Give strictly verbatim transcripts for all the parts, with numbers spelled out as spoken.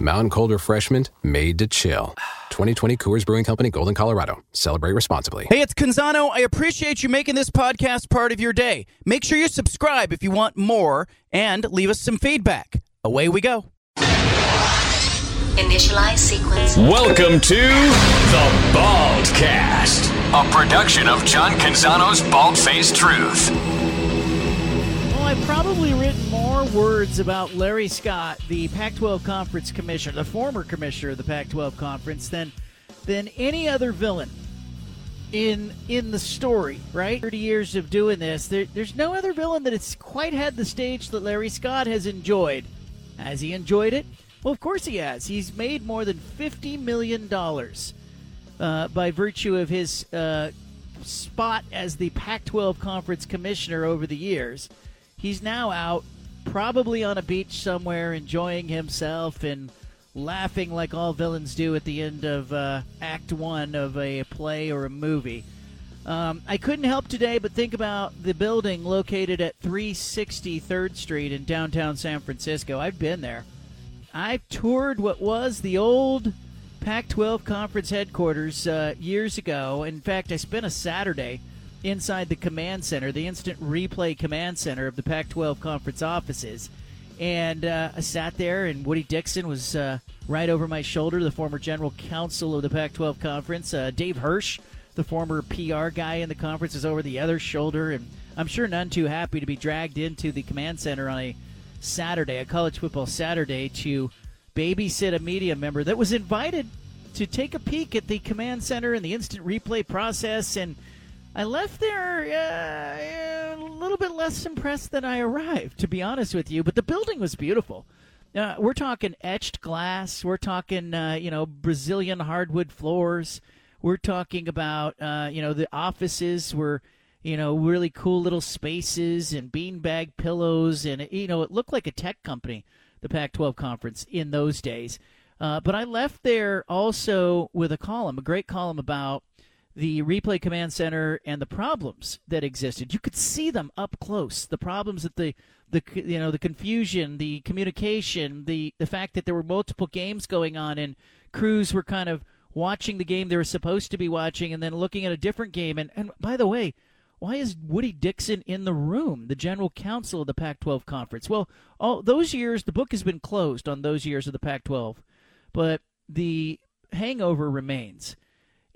Mountain Cold Refreshment made to chill. twenty twenty Coors Brewing Company, Golden, Colorado. Celebrate responsibly. Hey, it's Canzano. I appreciate you making this podcast part of your day. Make sure you subscribe if you want more and leave us some feedback. Away we go. Initialize sequence. Welcome to The Baldcast, a production of John Canzano's Bald-Faced Truth. Well, I've probably written more words about Larry Scott, the Pac twelve Conference Commissioner, the former commissioner of the Pac twelve Conference, than than any other villain in in the story, right? thirty years of doing this, there, there's no other villain that has quite had the stage that Larry Scott has enjoyed. Has he enjoyed it? Well, of course he has. He's made more than fifty million dollars uh, by virtue of his uh, spot as the Pac twelve Conference Commissioner over the years. He's now out probably on a beach somewhere enjoying himself and laughing like all villains do at the end of uh, Act One of a play or a movie. Um, I couldn't help today but think about the building located at three sixty third Street in downtown San Francisco. I've been there. I've toured what was the old Pac twelve Conference headquarters uh, years ago. In fact, I spent a Saturday inside the command center, the instant replay command center of the Pac twelve Conference offices. And uh, I sat there, and Woody Dixon was uh, right over my shoulder, the former general counsel of the Pac twelve Conference. Uh, Dave Hirsch, the former P R guy in the conference, is over the other shoulder. And I'm sure none too happy to be dragged into the command center on a Saturday, a college football Saturday, to babysit a media member that was invited to take a peek at the command center and the instant replay process. And I left there uh, a little bit less impressed than I arrived, to be honest with you. But the building was beautiful. Uh, we're talking etched glass. We're talking, uh, you know, Brazilian hardwood floors. We're talking about, uh, you know, the offices were, you know, really cool little spaces and beanbag pillows. And, you know, it looked like a tech company, the Pac twelve Conference, in those days. Uh, but I left there also with a column, a great column about the Replay Command Center and the problems that existed. You could see them up close, the problems that the, the you know, the confusion, the communication, the, the fact that there were multiple games going on and crews were kind of watching the game they were supposed to be watching and then looking at a different game. And, and by the way, why is Woody Dixon in the room, the general counsel of the Pac twelve Conference? Well, all those years, the book has been closed on those years of the Pac twelve, but the hangover remains.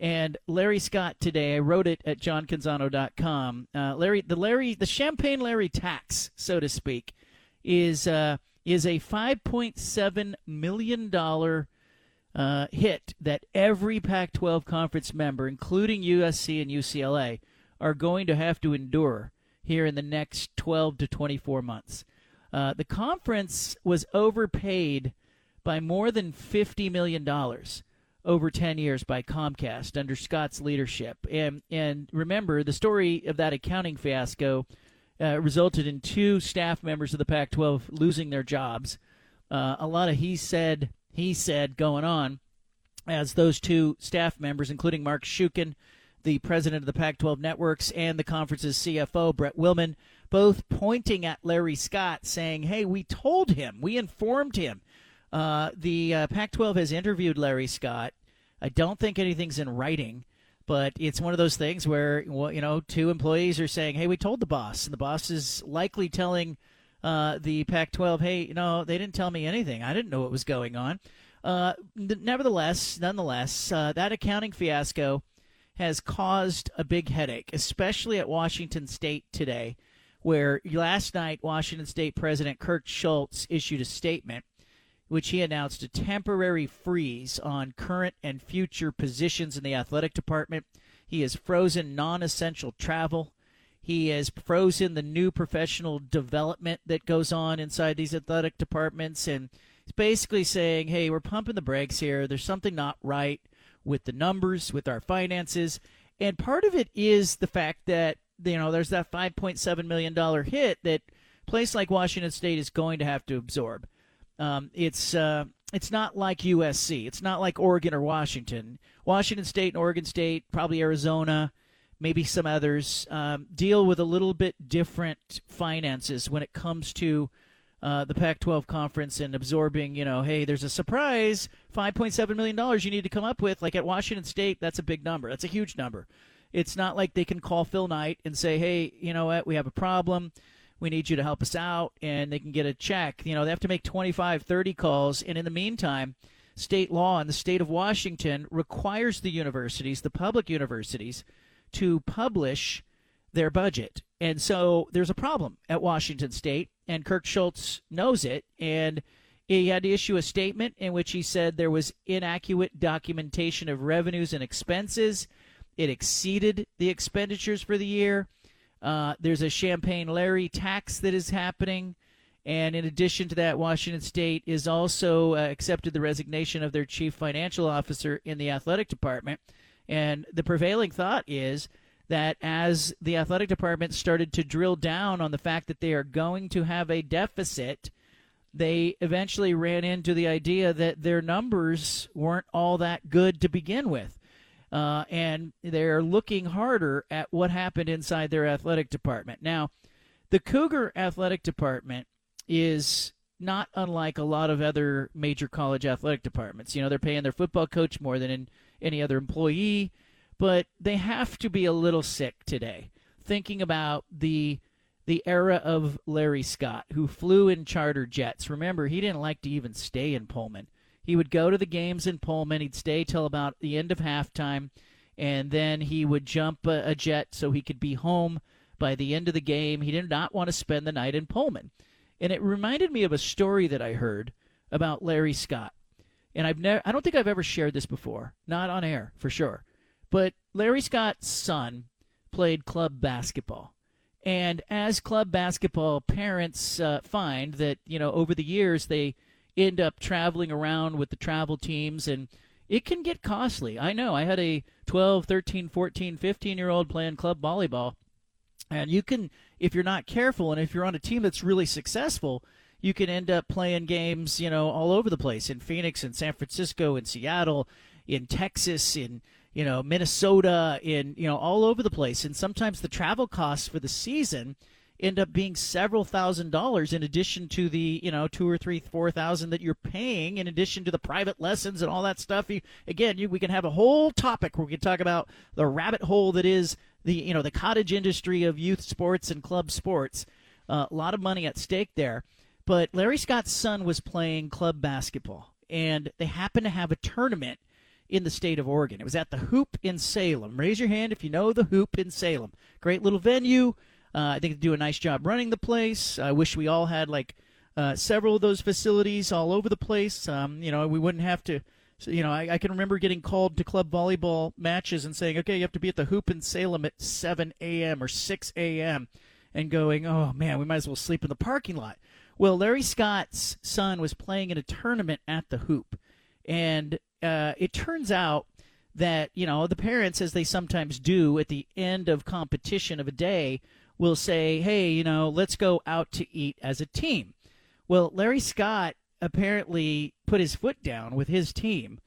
And Larry Scott today, I wrote it at john canzano dot com. Uh, Larry, the Larry, the Champagne Larry tax, so to speak, is uh, is a five point seven million dollars uh, hit that every Pac twelve Conference member, including U S C and U C L A, are going to have to endure here in the next twelve to twenty-four months. Uh, the conference was overpaid by more than fifty million dollars over ten years by Comcast under Scott's leadership. And and remember, the story of that accounting fiasco uh, resulted in two staff members of the Pac twelve losing their jobs. Uh, a lot of he said, he said going on as those two staff members, including Mark Shukin, the president of the Pac twelve Networks, and the conference's C F O, Brett Willman, both pointing at Larry Scott, saying, hey, we told him, we informed him. Uh, the uh, Pac twelve has interviewed Larry Scott. I don't think anything's in writing, but it's one of those things where, you know, two employees are saying, hey, we told the boss, and the boss is likely telling uh, the Pac twelve, hey, you know, they didn't tell me anything. I didn't know what was going on. Uh, nevertheless, nonetheless, uh, that accounting fiasco has caused a big headache, especially at Washington State today, where last night Washington State President Kirk Schultz issued a statement which he announced a temporary freeze on current and future positions in the athletic department. He has frozen non-essential travel. He has frozen the new professional development that goes on inside these athletic departments. And he's basically saying, hey, we're pumping the brakes here. There's something not right with the numbers, with our finances, And part of it is the fact that, you know, there's that five point seven million dollars hit that a place like Washington State is going to have to absorb. Um, it's uh, it's not like U S C. It's not like Oregon or Washington. Washington State and Oregon State, probably Arizona, maybe some others, um, deal with a little bit different finances when it comes to uh, the Pac twelve conference and absorbing, you know, hey, there's a surprise, five point seven million dollars you need to come up with. Like at Washington State, that's a big number. That's a huge number. It's not like they can call Phil Knight and say, hey, you know what, we have a problem. We need you to help us out, and they can get a check. You know, they have to make twenty-five, thirty calls, and in the meantime, state law in the state of Washington requires the universities, the public universities, to publish their budget. And so there's a problem at Washington State, and Kirk Schultz knows it, and he had to issue a statement in which he said there was inaccurate documentation of revenues and expenses. It exceeded the expenditures for the year. Uh, there's a Champaign-Larry tax that is happening. And in addition to that, Washington State is also uh, accepted the resignation of their chief financial officer in the athletic department. And the prevailing thought is that as the athletic department started to drill down on the fact that they are going to have a deficit, they eventually ran into the idea that their numbers weren't all that good to begin with. Uh, and they're looking harder at what happened inside their athletic department. Now, the Cougar athletic department is not unlike a lot of other major college athletic departments. You know, they're paying their football coach more than in, any other employee, but they have to be a little sick today, thinking about the the era of Larry Scott, who flew in charter jets. Remember, he didn't like to even stay in Pullman. He would go to the games in Pullman. He'd stay till about the end of halftime, and then he would jump a, a jet so he could be home by the end of the game. He did not want to spend the night in Pullman. And it reminded me of a story that I heard about Larry Scott. And I've never, I don't think I've ever shared this before, not on air for sure. But Larry Scott's son played club basketball. And as club basketball parents uh, find that, you know, over the years they – end up traveling around with the travel teams, and it can get costly. I know. I had a twelve, thirteen, fourteen, fifteen year old playing club volleyball, and you can, if you're not careful and if you're on a team that's really successful, you can end up playing games, you know, all over the place, in Phoenix and San Francisco and Seattle, in Texas, in, you know, Minnesota, in, you know, all over the place. And sometimes the travel costs for the season end up being several thousand dollars in addition to the, you know, two or three, four thousand that you're paying, in addition to the private lessons and all that stuff. You, again, you, we can have a whole topic where we can talk about the rabbit hole that is the, you know, the cottage industry of youth sports and club sports. Uh, a lot of money at stake there. But Larry Scott's son was playing club basketball, and they happened to have a tournament in the state of Oregon. It was at the Hoop in Salem. Raise your hand if you know the Hoop in Salem. Great little venue. Uh, I think they do a nice job running the place. I wish we all had like uh, several of those facilities all over the place. Um, you know, we wouldn't have to, you know, I, I can remember getting called to club volleyball matches and saying, okay, you have to be at the Hoop in Salem at seven a.m. or six a.m. and going, oh, man, we might as well sleep in the parking lot. Well, Larry Scott's son was playing in a tournament at the Hoop. And uh, it turns out that, you know, the parents, as they sometimes do at the end of competition of a day, will say, hey, you know, let's go out to eat as a team. Well, Larry Scott apparently put his foot down with his team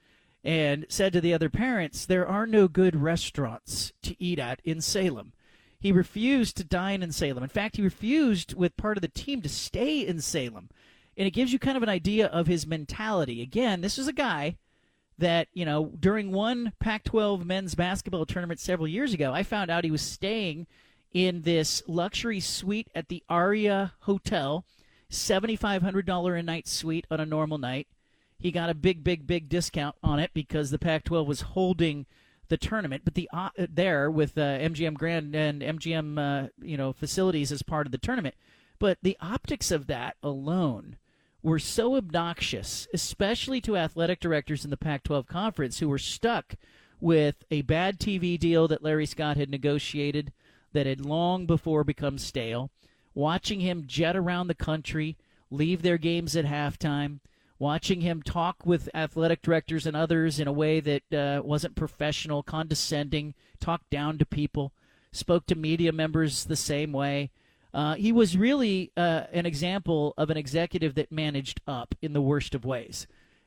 and said to the other parents, there are no good restaurants to eat at in Salem. He refused to dine in Salem. In fact, he refused with part of the team to stay in Salem. And it gives you kind of an idea of his mentality. Again, this is a guy that, you know, during one Pac twelve men's basketball tournament several years ago, I found out he was staying in this luxury suite at the Aria Hotel, seven thousand five hundred dollars a night suite on a normal night. He got a big, big, big discount on it because the Pac twelve was holding the tournament. But the uh, there with uh, M G M Grand and M G M uh, you know, facilities as part of the tournament. But the optics of that alone were so obnoxious, especially to athletic directors in the Pac twelve conference who were stuck with a bad T V deal that Larry Scott had negotiated that had long before become stale, watching him jet around the country, leave their games at halftime, watching him talk with athletic directors and others in a way that uh, wasn't professional, condescending, talked down to people, spoke to media members the same way. Uh, he was really uh, an example of an executive that managed up in the worst of ways.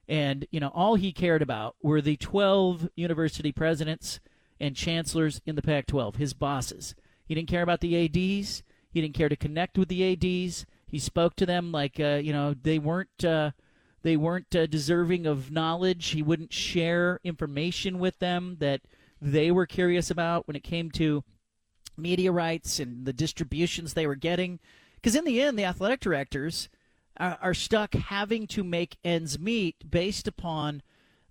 And, you know, all he cared about were the twelve university presidents and chancellors in the Pac twelve, his bosses. He didn't care about the A Ds. He didn't care to connect with the A Ds. He spoke to them like, uh, you know, they weren't uh, they weren't uh, deserving of knowledge. He wouldn't share information with them that they were curious about when it came to media rights and the distributions they were getting. Because in the end, the athletic directors are, are stuck having to make ends meet based upon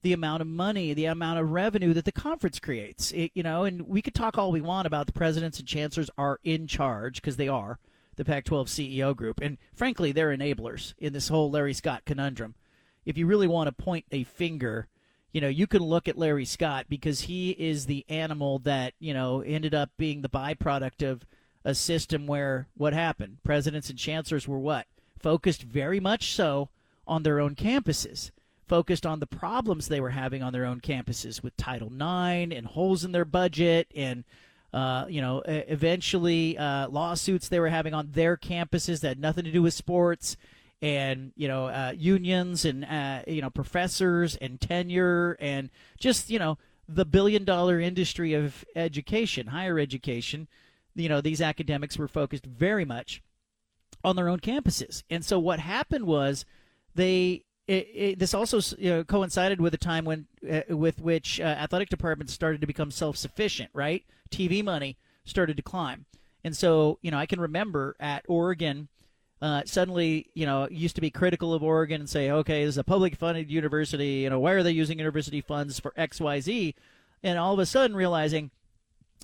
the amount of money, the amount of revenue that the conference creates. It, you know, and we could talk all we want about the presidents and chancellors are in charge, because they are, the Pac twelve C E O group. And frankly, they're enablers in this whole Larry Scott conundrum. If you really want to point a finger, you know, you can look at Larry Scott, because he is the animal that, you know, ended up being the byproduct of a system where what happened? Presidents and chancellors were what? Focused very much so on their own campuses, focused on the problems they were having on their own campuses with Title nine and holes in their budget and, uh, you know, eventually uh, lawsuits they were having on their campuses that had nothing to do with sports. And, you know, uh, unions and, uh, you know, professors and tenure and just, you know, the billion dollar industry of education, higher education. You know, these academics were focused very much on their own campuses. And so what happened was they it, it, this also you know, coincided with a time when uh, with which uh, athletic departments started to become self-sufficient. Right. T V money started to climb. And so, you know, I can remember at Oregon. Uh, suddenly, you know, used to be critical of Oregon and say, okay, this is a public-funded university. You know, why are they using university funds for X, Y, Z? And all of a sudden realizing,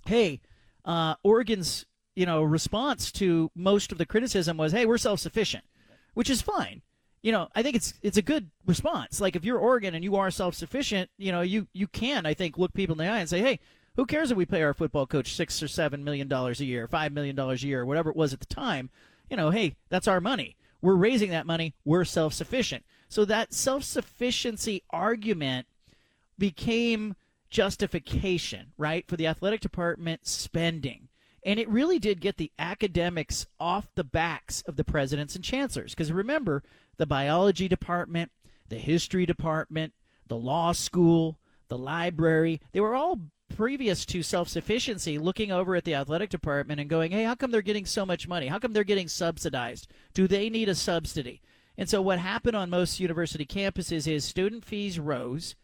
hey, uh, Oregon's, you know, response to most of the criticism was, hey, we're self-sufficient, which is fine. You know, I think it's it's a good response. Like, if you're Oregon and you are self-sufficient, you know, you, you can, I think, look people in the eye and say, hey, who cares if we pay our football coach six or seven million dollars a year, five million dollars a year, whatever it was at the time? You know, hey, that's our money. We're raising that money. We're self-sufficient. So that self-sufficiency argument became justification, right, for the athletic department spending. And it really did get the academics off the backs of the presidents and chancellors. Because remember, the biology department, the history department, the law school, the library, they were all previous to self-sufficiency, looking over at the athletic department and going, hey, how come they're getting so much money? How come they're getting subsidized? Do they need a subsidy? And so what happened on most university campuses is student fees rose.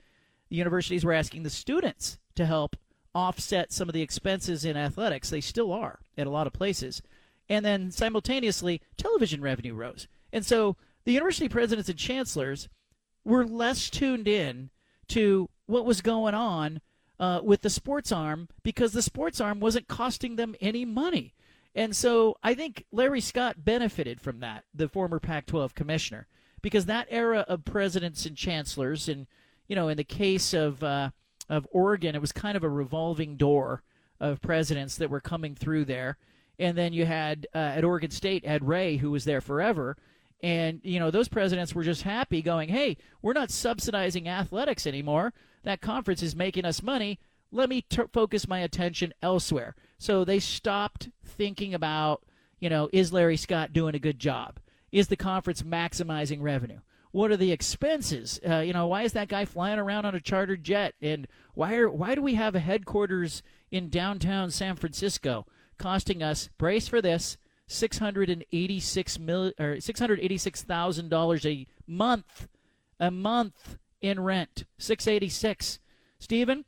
The universities were asking the students to help offset some of the expenses in athletics. They still are at a lot of places. And then simultaneously, television revenue rose. And so the university presidents and chancellors were less tuned in to what was going on Uh, with the sports arm, because the sports arm wasn't costing them any money. And so I think Larry Scott benefited from that, the former Pac twelve commissioner, because that era of presidents and chancellors, and, you know, in the case of uh, of Oregon, it was kind of a revolving door of presidents that were coming through there. And then you had, uh, at Oregon State, Ed Ray, who was there forever. And, you know, those presidents were just happy going, hey, we're not subsidizing athletics anymore. That conference is making us money. Let me t- focus my attention elsewhere. So they stopped thinking about, you know, is Larry Scott doing a good job? Is the conference maximizing revenue? What are the expenses? Uh, you know, why is that guy flying around on a chartered jet? And why are, why do we have a headquarters in downtown San Francisco costing us, brace for this, six hundred eighty-six million or six hundred eighty-six thousand dollars a month, a month in rent? Six hundred eighty-six thousand dollars. Stephen,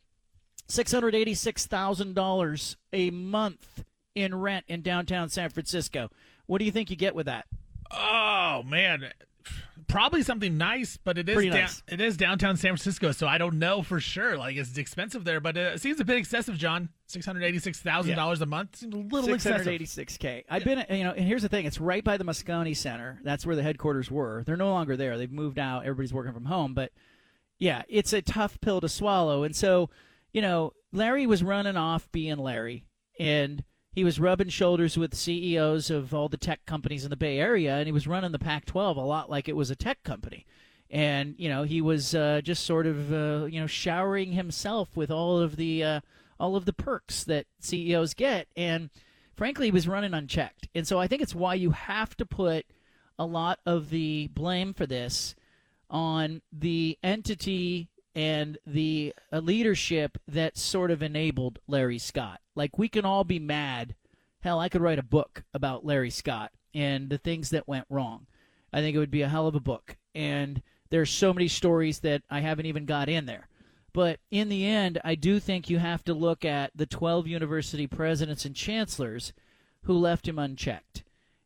six hundred eighty-six thousand dollars a month in rent in downtown San Francisco. What do you think you get with that? Oh, man. Probably something nice, but it is nice. da- it is downtown San Francisco, so I don't know for sure. Like, it's expensive there, but it seems a bit excessive, John. six hundred eighty-six thousand dollars yeah. a month seems a little excessive. six hundred eighty-six thousand dollars. I've been, you know, and here's the thing. It's right by the Moscone Center. That's where the headquarters were. They're no longer there. They've moved out. Everybody's working from home, but yeah, it's a tough pill to swallow. And so, you know, Larry was running off being Larry, and he was rubbing shoulders with C E Os of all the tech companies in the Bay Area, and he was running the Pac twelve a lot like it was a tech company. And, you know, he was uh, just sort of, uh, you know, showering himself with all of the uh, all of the perks that C E Os get. And frankly, he was running unchecked. And so I think it's why you have to put a lot of the blame for this on the entity and the uh, leadership that sort of enabled Larry Scott. Like, we can all be mad. Hell, I could write a book about Larry Scott and the things that went wrong. I think it would be a hell of a book. And there's so many stories that I haven't even got in there. But in the end, I do think you have to look at the twelve university presidents and chancellors who left him unchecked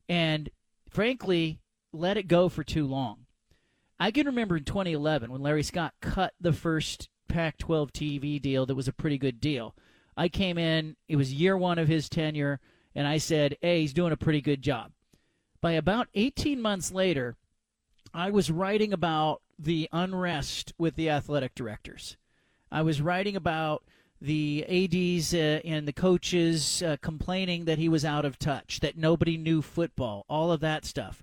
and, frankly, let it go for too long. I can remember in twenty eleven when Larry Scott cut the first Pac twelve T V deal that was a pretty good deal. I came in, it was year one of his tenure, and I said, hey, he's doing a pretty good job. By about eighteen months later, I was writing about the unrest with the athletic directors. I was writing about the A Ds uh, and the coaches uh, complaining that he was out of touch, that nobody knew football, all of that stuff.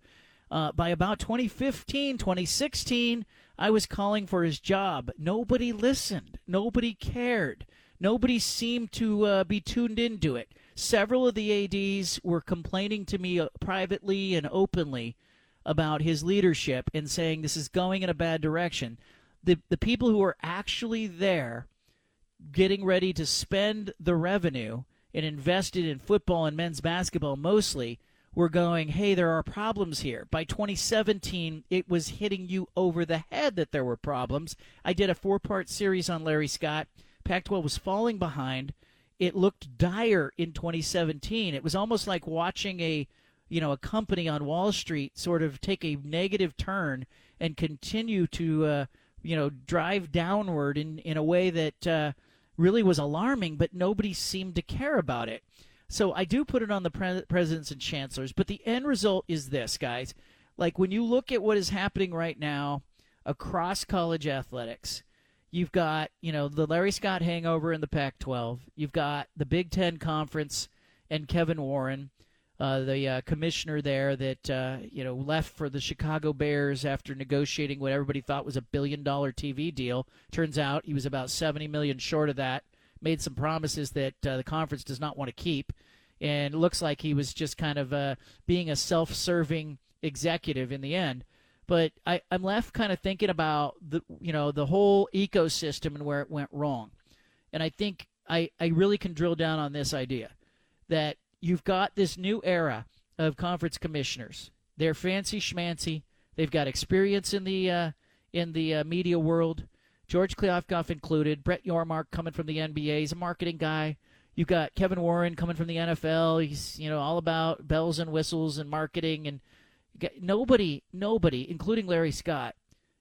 Uh, by about twenty fifteen, twenty sixteen, I was calling for his job. Nobody listened. Nobody cared. Nobody seemed to uh, be tuned into it. Several of the A Ds were complaining to me privately and openly about his leadership and saying this is going in a bad direction. The the people who are actually there getting ready to spend the revenue and invested in football and men's basketball mostly were going, hey, there are problems here. By twenty seventeen, it was hitting you over the head that there were problems. I did a four-part series on Larry Scott. Pac twelve was falling behind. It looked dire in twenty seventeen. It was almost like watching a you know, a company on Wall Street sort of take a negative turn and continue to, uh, you know, drive downward in, in a way that uh, really was alarming, but nobody seemed to care about it. So I do put it on the pre- presidents and chancellors, but the end result is this, guys. Like, when you look at what is happening right now across college athletics, you've got, you know, the Larry Scott hangover in the Pac twelve. You've got the Big Ten Conference and Kevin Warren. Uh, the uh, commissioner there that uh, you know left for the Chicago Bears after negotiating what everybody thought was a billion-dollar T V deal. Turns out he was about seventy million dollars short of that, made some promises that uh, the conference does not want to keep, and it looks like he was just kind of uh, being a self-serving executive in the end. But I, I'm left kind of thinking about the you know the whole ecosystem and where it went wrong. And I think I, I really can drill down on this idea that you've got this new era of conference commissioners. They're fancy schmancy. They've got experience in the uh, in the uh, media world. George Kliafkoff included. Brett Yormark coming from the N B A. He's a marketing guy. You've got Kevin Warren coming from the N F L. He's you know all about bells and whistles and marketing. And you got, nobody, nobody, including Larry Scott,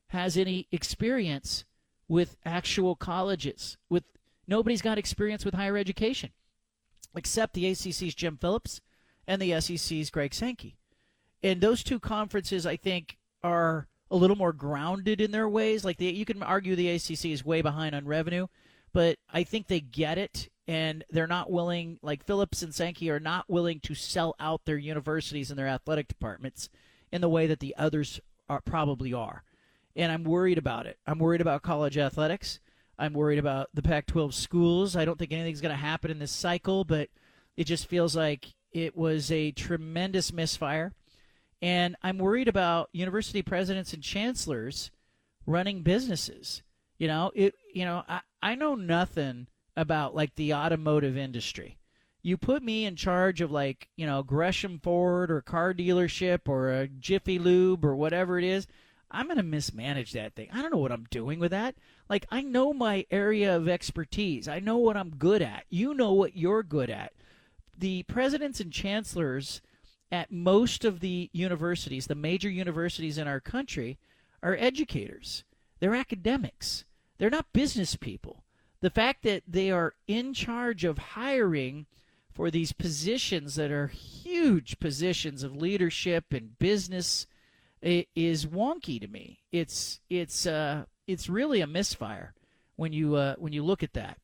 has any experience with actual colleges. With nobody's got experience with higher education, except the A C C's Jim Phillips and the S E C's Greg Sankey. And those two conferences, I think, are a little more grounded in their ways. Like, the, you can argue the A C C is way behind on revenue, but I think they get it, and they're not willing, like Phillips and Sankey are not willing to sell out their universities and their athletic departments in the way that the others are, probably are. And I'm worried about it. I'm worried about college athletics. I'm worried about the Pac twelve schools. I don't think anything's going to happen in this cycle, but it just feels like it was a tremendous misfire. And I'm worried about university presidents and chancellors running businesses. You know, it. You know, I, I know nothing about, like, the automotive industry. You put me in charge of, like, you know, Gresham Ford or a car dealership or a Jiffy Lube or whatever it is, I'm going to mismanage that thing. I don't know what I'm doing with that. Like, I know my area of expertise. I know what I'm good at. You know what you're good at. The presidents and chancellors at most of the universities, the major universities in our country, are educators. They're academics. They're not business people. The fact that they are in charge of hiring for these positions that are huge positions of leadership and business It is wonky to me. It's it's uh it's really a misfire when you uh, when you look at that.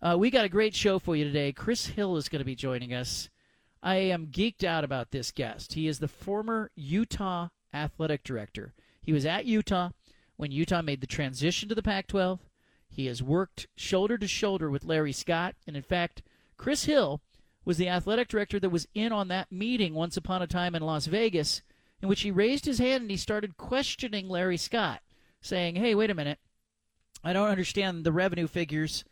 Uh, we got a great show for you today. Chris Hill is going to be joining us. I am geeked out about this guest. He is the former Utah athletic director. He was at Utah when Utah made the transition to the Pac twelve. He has worked shoulder to shoulder with Larry Scott, and in fact, Chris Hill was the athletic director that was in on that meeting once upon a time in Las Vegas, in which he raised his hand and he started questioning Larry Scott, saying, hey, wait a minute, I don't understand the revenue figures.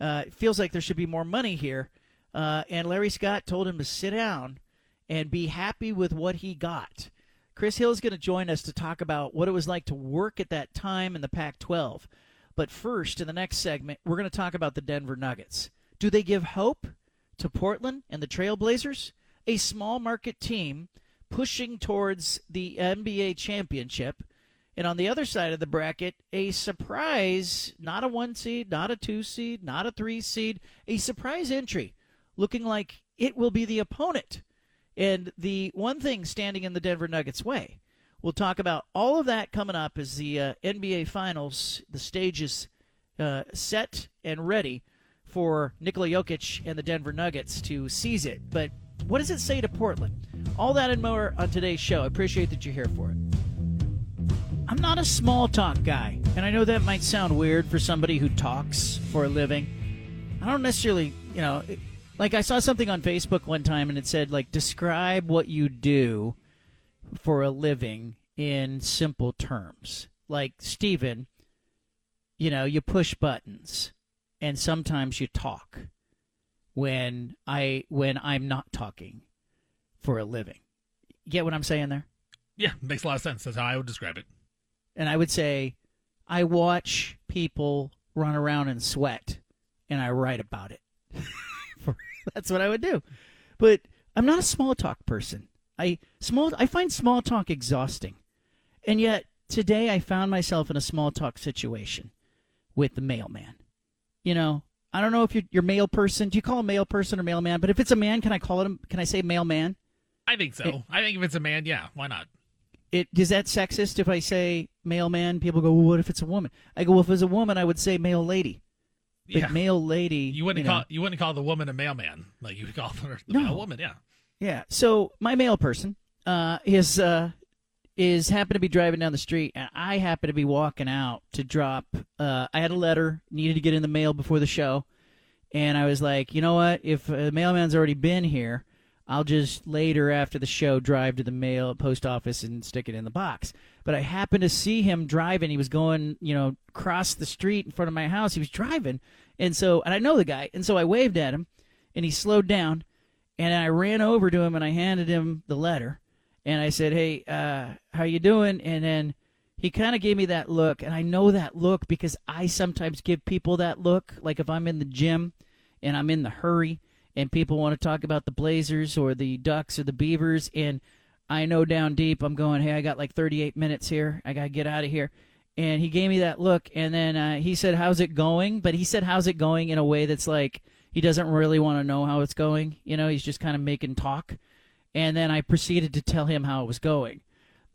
Uh, it feels like there should be more money here. Uh, and Larry Scott told him to sit down and be happy with what he got. Chris Hill is going to join us to talk about what it was like to work at that time in the Pac twelve. But first, in the next segment, we're going to talk about the Denver Nuggets. Do they give hope to Portland and the Trailblazers, a small market team pushing towards the N B A championship? And on the other side of the bracket, a surprise, not a one seed, not a two seed, not a three seed, a surprise entry looking like it will be the opponent and the one thing standing in the Denver Nuggets way. We'll talk about all of that coming up as the uh, N B A Finals, the stage is uh, set and ready for Nikola Jokic and the Denver Nuggets to seize it. But what does it say to Portland? All that and more on today's show. I appreciate that you're here for it. I'm not a small talk guy, and I know that might sound weird for somebody who talks for a living. I don't necessarily, you know, it, like I saw something on Facebook one time and it said, like, describe what you do for a living in simple terms. Like, Steven, you know, you push buttons and sometimes you talk when I when I'm not talking for a living. You get what I'm saying there? Yeah, makes a lot of sense. That's how I would describe it. And I would say I watch people run around and sweat and I write about it. That's what I would do. But I'm not a small talk person. I small I find small talk exhausting. And yet today I found myself in a small talk situation with the mailman. You know, I don't know if you're, you're mail person. Do you call a mail person or mailman? But if it's a man, can I call it a, can I say mailman? I think so. It, I think if it's a man, yeah, why not? It is that sexist if I say mailman? People go, well, what if it's a woman? I go, well, if it's a woman, I would say mail lady. But yeah. Mail lady. You wouldn't you know, call you wouldn't call the woman a mailman. Like, you would call her the no. male woman, yeah. Yeah. So my mail person uh, is uh, is happened to be driving down the street, and I happen to be walking out to drop. Uh, I had a letter needed to get in the mail before the show, and I was like, you know what? If the mailman's already been here, I'll just later after the show drive to the mail post office and stick it in the box. But I happened to see him driving. He was going, you know, across the street in front of my house. He was driving, and so and I know the guy, and so I waved at him, and he slowed down. And I ran over to him, and I handed him the letter. And I said, hey, uh, how you doing? And then he kind of gave me that look. And I know that look because I sometimes give people that look. Like if I'm in the gym and I'm in the hurry and people want to talk about the Blazers or the Ducks or the Beavers, and I know down deep I'm going, hey, I got like thirty-eight minutes here. I got to get out of here. And he gave me that look. And then uh, he said, how's it going? But he said, how's it going in a way that's like, he doesn't really want to know how it's going. You know, he's just kind of making talk. And then I proceeded to tell him how it was going.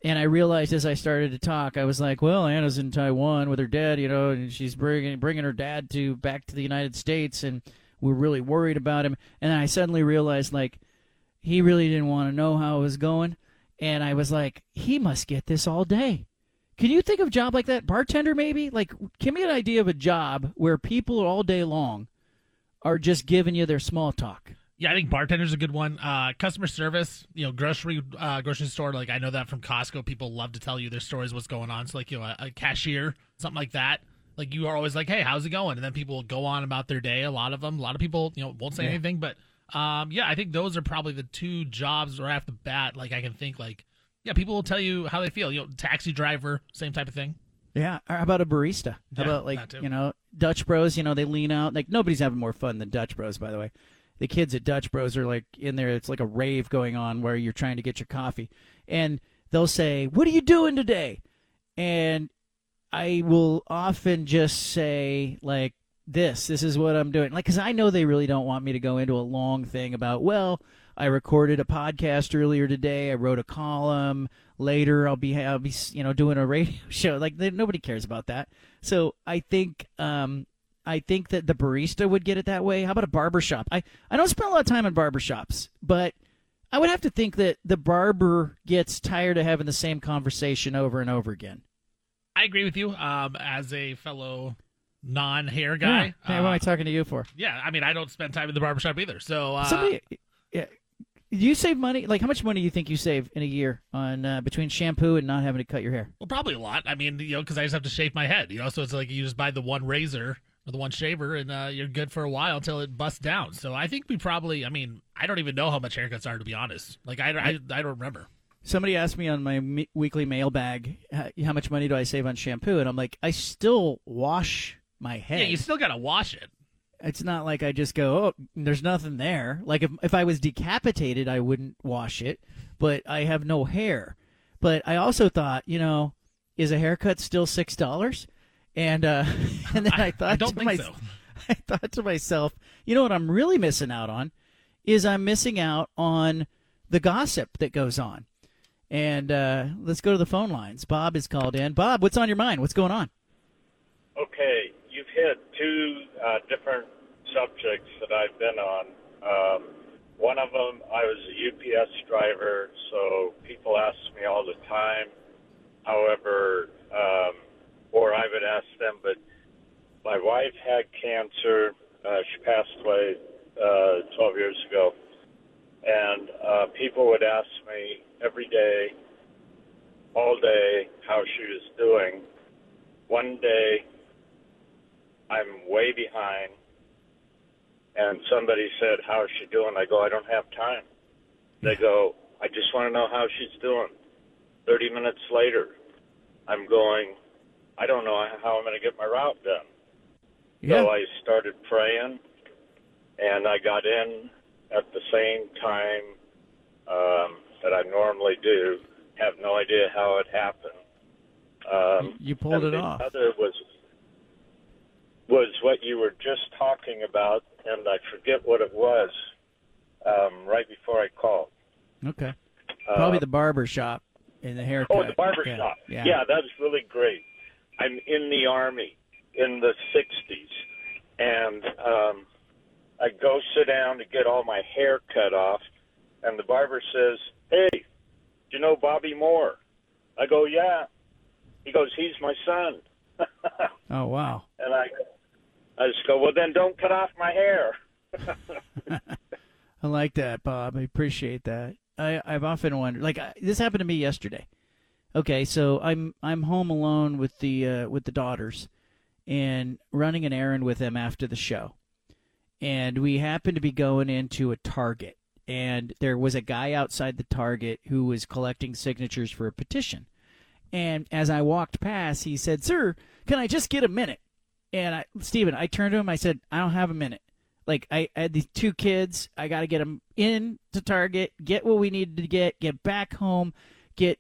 And I realized as I started to talk, I was like, well, Anna's in Taiwan with her dad, you know, and she's bringing bringing her dad to back to the United States, and we're really worried about him. And then I suddenly realized, like, he really didn't want to know how it was going. And I was like, he must get this all day. Can you think of a job like that? Bartender, maybe? Like, give me an idea of a job where people all day long are just giving you their small talk. Yeah, I think bartender's a good one. Uh, customer service, you know, grocery uh, grocery store. Like, I know that from Costco, people love to tell you their stories, what's going on. So, like, you know, a, a cashier, something like that. Like, you are always like, hey, how's it going? And then people will go on about their day, a lot of them. A lot of people, you know, won't say yeah. anything. But, um, yeah, I think those are probably the two jobs right off the bat. Like, I can think, like, yeah, people will tell you how they feel. You know, taxi driver, same type of thing. Yeah, how about a barista? How yeah, about, like, you know, Dutch Bros, you know, they lean out. Like, nobody's having more fun than Dutch Bros, by the way. The kids at Dutch Bros are, like, in there. It's like a rave going on where you're trying to get your coffee. And they'll say, what are you doing today? And I will often just say, like, this. This is what I'm doing. Like, because I know they really don't want me to go into a long thing about, well, I recorded a podcast earlier today. I wrote a column. Later, I'll be, I'll be, you know, doing a radio show. Like, they, nobody cares about that. So I think, um, I think that the barista would get it that way. How about a barbershop? I, I don't spend a lot of time in barbershops, but I would have to think that the barber gets tired of having the same conversation over and over again. I agree with you. Um, as a fellow non-hair guy, yeah. Hey, uh, what am I talking to you for? Yeah, I mean, I don't spend time in the barbershop either. So uh, somebody, yeah, you save money. Like, how much money do you think you save in a year on uh, between shampoo and not having to cut your hair? Well, probably a lot. I mean, you know, because I just have to shave my head. You know, so it's like you just buy the one razor or the one shaver, and uh, you're good for a while until it busts down. So I think we probably. I mean, I don't even know how much haircuts are, to be honest. Like, I I, I don't remember. Somebody asked me on my me- weekly mailbag, how much money do I save on shampoo? And I'm like, I still wash my head. Yeah, you still got to wash it. It's not like I just go, oh, there's nothing there. Like, if if I was decapitated, I wouldn't wash it, but I have no hair. But I also thought, you know, is a haircut still six dollars? And uh, and then I, I thought I don't to think my, so. I thought to myself, you know what I'm really missing out on is I'm missing out on the gossip that goes on. And uh, let's go to the phone lines. Bob is called in. Bob, what's on your mind? What's going on? Okay, you've hit two uh, different subjects that I've been on. Um, one of them, I was a U P S driver, so people ask me all the time. However, um, or I would ask them, but my wife had cancer. Uh, she passed away uh, twelve years ago. And uh, people would ask me every day, all day, how she was doing. One day, I'm way behind, and somebody said, how's she doing? I go, I don't have time. They go, I just want to know how she's doing. thirty minutes later, I'm going, I don't know how I'm going to get my route done. Yeah. So I started praying, and I got in at the same time um, that I normally do. Have no idea how it happened. Um, you pulled it off. The other was, was what you were just talking about, and I forget what it was um, right before I called. Okay. Probably um, the barber shop and the haircut. Oh, the barber okay. shop. Yeah. yeah, that was really great. I'm in the Army in the sixties, and um, I go sit down to get all my hair cut off, and the barber says, hey, do you know Bobby Moore? I go, yeah. He goes, he's my son. Oh, wow. And I I just go, well, then don't cut off my hair. I like that, Bob. I appreciate that. I, I've often wondered, like, I, this happened to me yesterday. Okay, so I'm I'm home alone with the uh, with the daughters and running an errand with them after the show. And we happened to be going into a Target, and there was a guy outside the Target who was collecting signatures for a petition. And as I walked past, he said, sir, can I just get a minute? And I, Stephen, I turned to him. I said, I don't have a minute. Like, I, I had these two kids. I got to get them in to Target, get what we needed to get, get back home, get,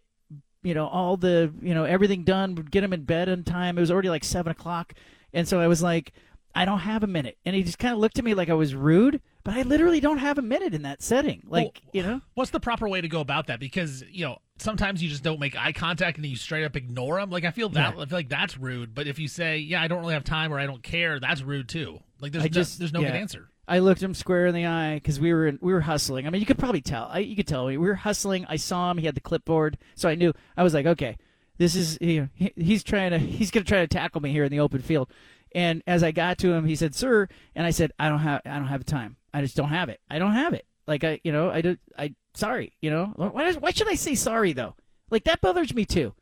you know, all the, you know, everything done, get them in bed on time. It was already like seven o'clock. And so I was like, I don't have a minute. And he just kind of looked at me like I was rude, but I literally don't have a minute in that setting. Like, well, you know, what's the proper way to go about that? Because, you know, sometimes you just don't make eye contact and you straight up ignore them. Like, I feel that, yeah. I feel like that's rude. But if you say, yeah, I don't really have time or I don't care, that's rude too. Like, there's just, no, there's no yeah. good answer. I looked him square in the eye because we were in, we were hustling. I mean, you could probably tell. I, you could tell we were hustling. I saw him. He had the clipboard, so I knew. I was like, okay, this is you know, he, he's trying to he's going to try to tackle me here in the open field. And as I got to him, he said, "Sir," and I said, "I don't have, I don't have time. I just don't have it. I don't have it. Like I, you know, I do, I sorry, you know. Why, why should I say sorry though? Like that bothers me too.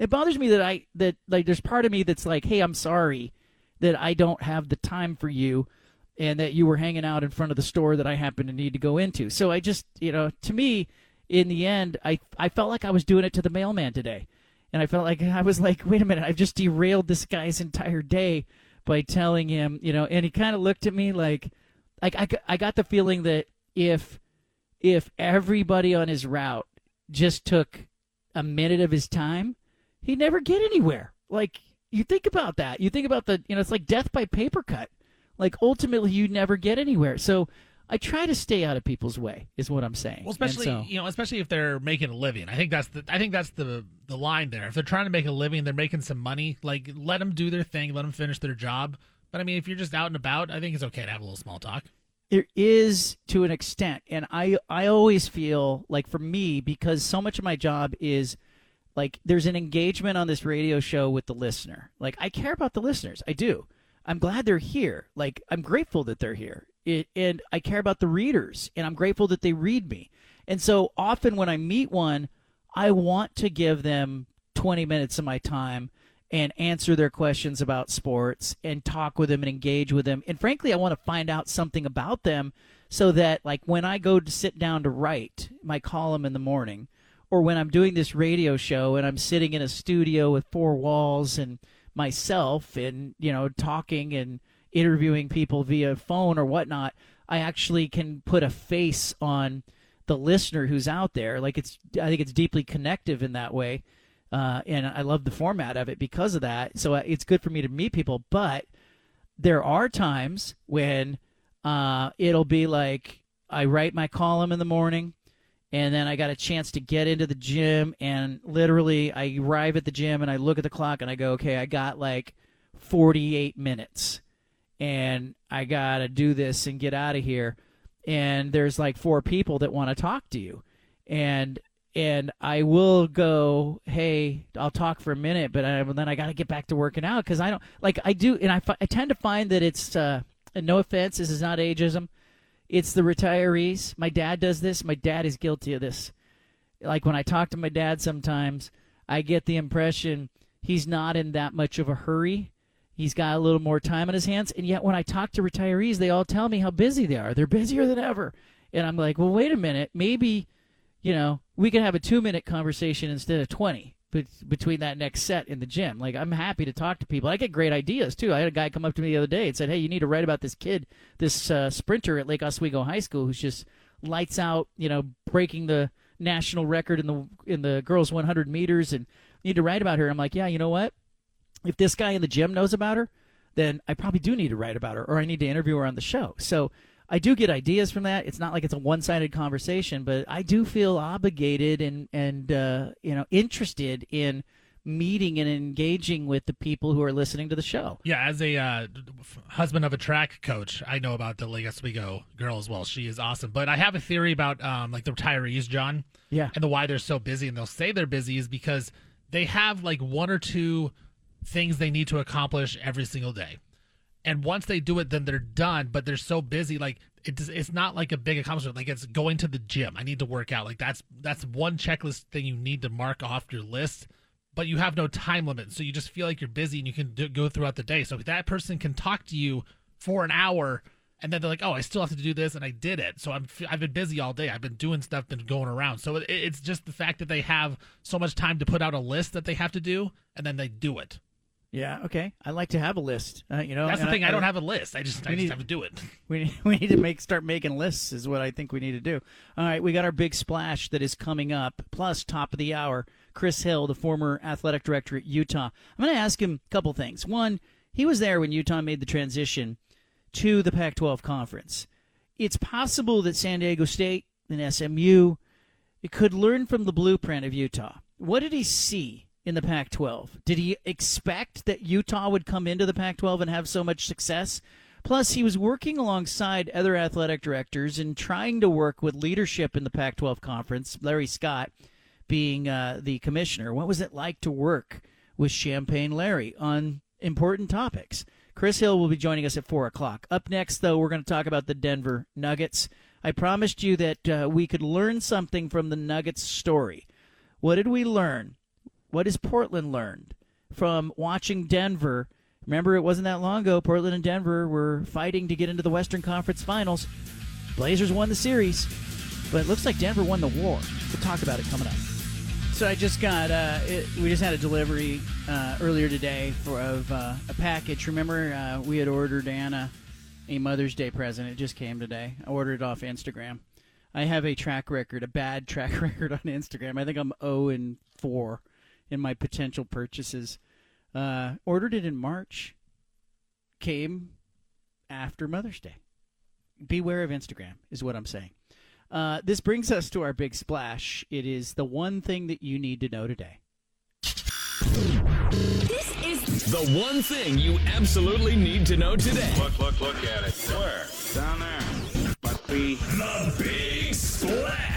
It bothers me that I that like there's part of me that's like, hey, I'm sorry that I don't have the time for you, and that you were hanging out in front of the store that I happen to need to go into. So I just, you know, to me, in the end, I I felt like I was doing it to the mailman today, and I felt like I was like, wait a minute, I've just derailed this guy's entire day." By telling him, you know, and he kind of looked at me like, like I, I got the feeling that if, if everybody on his route just took a minute of his time, he'd never get anywhere. Like, you think about that. You think about the, you know, it's like death by paper cut. Like, ultimately, you never get anywhere. So I try to stay out of people's way, is what I'm saying. Well, especially so, you know, especially if they're making a living. I think that's the I think that's the the line there. If they're trying to make a living, they're making some money. Like, let them do their thing, let them finish their job. But I mean, if you're just out and about, I think it's okay to have a little small talk. There is to an extent, and I I always feel like for me because so much of my job is Like, there's an engagement on this radio show with the listener. Like, I care about the listeners. I do. I'm glad they're here. Like, I'm grateful that they're here. It, and I care about the readers, and I'm grateful that they read me. And so often when I meet one, I want to give them twenty minutes of my time and answer their questions about sports and talk with them and engage with them. And frankly, I want to find out something about them so that, like, when I go to sit down to write my column in the morning, or when I'm doing this radio show and I'm sitting in a studio with four walls and myself and, you know, talking and interviewing people via phone or whatnot, I actually can put a face on the listener who's out there. Like, it's, I think it's deeply connective in that way. Uh, and I love the format of it because of that. So it's good for me to meet people. But there are times when uh, it'll be like, I write my column in the morning, and then I got a chance to get into the gym, and literally I arrive at the gym and I look at the clock and I go, okay, I got like forty-eight minutes and I got to do this and get out of here. And there's like four people that want to talk to you. And And I will go, hey, I'll talk for a minute, but I, then I got to get back to working out because I don't – like I do – and I, I tend to find that it's uh, – and no offense, this is not ageism. It's the retirees. My dad does this. My dad is guilty of this. Like, when I talk to my dad sometimes, I get the impression he's not in that much of a hurry. He's got a little more time on his hands. And yet when I talk to retirees, they all tell me how busy they are. They're busier than ever. And I'm like, well, wait a minute. Maybe – you know, we could have a two-minute conversation instead of twenty but between that next set in the gym. Like, I'm happy to talk to people. I get great ideas, too. I had a guy come up to me the other day and said, hey, you need to write about this kid, this uh, sprinter at Lake Oswego High School who's just lights out, you know, breaking the national record in the in the girls' one hundred meters, and you need to write about her. I'm like, yeah, you know what? If this guy in the gym knows about her, then I probably do need to write about her, or I need to interview her on the show. So I do get ideas from that. It's not like it's a one-sided conversation, but I do feel obligated and, and uh, you know, interested in meeting and engaging with the people who are listening to the show. Yeah, as a uh, husband of a track coach, I know about the Lake Oswego girl as well. She is awesome. But I have a theory about, um, like, the retirees, John, yeah, and the why they're so busy, and they'll say they're busy is because they have, like, one or two things they need to accomplish every single day. And once they do it, then they're done, but they're so busy. Like, it's, it's not like a big accomplishment. Like, it's going to the gym. I need to work out. Like, that's that's one checklist thing you need to mark off your list, but you have no time limit. So you just feel like you're busy and you can do, go throughout the day. So if that person can talk to you for an hour, and then they're like, oh, I still have to do this, and I did it. So I'm, I've been busy all day. I've been doing stuff, been going around. So it, it's just the fact that they have so much time to put out a list that they have to do, and then they do it. Yeah, okay. I like to have a list. Uh, you know, that's the thing. I, I don't have a list. I just, I just need, have to do it. We need, we need to make start making lists is what I think we need to do. All right, we got our big splash that is coming up, plus top of the hour, Chris Hill, the former athletic director at Utah. I'm going to ask him a couple things. One, he was there when Utah made the transition to the Pac twelve conference. It's possible that San Diego State and S M U could learn from the blueprint of Utah. What did he see in the Pac twelve? Did he expect that Utah would come into the Pac twelve and have so much success? Plus, he was working alongside other athletic directors and trying to work with leadership in the Pac twelve conference, Larry Scott being uh, the commissioner. What was it like to work with Champagne Larry on important topics? Chris Hill will be joining us at four o'clock. Up next, though, we're going to talk about the Denver Nuggets. I promised you that uh, we could learn something from the Nuggets story. What did we learn? What has Portland learned from watching Denver? Remember, it wasn't that long ago. Portland and Denver were fighting to get into the Western Conference Finals. Blazers won the series, but it looks like Denver won the war. We'll talk about it coming up. So I just got, uh, it, we just had a delivery uh, earlier today for of uh, a package. Remember, uh, we had ordered Anna a Mother's Day present. It just came today. I ordered it off Instagram. I have a track record, a bad track record on Instagram. I think I'm oh and four. In my potential purchases. Uh, ordered it in March. Came after Mother's Day. Beware of Instagram is what I'm saying. Uh, this brings us to our big splash. It is the one thing that you need to know today. This is the one thing you absolutely need to know today. Look, look, look at it. Where? Down there. Must be the big splash.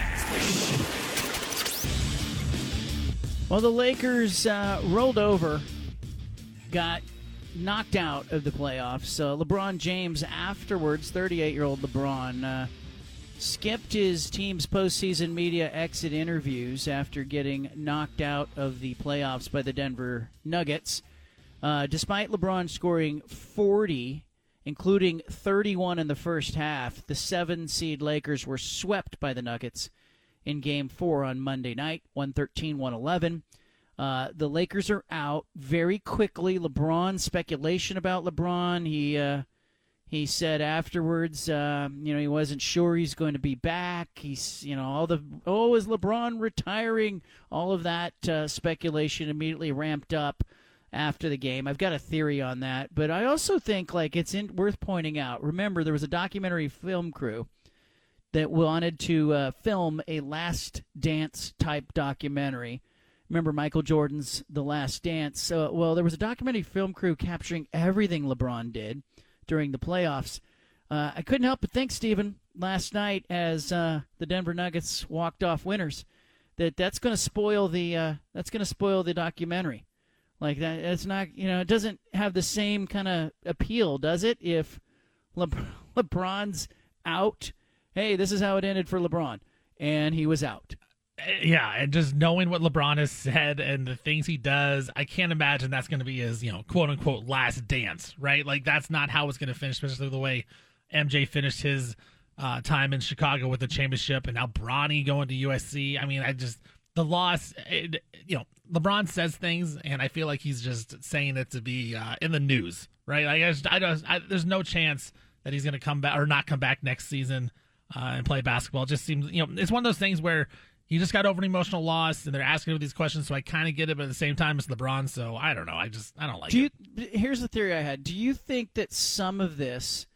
Well, the Lakers uh, rolled over, got knocked out of the playoffs. So LeBron James afterwards, thirty-eight-year-old LeBron, uh, skipped his team's postseason media exit interviews after getting knocked out of the playoffs by the Denver Nuggets. Uh, despite LeBron scoring forty, including thirty-one in the first half, the seven-seed Lakers were swept by the Nuggets in Game four on Monday night, one thirteen to one eleven. Uh, the Lakers are out very quickly. LeBron, speculation about LeBron. He uh, he said afterwards, uh, you know, he wasn't sure he's going to be back. He's, you know, all the, oh, is LeBron retiring? All of that uh, speculation immediately ramped up after the game. I've got a theory on that. But I also think, like, it's in, worth pointing out. Remember, there was a documentary film crew that wanted to uh, film a Last Dance-type documentary. Remember Michael Jordan's The Last Dance? Uh, well, there was a documentary film crew capturing everything LeBron did during the playoffs. Uh, I couldn't help but think, Stephen, last night as uh, the Denver Nuggets walked off winners, that that's going to spoil the uh, that's going to spoil the documentary. Like that, it's not, you know, it doesn't have the same kind of appeal, does it? If Le- LeBron's out. Hey, this is how it ended for LeBron, and he was out. Yeah, and just knowing what LeBron has said and the things he does, I can't imagine that's going to be his, you know, quote-unquote last dance, right? Like, that's not how it's going to finish, especially the way M J finished his uh, time in Chicago with the championship, and now Bronny going to U S C. I mean, I just, the loss, it, you know, LeBron says things, and I feel like he's just saying it to be uh, in the news, right? Like, I just, I just, I, there's no chance that he's going to come back or not come back next season. Uh, and play basketball. It just seems, you know, it's one of those things where he just got over an emotional loss, and they're asking him these questions, so I kind of get it, but at the same time, it's LeBron, so I don't know. I just, I don't like do you, it. Here's the theory I had. Do you think that some of this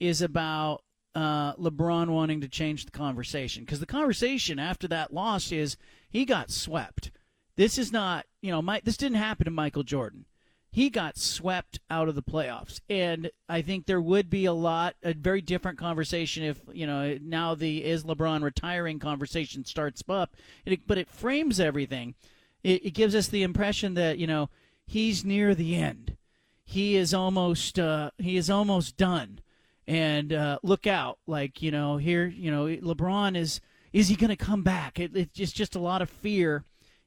is about uh, LeBron wanting to change the conversation? Because the conversation after that loss is he got swept. This is not, you know, my, this didn't happen to Michael Jordan. He got swept out of the playoffs, and I think there would be a lot, a very different conversation if, you know, now the is LeBron retiring conversation starts up, but it frames everything. It, it gives us the impression that, you know, he's near the end. He is almost, uh, he is almost done, and uh, look out, like, you know, here, you know, LeBron is, is he going to come back? It, it's just a lot of fear.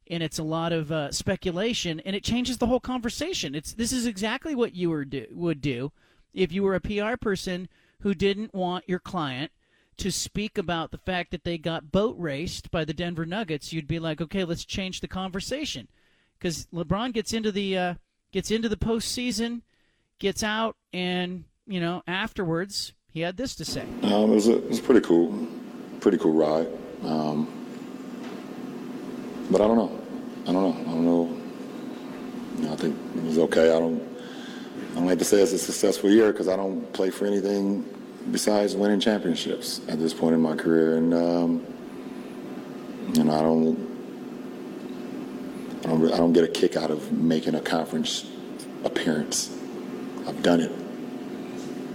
And it's a lot of uh, speculation, and it changes the whole conversation. It's this is exactly what you were do, would do if you were a P R person who didn't want your client to speak about the fact that they got boat raced by the Denver Nuggets. You'd be like, okay, let's change the conversation, because LeBron gets into the uh, gets into the postseason, gets out, and you know afterwards he had this to say. Um, it was a, it was pretty cool, pretty cool ride. Um, But I don't know. I don't know. I don't know. You know, I think it was okay. I don't. I don't like to say it's a successful year because I don't play for anything besides winning championships at this point in my career, and um, and I don't. I don't. I don't get a kick out of making a conference appearance. I've done it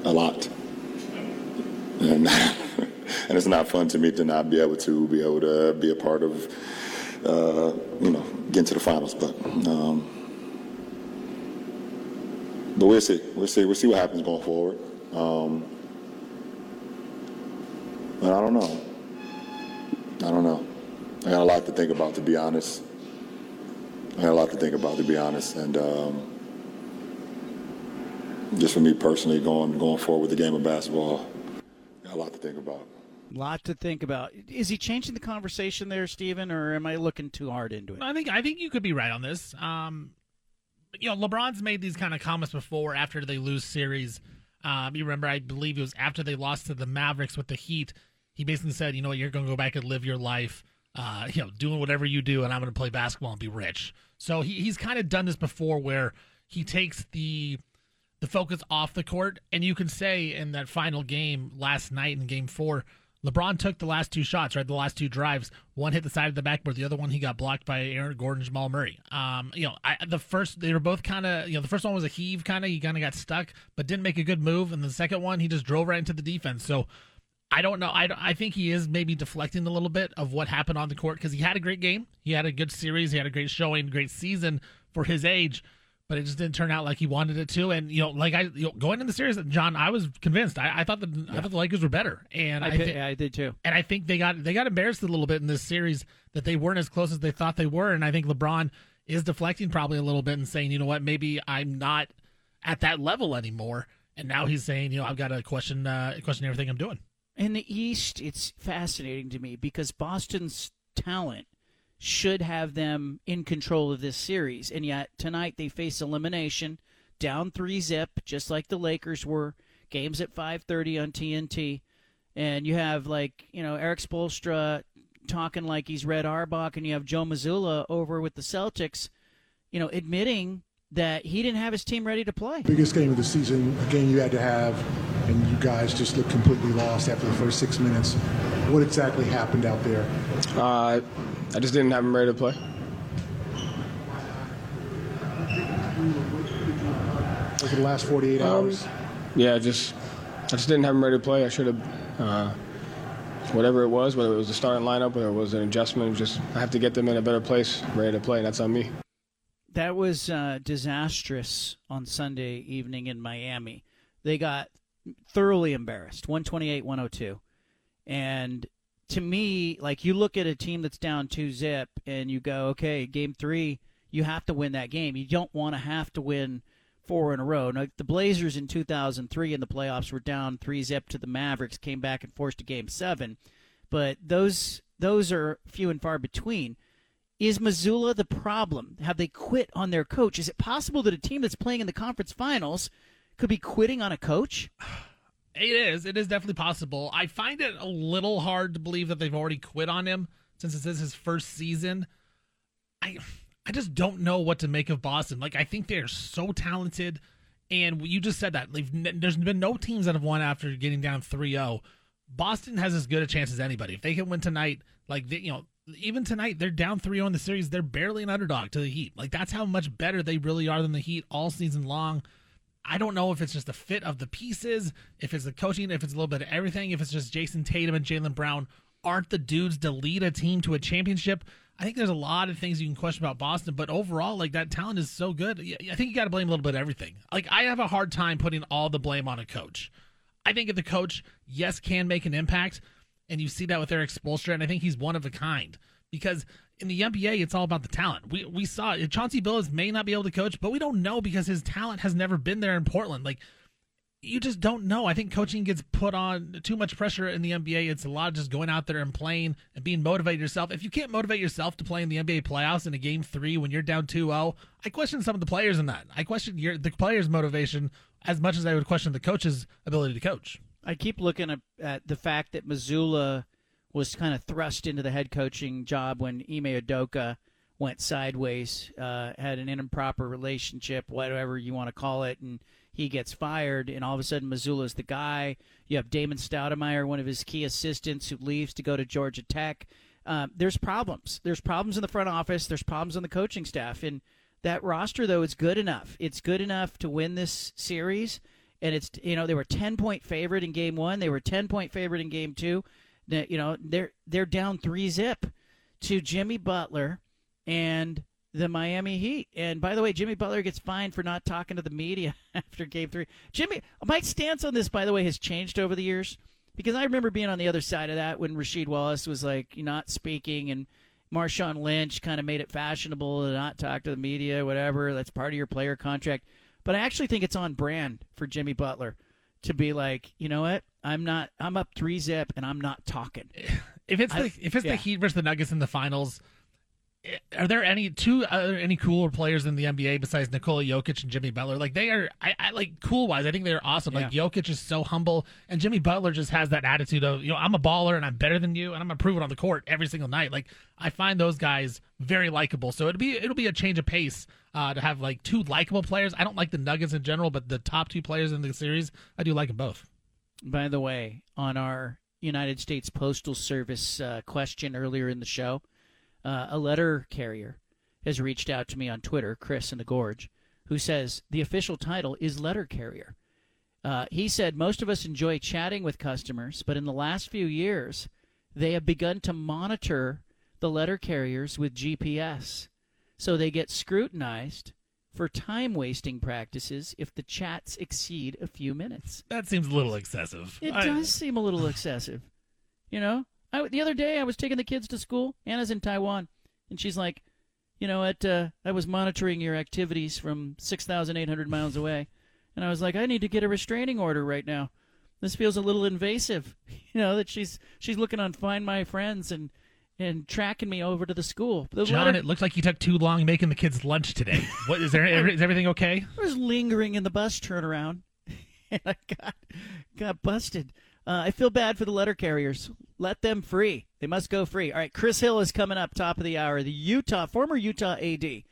a lot, and and it's not fun to me to not be able to be able to be a part of. Uh, you know, get into the finals, but um, but we'll see, we'll see, we'll see what happens going forward. Um, but I don't know, I don't know. I got a lot to think about, to be honest. I got a lot to think about, to be honest, and um, just for me personally, going going forward with the game of basketball, got a lot to think about. Lot to think about. Is he changing the conversation there, Steven, or am I looking too hard into it? I think I think you could be right on this. Um, you know, LeBron's made these kind of comments before after they lose series. Um, you remember, I believe it was after they lost to the Mavericks with the Heat. He basically said, you know, you're going to go back and live your life, uh, you know, doing whatever you do, and I'm going to play basketball and be rich. So he, he's kind of done this before where he takes the the focus off the court, and you can say in that final game last night in game four, LeBron took the last two shots, right? The last two drives. One hit the side of the backboard. The other one, he got blocked by Aaron Gordon, Jamal Murray. Um, you know, I, the first, they were both kind of, you know, the first one was a heave kind of. He kind of got stuck, but didn't make a good move. And the second one, he just drove right into the defense. So I don't know. I, I think he is maybe deflecting a little bit of what happened on the court because he had a great game. He had a good series. He had a great showing, great season for his age, but it just didn't turn out like he wanted it to. And, you know, like I you know, going into the series, John, I was convinced. I, I thought the yeah. I thought the Lakers were better. And I, I, did, th- yeah, I did too. And I think they got they got embarrassed a little bit in this series that they weren't as close as they thought they were. And I think LeBron is deflecting probably a little bit and saying, you know what, maybe I'm not at that level anymore. And now he's saying, you know, I've got to question uh, question everything I'm doing. In the East, it's fascinating to me because Boston's talent should have them in control of this series. And yet tonight they face elimination, down three zip, just like the Lakers were. Games at five thirty on T N T. And you have, like, you know, Eric Spoelstra talking like he's Red Auerbach, and you have Joe Mazzulla over with the Celtics, you know, admitting that he didn't have his team ready to play. Biggest game of the season, a game you had to have, and you guys just looked completely lost after the first six minutes. What exactly happened out there? Uh, I just didn't have him ready to play. Over the last forty-eight um, hours? Yeah, just I just didn't have him ready to play. I should have, uh, whatever it was, whether it was the starting lineup, whether it was an adjustment, just I have to get them in a better place, ready to play, and that's on me. That was uh, disastrous on Sunday evening in Miami. They got thoroughly embarrassed, one twenty-eight to one oh two. And to me, like, you look at a team that's down two zip and you go, okay, game three, you have to win that game. You don't want to have to win four in a row. Now, the Blazers in two thousand three in the playoffs were down three zip to the Mavericks, came back and forced a game seven. But those those are few and far between. Is Mazzulla the problem? Have they quit on their coach? Is it possible that a team that's playing in the conference finals could be quitting on a coach? It is. It is definitely possible. I find it a little hard to believe that they've already quit on him since this is his first season. I I just don't know what to make of Boston. Like, I think they're so talented. And you just said that. They've, there's been no teams that have won after getting down three oh. Boston has as good a chance as anybody. If they can win tonight, like, they, you know, even tonight, they're down three oh in the series. They're barely an underdog to the Heat. Like, that's how much better they really are than the Heat all season long. I don't know if it's just the fit of the pieces, if it's the coaching, if it's a little bit of everything, if it's just Jason Tatum and Jaylen Brown aren't the dudes to lead a team to a championship. I think there's a lot of things you can question about Boston, but overall, like, that talent is so good. I think you got to blame a little bit of everything. Like, I have a hard time putting all the blame on a coach. I think if the coach, yes, can make an impact, and you see that with Eric Spoelstra, and I think he's one of a kind. Because in the N B A, it's all about the talent. We we saw it. Chauncey Billups may not be able to coach, but we don't know because his talent has never been there in Portland. Like, you just don't know. I think coaching gets put on too much pressure in the N B A. It's a lot of just going out there and playing and being motivated yourself. If you can't motivate yourself to play in the N B A playoffs in a game three when you're down two oh, I question some of the players in that. I question your, the players' motivation as much as I would question the coach's ability to coach. I keep looking at the fact that Mazzulla was kind of thrust into the head coaching job when Ime Udoka went sideways, uh, had an improper relationship, whatever you want to call it, and he gets fired, and all of a sudden Missoula's the guy. You have Damon Stoudemire, one of his key assistants, who leaves to go to Georgia Tech. Um, there's problems. There's problems in the front office. There's problems on the coaching staff. And that roster, though, is good enough. It's good enough to win this series. And it's, you know, they were ten-point favorite in game one. They were ten-point favorite in game two. You know, they're they're down three zip to Jimmy Butler and the Miami Heat. And by the way, Jimmy Butler gets fined for not talking to the media after game three. Jimmy, my stance on this, by the way, has changed over the years, because I remember being on the other side of that when Rasheed Wallace was, like, not speaking, and Marshawn Lynch kind of made it fashionable to not talk to the media, whatever. That's part of your player contract. But I actually think it's on brand for Jimmy Butler to be like, you know what? I'm not. I'm up three zip, and I'm not talking. If it's I, the if it's yeah. the Heat versus the Nuggets in the finals, are there any two are there any cooler players in the N B A besides Nikola Jokic and Jimmy Butler? Like, they are, I, I like cool wise. I think they're awesome. Yeah. Like, Jokic is so humble, and Jimmy Butler just has that attitude of, you know, I'm a baller and I'm better than you, and I'm gonna prove it on the court every single night. Like, I find those guys very likable. So it'll be it'll be a change of pace uh, to have, like, two likable players. I don't like the Nuggets in general, but the top two players in the series, I do like them both. By the way, on our United States Postal Service uh, question earlier in the show, uh, a letter carrier has reached out to me on Twitter, Chris in the Gorge, who says the official title is letter carrier. Uh, he said, most of us enjoy chatting with customers, but in the last few years, they have begun to monitor the letter carriers with G P S. So they get scrutinized for time-wasting practices if the chats exceed a few minutes. That seems a little excessive. It I... does seem a little excessive. You know, I, the other day I was taking the kids to school. Anna's in Taiwan, and she's like, you know, at, uh, I was monitoring your activities from six thousand eight hundred miles away. And I was like, I need to get a restraining order right now. This feels a little invasive, you know, that she's she's looking on Find My Friends and, and tracking me over to the school. The John, letter... it looked like you took too long making the kids lunch today. What is there? Is everything okay? I was lingering in the bus turnaround, and I got got busted. Uh, I feel bad for the letter carriers. Let them free. They must go free. All right, Chris Hill is coming up top of the hour. The Utah, former Utah A D.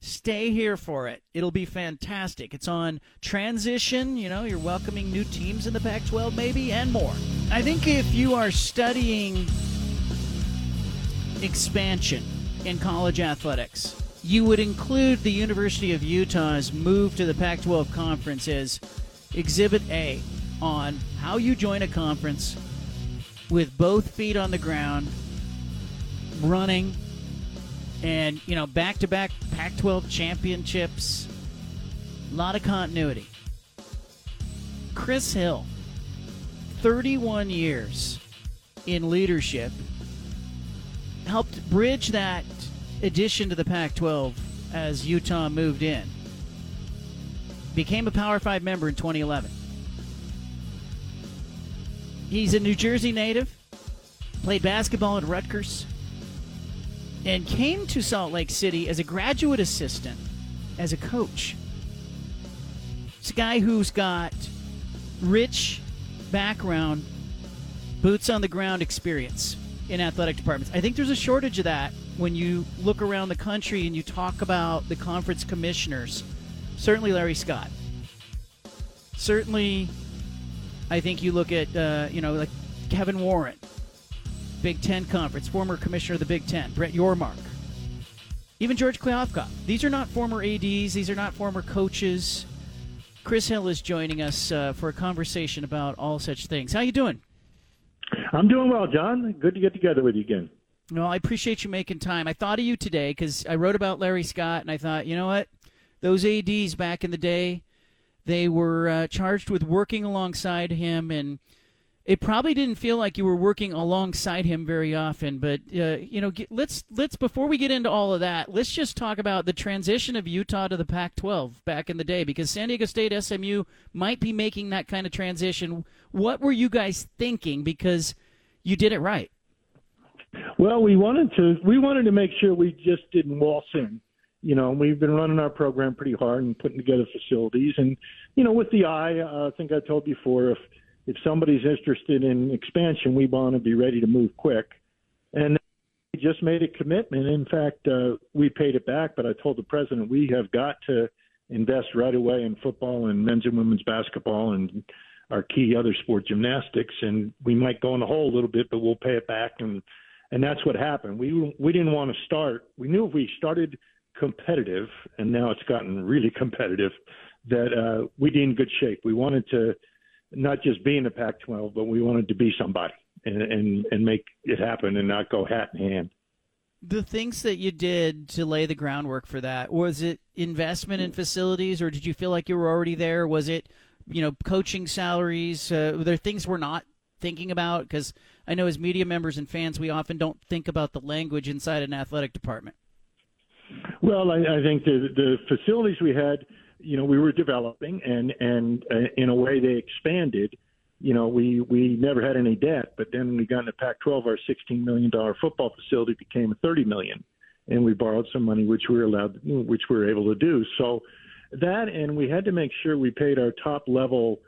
Stay here for it. It'll be fantastic. It's on transition. You know, you're welcoming new teams in the Pac twelve maybe, and more. I think if you are studying expansion in college athletics, you would include the University of Utah's move to the Pac twelve conference as Exhibit A on how you join a conference with both feet on the ground, running, and, you know, back-to-back Pac twelve championships. A lot of continuity. Chris Hill, thirty-one years in leadership, helped bridge that addition to the Pac twelve as Utah moved in. Became a Power Five member in twenty eleven. He's a New Jersey native, played basketball at Rutgers, and came to Salt Lake City as a graduate assistant, as a coach. It's a guy who's got rich background, boots-on-the-ground experience in athletic departments. I think there's a shortage of that when you look around the country and you talk about the conference commissioners. Certainly Larry Scott. Certainly, I think you look at, uh, you know, like Kevin Warren. Big Ten Conference, former commissioner of the Big Ten, Brett Yormark. Even George Kleofkoff. These are not former A Ds. These are not former coaches. Chris Hill is joining us uh, for a conversation about all such things. How you doing? I'm doing well, John. Good to get together with you again. No, I appreciate you making time. I thought of you today because I wrote about Larry Scott, and I thought, you know what? Those A Ds back in the day, they were uh, charged with working alongside him, and it probably didn't feel like you were working alongside him very often, but uh, you know, get, let's let's before we get into all of that, let's just talk about the transition of Utah to the Pac twelve back in the day, because San Diego State, S M U might be making that kind of transition. What were you guys thinking? Because you did it right. Well, we wanted to we wanted to make sure we just didn't waltz in. You know, we've been running our program pretty hard and putting together facilities, and you know, with the eye, uh, I think I told before if. If somebody's interested in expansion, we want to be ready to move quick. And we just made a commitment. In fact, uh, we paid it back, but I told the president we have got to invest right away in football and men's and women's basketball and our key other sport, gymnastics. And we might go in the hole a little bit, but we'll pay it back. And, and that's what happened. We, we didn't want to start. We knew if we started competitive, and now it's gotten really competitive, that uh, we'd be in good shape. We wanted to not just be in the Pac twelve, but we wanted to be somebody and, and, and make it happen and not go hat in hand. The things that you did to lay the groundwork for that, was it investment in facilities, or did you feel like you were already there? Was it, you know, coaching salaries? Uh, were there things we're not thinking about? Because I know as media members and fans, we often don't think about the language inside an athletic department. Well, I, I think the, the facilities we had – you know, we were developing, and and uh, in a way they expanded. You know, we, we never had any debt, but then when we got into Pac twelve, our sixteen million dollars football facility became thirty million dollars, and we borrowed some money, which we were allowed, which we were able to do. So that, and we had to make sure we paid our top level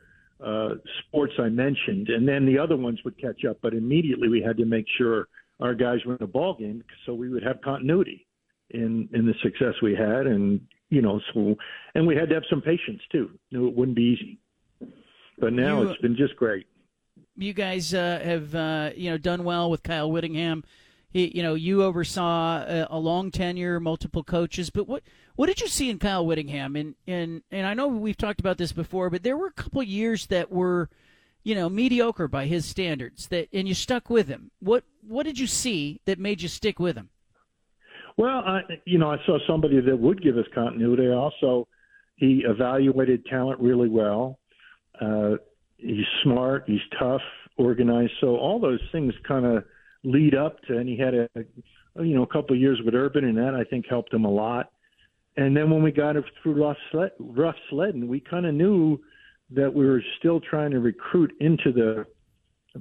uh, sports I mentioned, and then the other ones would catch up. But immediately we had to make sure our guys were in the ball game, so we would have continuity in in the success we had, and. You know, so, and we had to have some patience, too. No, it wouldn't be easy. But now you, it's been just great. You guys uh, have, uh, you know, done well with Kyle Whittingham you know, you oversaw a, a long tenure, multiple coaches. But what what did you see in Kyle Whittingham? And and and I know we've talked about this before, but there were a couple of years that were, you know, mediocre by his standards. That and you stuck with him. What what did you see that made you stick with him? Well, I, you know, I saw somebody that would give us continuity. Also, he evaluated talent really well. Uh, he's smart. He's tough, organized. So all those things kind of lead up to, and he had a, a you know, a couple of years with Urban, and that I think helped him a lot. And then when we got it through rough, sled, rough sledding, we kind of knew that we were still trying to recruit into the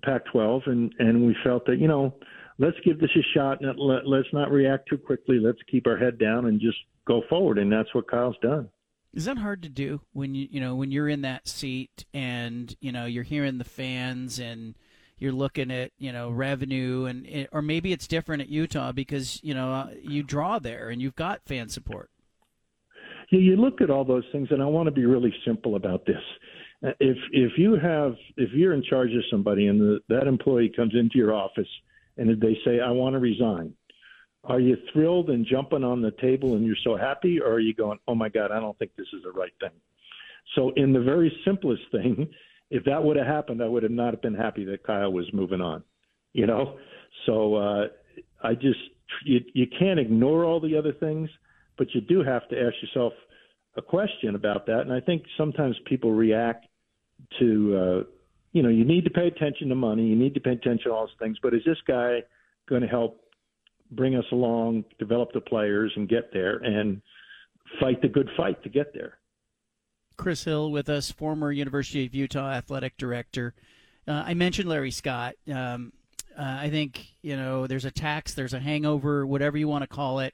Pac twelve, and, and we felt that, you know, let's give this a shot, and let, let's not react too quickly. Let's keep our head down and just go forward, and that's what Kyle's done. Is that hard to do when you you know when you're in that seat and you know you're hearing the fans and you're looking at you know revenue and or maybe it's different at Utah because you know you draw there and you've got fan support. Yeah, you look at all those things, and I want to be really simple about this. If if you have if you're in charge of somebody and the, that employee comes into your office and if they say, I want to resign, are you thrilled and jumping on the table and you're so happy, or are you going, oh, my God, I don't think this is the right thing? So in the very simplest thing, if that would have happened, I would have not been happy that Kyle was moving on, you know? So uh, I just you, – you can't ignore all the other things, but you do have to ask yourself a question about that. And I think sometimes people react to uh, – you know, you need to pay attention to money. You need to pay attention to all those things. But is this guy going to help bring us along, develop the players, and get there and fight the good fight to get there? Chris Hill with us, former University of Utah athletic director. Uh, I mentioned Larry Scott. Um, uh, I think, you know, there's a tax, there's a hangover, whatever you want to call it.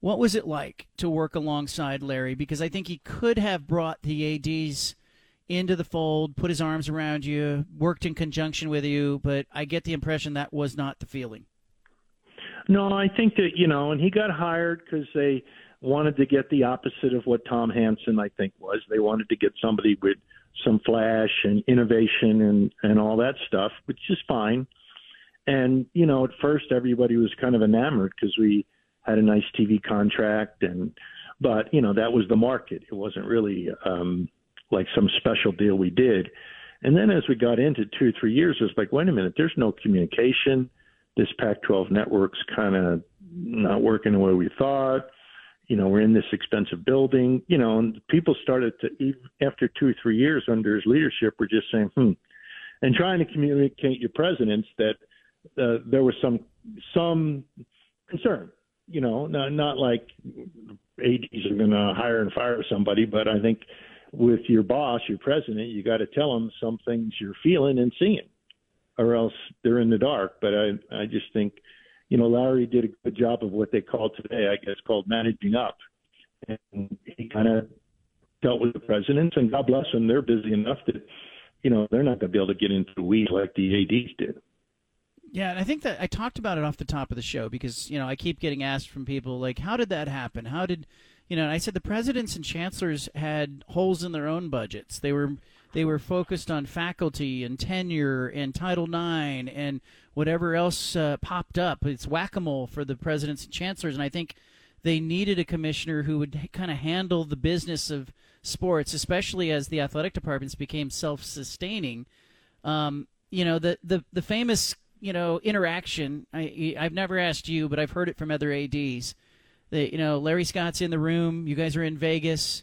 What was it like to work alongside Larry? Because I think he could have brought the A Ds into the fold, put his arms around you, worked in conjunction with you, but I get the impression that was not the feeling. No, I think that, you know, and he got hired because they wanted to get the opposite of what Tom Hansen, I think, was. They wanted to get somebody with some flash and innovation and, and all that stuff, which is fine. And, you know, at first everybody was kind of enamored because we had a nice T V contract, and but, you know, that was the market. It wasn't really um, – like some special deal we did. And then as we got into two or three years, it was like, wait a minute, there's no communication. This Pac twelve network's kind of not working the way we thought. You know, we're in this expensive building, you know, and people started to, after two or three years under his leadership, were just saying, hmm, and trying to communicate your presidents that uh, there was some, some concern, you know, not, not like A Ds are going to hire and fire somebody, but I think, with your boss, your president, you got to tell them some things you're feeling and seeing, or else they're in the dark. But I, I just think, you know, Larry did a good job of what they call today, I guess, called managing up. And he kind of dealt with the presidents, and God bless them, they're busy enough that, you know, they're not going to be able to get into the weeds like the A Ds did. Yeah, and I think that I talked about it off the top of the show because, you know, I keep getting asked from people, like, how did that happen? How did... You know, and I said the presidents and chancellors had holes in their own budgets. They were they were focused on faculty and tenure and Title nine and whatever else uh, popped up. It's whack-a-mole for the presidents and chancellors, and I think they needed a commissioner who would kind of handle the business of sports, especially as the athletic departments became self-sustaining. Um, you know, the, the, the famous, you know, interaction, I, I've never asked you, but I've heard it from other A Ds. The, you know, Larry Scott's in the room. You guys are in Vegas.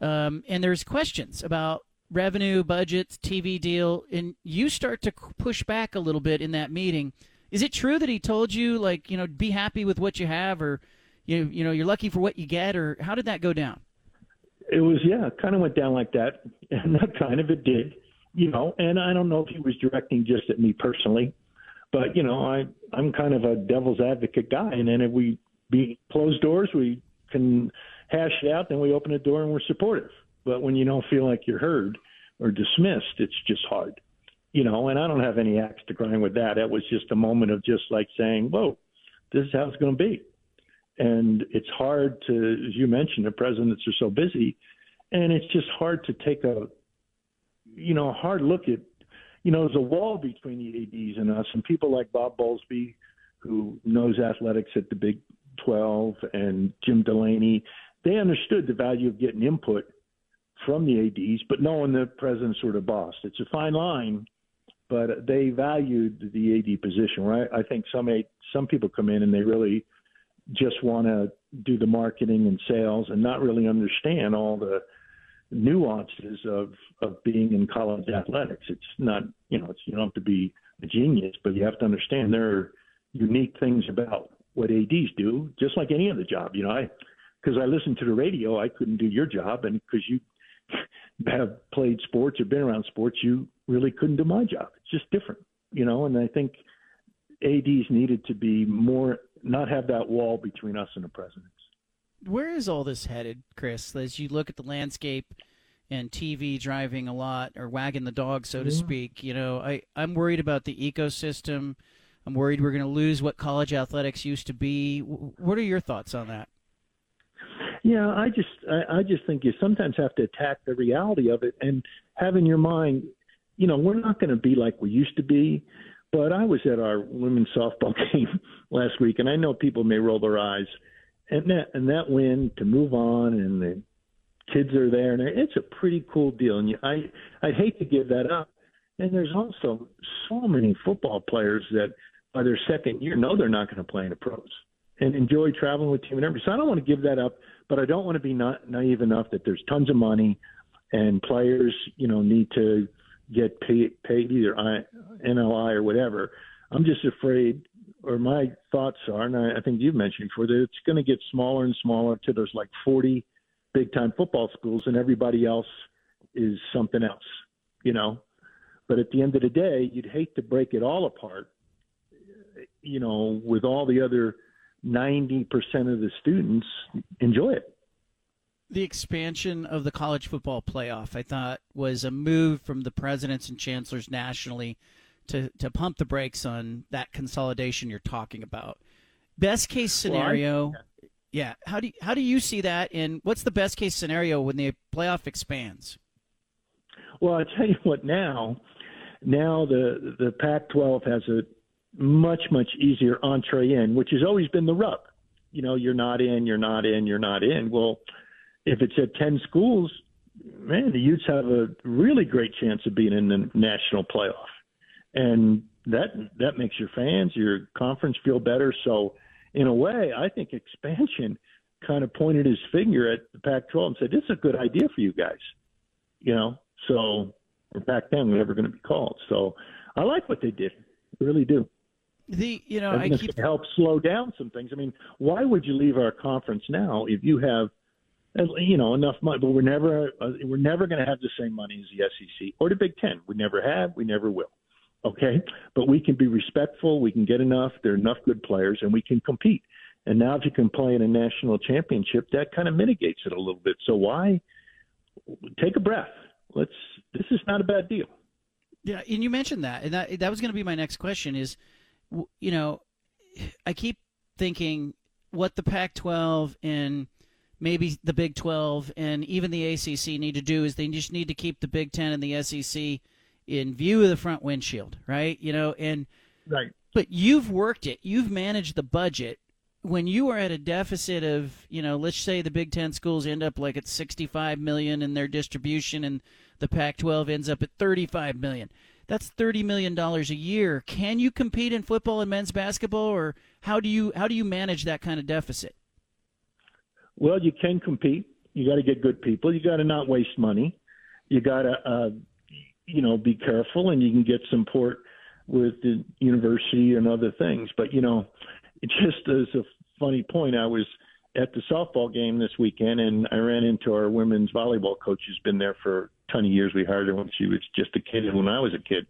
Um, and there's questions about revenue, budgets, T V deal. And you start to push back a little bit in that meeting. Is it true that he told you, like, you know, be happy with what you have, or, you, you know, you're lucky for what you get? Or how did that go down? It was, yeah, it kind of went down like that. And that kind of it did, you know. And I don't know if he was directing just at me personally. But, you know, I, I'm kind of a devil's advocate guy. And then if we – be closed doors, we can hash it out, then we open a door and we're supportive. But when you don't feel like you're heard or dismissed, it's just hard, you know, and I don't have any axe to grind with that. That was just a moment of just like saying, whoa, this is how it's going to be. And it's hard to, as you mentioned, the presidents are so busy, and it's just hard to take a, you know, a hard look at, you know, there's a wall between the A Ds and us, and people like Bob Bowlesby, who knows athletics at the Big twelve, and Jim Delaney, they understood the value of getting input from the A Ds, but knowing the president's sort of boss. It's a fine line, but they valued the A D position, right? I think some some people come in and they really just want to do the marketing and sales and not really understand all the nuances of, of being in college athletics. It's not, you know, it's, you don't have to be a genius, but you have to understand there are unique things about what A Ds do, just like any other job. You know, I, because I listened to the radio, I couldn't do your job, and because you have played sports or been around sports, you really couldn't do my job. It's just different, you know, and I think A Ds needed to be more, not have that wall between us and the presidents. Where is all this headed, Chris, as you look at the landscape and T V driving a lot or wagging the dog, so to yeah. speak? You know, I, I'm worried about the ecosystem. I'm worried we're going to lose what college athletics used to be. What are your thoughts on that? Yeah, I just I, I just think you sometimes have to attack the reality of it and have in your mind, you know, we're not going to be like we used to be. But I was at our women's softball game last week, and I know people may roll their eyes. And that, and that win to move on, and the kids are there, and it's a pretty cool deal. And you, I, I'd hate to give that up. And there's also so many football players that by their second year know they're not going to play in the pros and enjoy traveling with team and everything. So I don't want to give that up, but I don't want to be not naive enough that there's tons of money and players, you know, need to get paid, paid either N L I or whatever. I'm just afraid, or my thoughts are, and I, I think you've mentioned before, that it's going to get smaller and smaller until there's like forty big-time football schools and everybody else is something else, you know. But at the end of the day, you'd hate to break it all apart, you know, with all the other ninety percent of the students enjoy it. The expansion of the college football playoff, I thought, was a move from the presidents and chancellors nationally To, to pump the brakes on that consolidation you're talking about. Best case scenario, well, I, yeah. How do you, how do you see that? And what's the best case scenario when the playoff expands? Well, I tell you what. Now, now the the Pac twelve has a much much easier entree in, which has always been the rub. You know, you're not in, you're not in, you're not in. Well, if it's at ten schools, man, the Utes have a really great chance of being in the national playoff. And that that makes your fans, your conference feel better. So in a way, I think expansion kind of pointed his finger at the Pac twelve and said, this is a good idea for you guys, you know. So or Pac ten, whatever going to be called. So I like what they did. I really do. The you know, I, I keep it helps slow down some things. I mean, why would you leave our conference now if you have, you know, enough money? But we're never we're never going to have the same money as the S E C or the Big Ten. We never have. We never will. Okay, but we can be respectful. We can get enough. There are enough good players, and we can compete. And now if you can play in a national championship, that kind of mitigates it a little bit. So why take a breath? Let's. This is not a bad deal. Yeah, and you mentioned that, and that that was going to be my next question is, you know, I keep thinking what the Pac twelve and maybe the Big twelve and even the A C C need to do is they just need to keep the Big Ten and the S E C in view of the front windshield, right? You know, and right. But you've worked it. You've managed the budget. When you are at a deficit of, you know, let's say the Big Ten schools end up like at sixty-five million dollars in their distribution and the Pac twelve ends up at thirty-five million dollars. That's thirty million dollars a year. Can you compete in football and men's basketball, or how do you how do you manage that kind of deficit? Well, you can compete. You got to get good people. You got to not waste money. You got to uh, – you know, be careful, and you can get support with the university and other things. But, you know, it just is a funny point. I was at the softball game this weekend, and I ran into our women's volleyball coach who's been there for a ton of years. We hired her when she was just a kid and when I was a kid.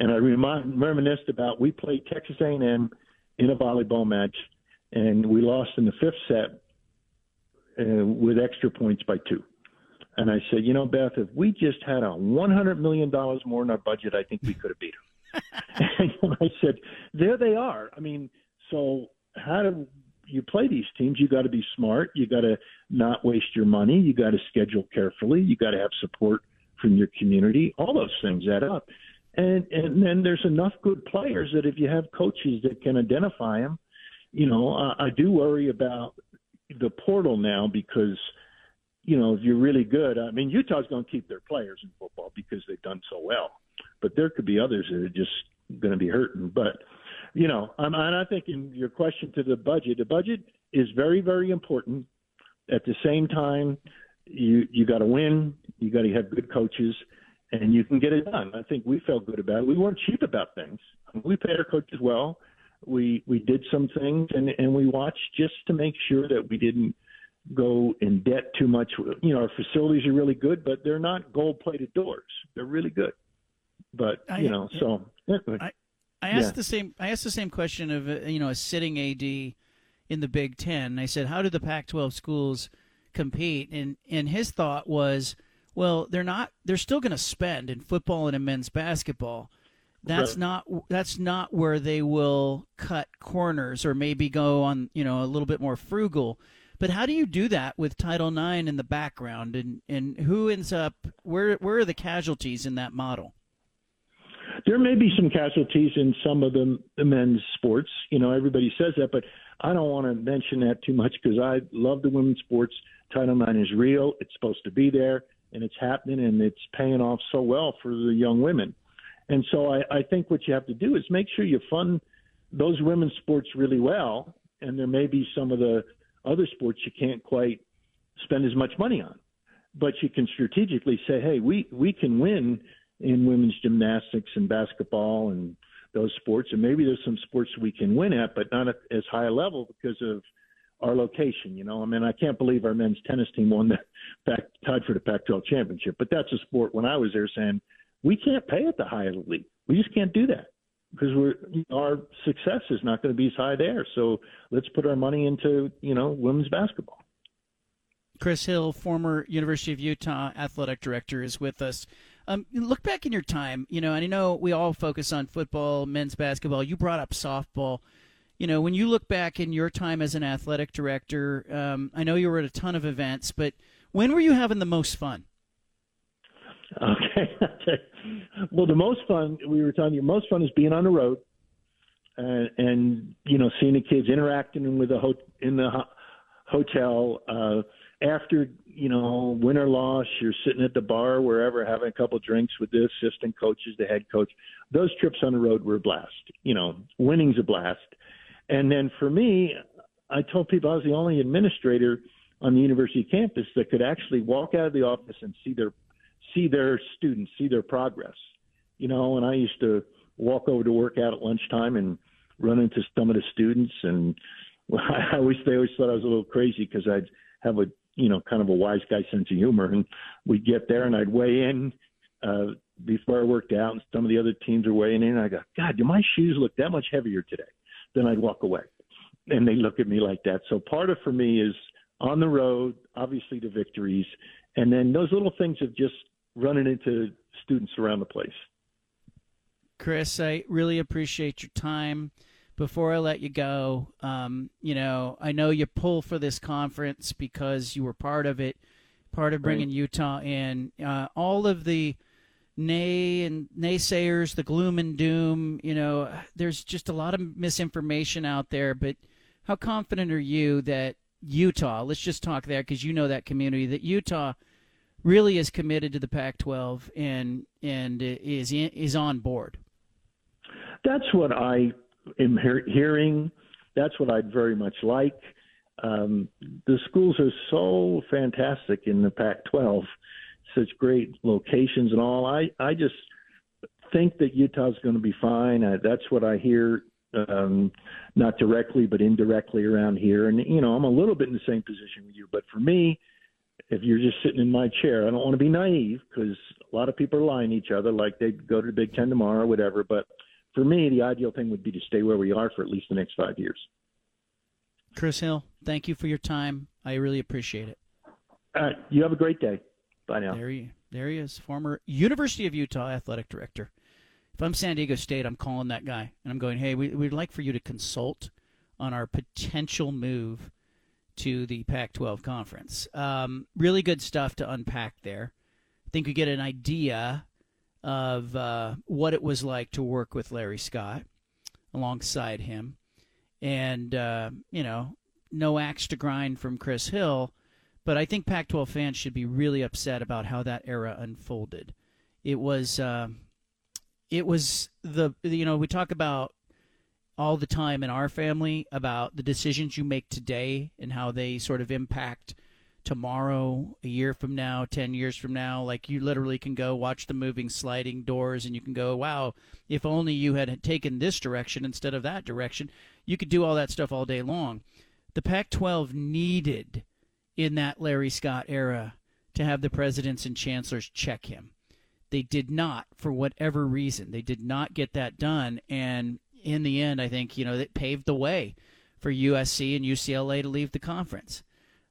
And I remind, reminisced about we played Texas A and M in a volleyball match, and we lost in the fifth set uh, with extra points by two. And I said, you know, Beth, if we just had a one hundred million dollars more in our budget, I think we could have beat them. And I said, there they are. I mean, so how do you play these teams? You got to be smart. You got to not waste your money. You got to schedule carefully. You got to have support from your community. All those things add up. And and then there's enough good players that if you have coaches that can identify them, you know, I, I do worry about the portal now because, you know, if you're really good, I mean, Utah's going to keep their players in football because they've done so well. But there could be others that are just going to be hurting. But, you know, I'm, and I think in your question to the budget, the budget is very, very important. At the same time, you you got to win. You got to have good coaches, and you can get it done. I think we felt good about it. We weren't cheap about things. We paid our coaches well. We we did some things, and, and we watched just to make sure that we didn't go in debt too much. You know, our facilities are really good, but they're not gold-plated doors. They're really good. But, you I, know, yeah. so anyway. I, I asked yeah. the same I asked the same question of, you know, a sitting A D in the Big Ten. I said, how do the Pac twelve schools compete? And and his thought was, well, they're not they're still going to spend in football and in men's basketball. That's right. not that's not where they will cut corners or maybe go on, you know, a little bit more frugal. But how do you do that with Title nine in the background, and, and who ends up where where are the casualties in that model? There may be some casualties in some of the, the men's sports. You know, everybody says that, but I don't want to mention that too much because I love the women's sports. Title nine is real. It's supposed to be there, and it's happening, and it's paying off so well for the young women. And so I, I think what you have to do is make sure you fund those women's sports really well, and there may be some of the other sports you can't quite spend as much money on. But you can strategically say, hey, we, we can win in women's gymnastics and basketball and those sports, and maybe there's some sports we can win at, but not at as high a level because of our location. You know, I mean, I can't believe our men's tennis team won the back, tied for the Pac twelve championship, but that's a sport when I was there saying we can't pay at the high of the league. We just can't do that because we're, you know, our success is not going to be as high there. So let's put our money into, you know, women's basketball. Chris Hill, former University of Utah athletic director, is with us. Um, look back in your time, you know, and I know we all focus on football, men's basketball. You brought up softball. You know, when you look back in your time as an athletic director, um, I know you were at a ton of events, but when were you having the most fun? Okay. Well, the most fun, we were telling you, most fun is being on the road and, and you know, seeing the kids interacting with the ho- in the ho- hotel, uh, after, you know, win or loss, you're sitting at the bar, wherever, having a couple drinks with the assistant coaches, the head coach. Those trips on the road were a blast. You know, winning's a blast. And then for me, I told people I was the only administrator on the university campus that could actually walk out of the office and see their see their students, see their progress. You know, and I used to walk over to work out at lunchtime and run into some of the students. And I always, they always thought I was a little crazy because I'd have a, you know, kind of a wise guy sense of humor. And we'd get there and I'd weigh in uh, before I worked out, and some of the other teams are weighing in. And I go, God, do my shoes look that much heavier today? Then I'd walk away. And they look at me like that. So part of for me is on the road, obviously the victories, and then those little things of just running into students around the place. Chris, I really appreciate your time. Before I let you go, um, you know, I know you pull for this conference because you were part of it, part of bringing right. Utah in. Uh, all of the nay and naysayers, the gloom and doom, you know, there's just a lot of misinformation out there. But how confident are you that Utah, let's just talk there because you know that community, that Utah really is committed to the Pac twelve and and is in, is on board? That's what I – am hearing. That's what I'd very much like. Um, the schools are so fantastic in the Pac twelve, such great locations and all. I, I just think that Utah's going to be fine. I, that's what I hear, um, not directly, but indirectly around here. And, you know, I'm a little bit in the same position with you. But for me, if you're just sitting in my chair, I don't want to be naive because a lot of people are lying to each other, like they go to the Big Ten tomorrow or whatever. But for me, the ideal thing would be to stay where we are for at least the next five years. Chris Hill, thank you for your time. I really appreciate it. All right. You have a great day. Bye now. There he, there he is, former University of Utah athletic director. If I'm San Diego State, I'm calling that guy, and I'm going, hey, we, we'd like for you to consult on our potential move to the Pac twelve conference. Um, really good stuff to unpack there. I think you get an idea of uh, what it was like to work with Larry Scott alongside him. And, uh, you know, no axe to grind from Chris Hill. But I think Pac twelve fans should be really upset about how that era unfolded. It was, uh, it was the, you know, we talk about all the time in our family about the decisions you make today and how they sort of impact tomorrow, a year from now, ten years from now. Like, you literally can go watch the moving sliding doors and you can go, wow, if only you had taken this direction instead of that direction. You could do all that stuff all day long. The Pac twelve needed, in that Larry Scott era, to have the presidents and chancellors check him. They did not, for whatever reason. They did not get that done. And in the end, I think, you know, it paved the way for U S C and U C L A to leave the conference.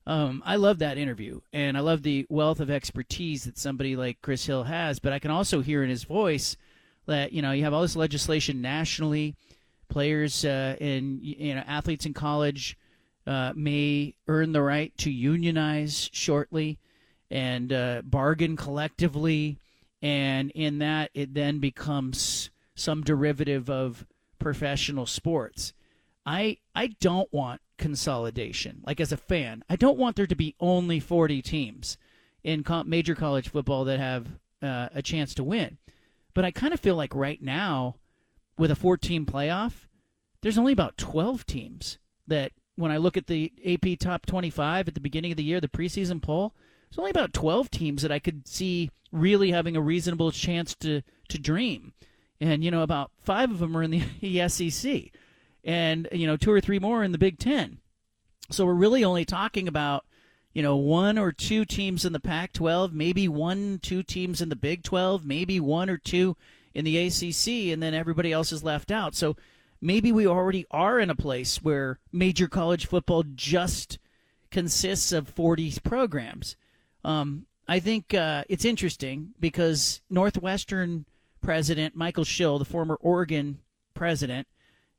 Um, I love that interview, and I love the wealth of expertise that somebody like Chris Hill has, but I can also hear in his voice that, you know, you have all this legislation nationally, players uh, and, you know, athletes in college uh, may earn the right to unionize shortly and uh, bargain collectively, and in that it then becomes some derivative of professional sports. I I don't want consolidation. Like, as a fan, I don't want there to be only forty teams in co- major college football that have uh, a chance to win. But I kind of feel like right now, with a four-team playoff, there's only about twelve teams that, when I look at the A P Top twenty-five at the beginning of the year, the preseason poll, there's only about twelve teams that I could see really having a reasonable chance to, to dream. And, you know, about five of them are in the S E C. And, you know, two or three more in the Big Ten. So we're really only talking about, you know, one or two teams in the Pac twelve, maybe one, two teams in the Big twelve, maybe one or two in the A C C, and then everybody else is left out. So maybe we already are in a place where major college football just consists of forty programs. Um, I think uh, it's interesting because Northwestern president Michael Schill, the former Oregon president,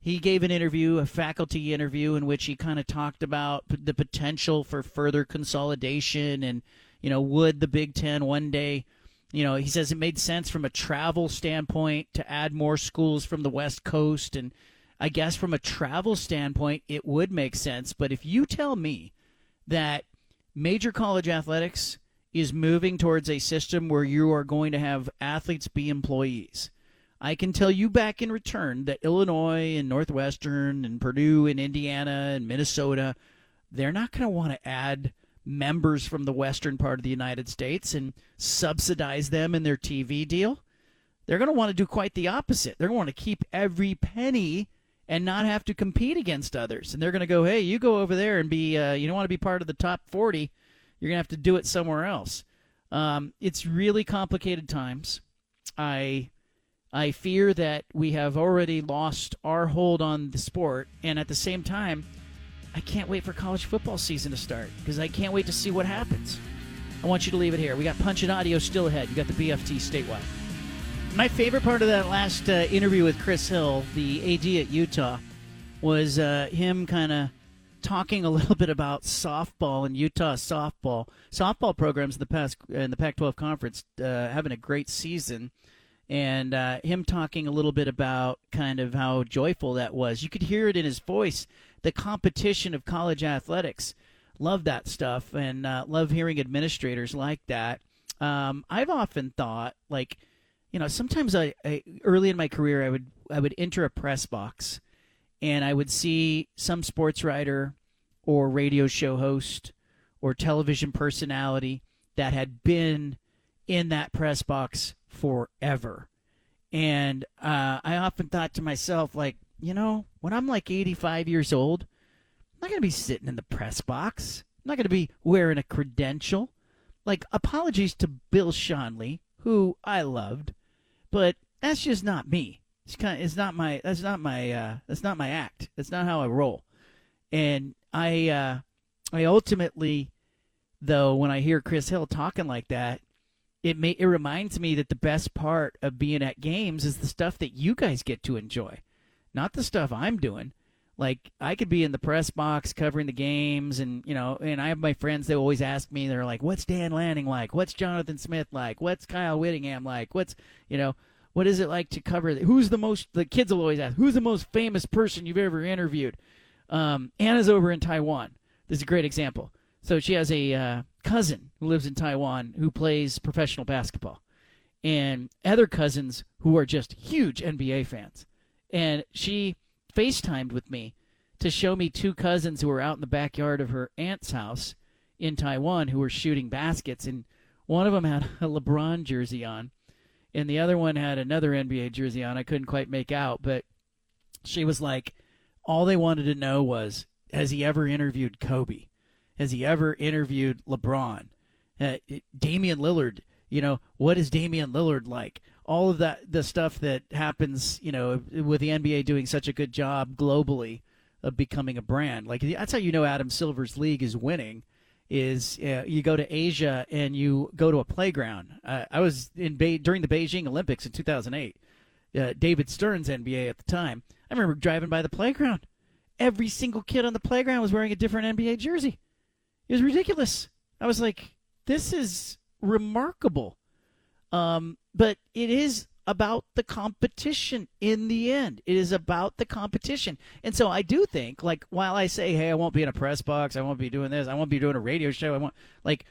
he gave an interview, a faculty interview, in which he kind of talked about the potential for further consolidation and, you know, would the Big Ten one day, you know, he says it made sense from a travel standpoint to add more schools from the West Coast. And I guess from a travel standpoint, it would make sense. But if you tell me that major college athletics is moving towards a system where you are going to have athletes be employees, I can tell you back in return that Illinois and Northwestern and Purdue and Indiana and Minnesota, they're not going to want to add members from the western part of the United States and subsidize them in their T V deal. They're going to want to do quite the opposite. They're going to want to keep every penny and not have to compete against others. And they're going to go, hey, you go over there and be, uh, you don't want to be part of the top forty. You're going to have to do it somewhere else. Um, it's really complicated times. I... I fear that we have already lost our hold on the sport, and at the same time, I can't wait for college football season to start because I can't wait to see what happens. I want you to leave it here. We got Punch and Audio still ahead. You got the B F T statewide. My favorite part of that last uh, interview with Chris Hill, the A D at Utah, was uh, him kind of talking a little bit about softball and Utah softball. Softball programs in the past in the Pac twelve conference uh, having a great season. And uh, him talking a little bit about kind of how joyful that was. You could hear it in his voice, the competition of college athletics. Love that stuff, and uh, love hearing administrators like that. Um, I've often thought, like, you know, sometimes I, I early in my career I would I would enter a press box, and I would see some sports writer or radio show host or television personality that had been in that press box forever. And uh, I often thought to myself, like, you know, when I'm like eighty-five years old, I'm not going to be sitting in the press box. I'm not going to be wearing a credential. Like, apologies to Bill Schonley, who I loved, but that's just not me. It's kind of, it's not my, that's not my, uh, that's not my act. That's not how I roll. And I, uh, I ultimately, though, when I hear Chris Hill talking like that, It may, it reminds me that the best part of being at games is the stuff that you guys get to enjoy, not the stuff I'm doing. Like, I could be in the press box covering the games, and, you know, and I have my friends, they always ask me, they're like, what's Dan Lanning like? What's Jonathan Smith like? What's Kyle Whittingham like? What's, you know, what is it like to cover? Who's the most, the kids will always ask, who's the most famous person you've ever interviewed? Um, Anna's over in Taiwan. This is a great example. So she has a uh, cousin who lives in Taiwan who plays professional basketball, and other cousins who are just huge N B A fans. And she FaceTimed with me to show me two cousins who were out in the backyard of her aunt's house in Taiwan who were shooting baskets, and one of them had a LeBron jersey on, and the other one had another N B A jersey on. I couldn't quite make out, but she was like, all they wanted to know was, has he ever interviewed Kobe? Has he ever interviewed LeBron? Uh, Damian Lillard, you know, what is Damian Lillard like? All of that, the stuff that happens, you know, with the N B A doing such a good job globally of becoming a brand. Like, that's how you know Adam Silver's league is winning, is uh, you go to Asia and you go to a playground. Uh, I was in Be- during the Beijing Olympics in two thousand eight, uh, David Stern's N B A at the time. I remember driving by the playground. Every single kid on the playground was wearing a different N B A jersey. It was ridiculous. I was like, this is remarkable. Um, but it is about the competition in the end. It is about the competition. And so I do think, like, while I say, hey, I won't be in a press box, I won't be doing this, I won't be doing a radio show, I won't, like,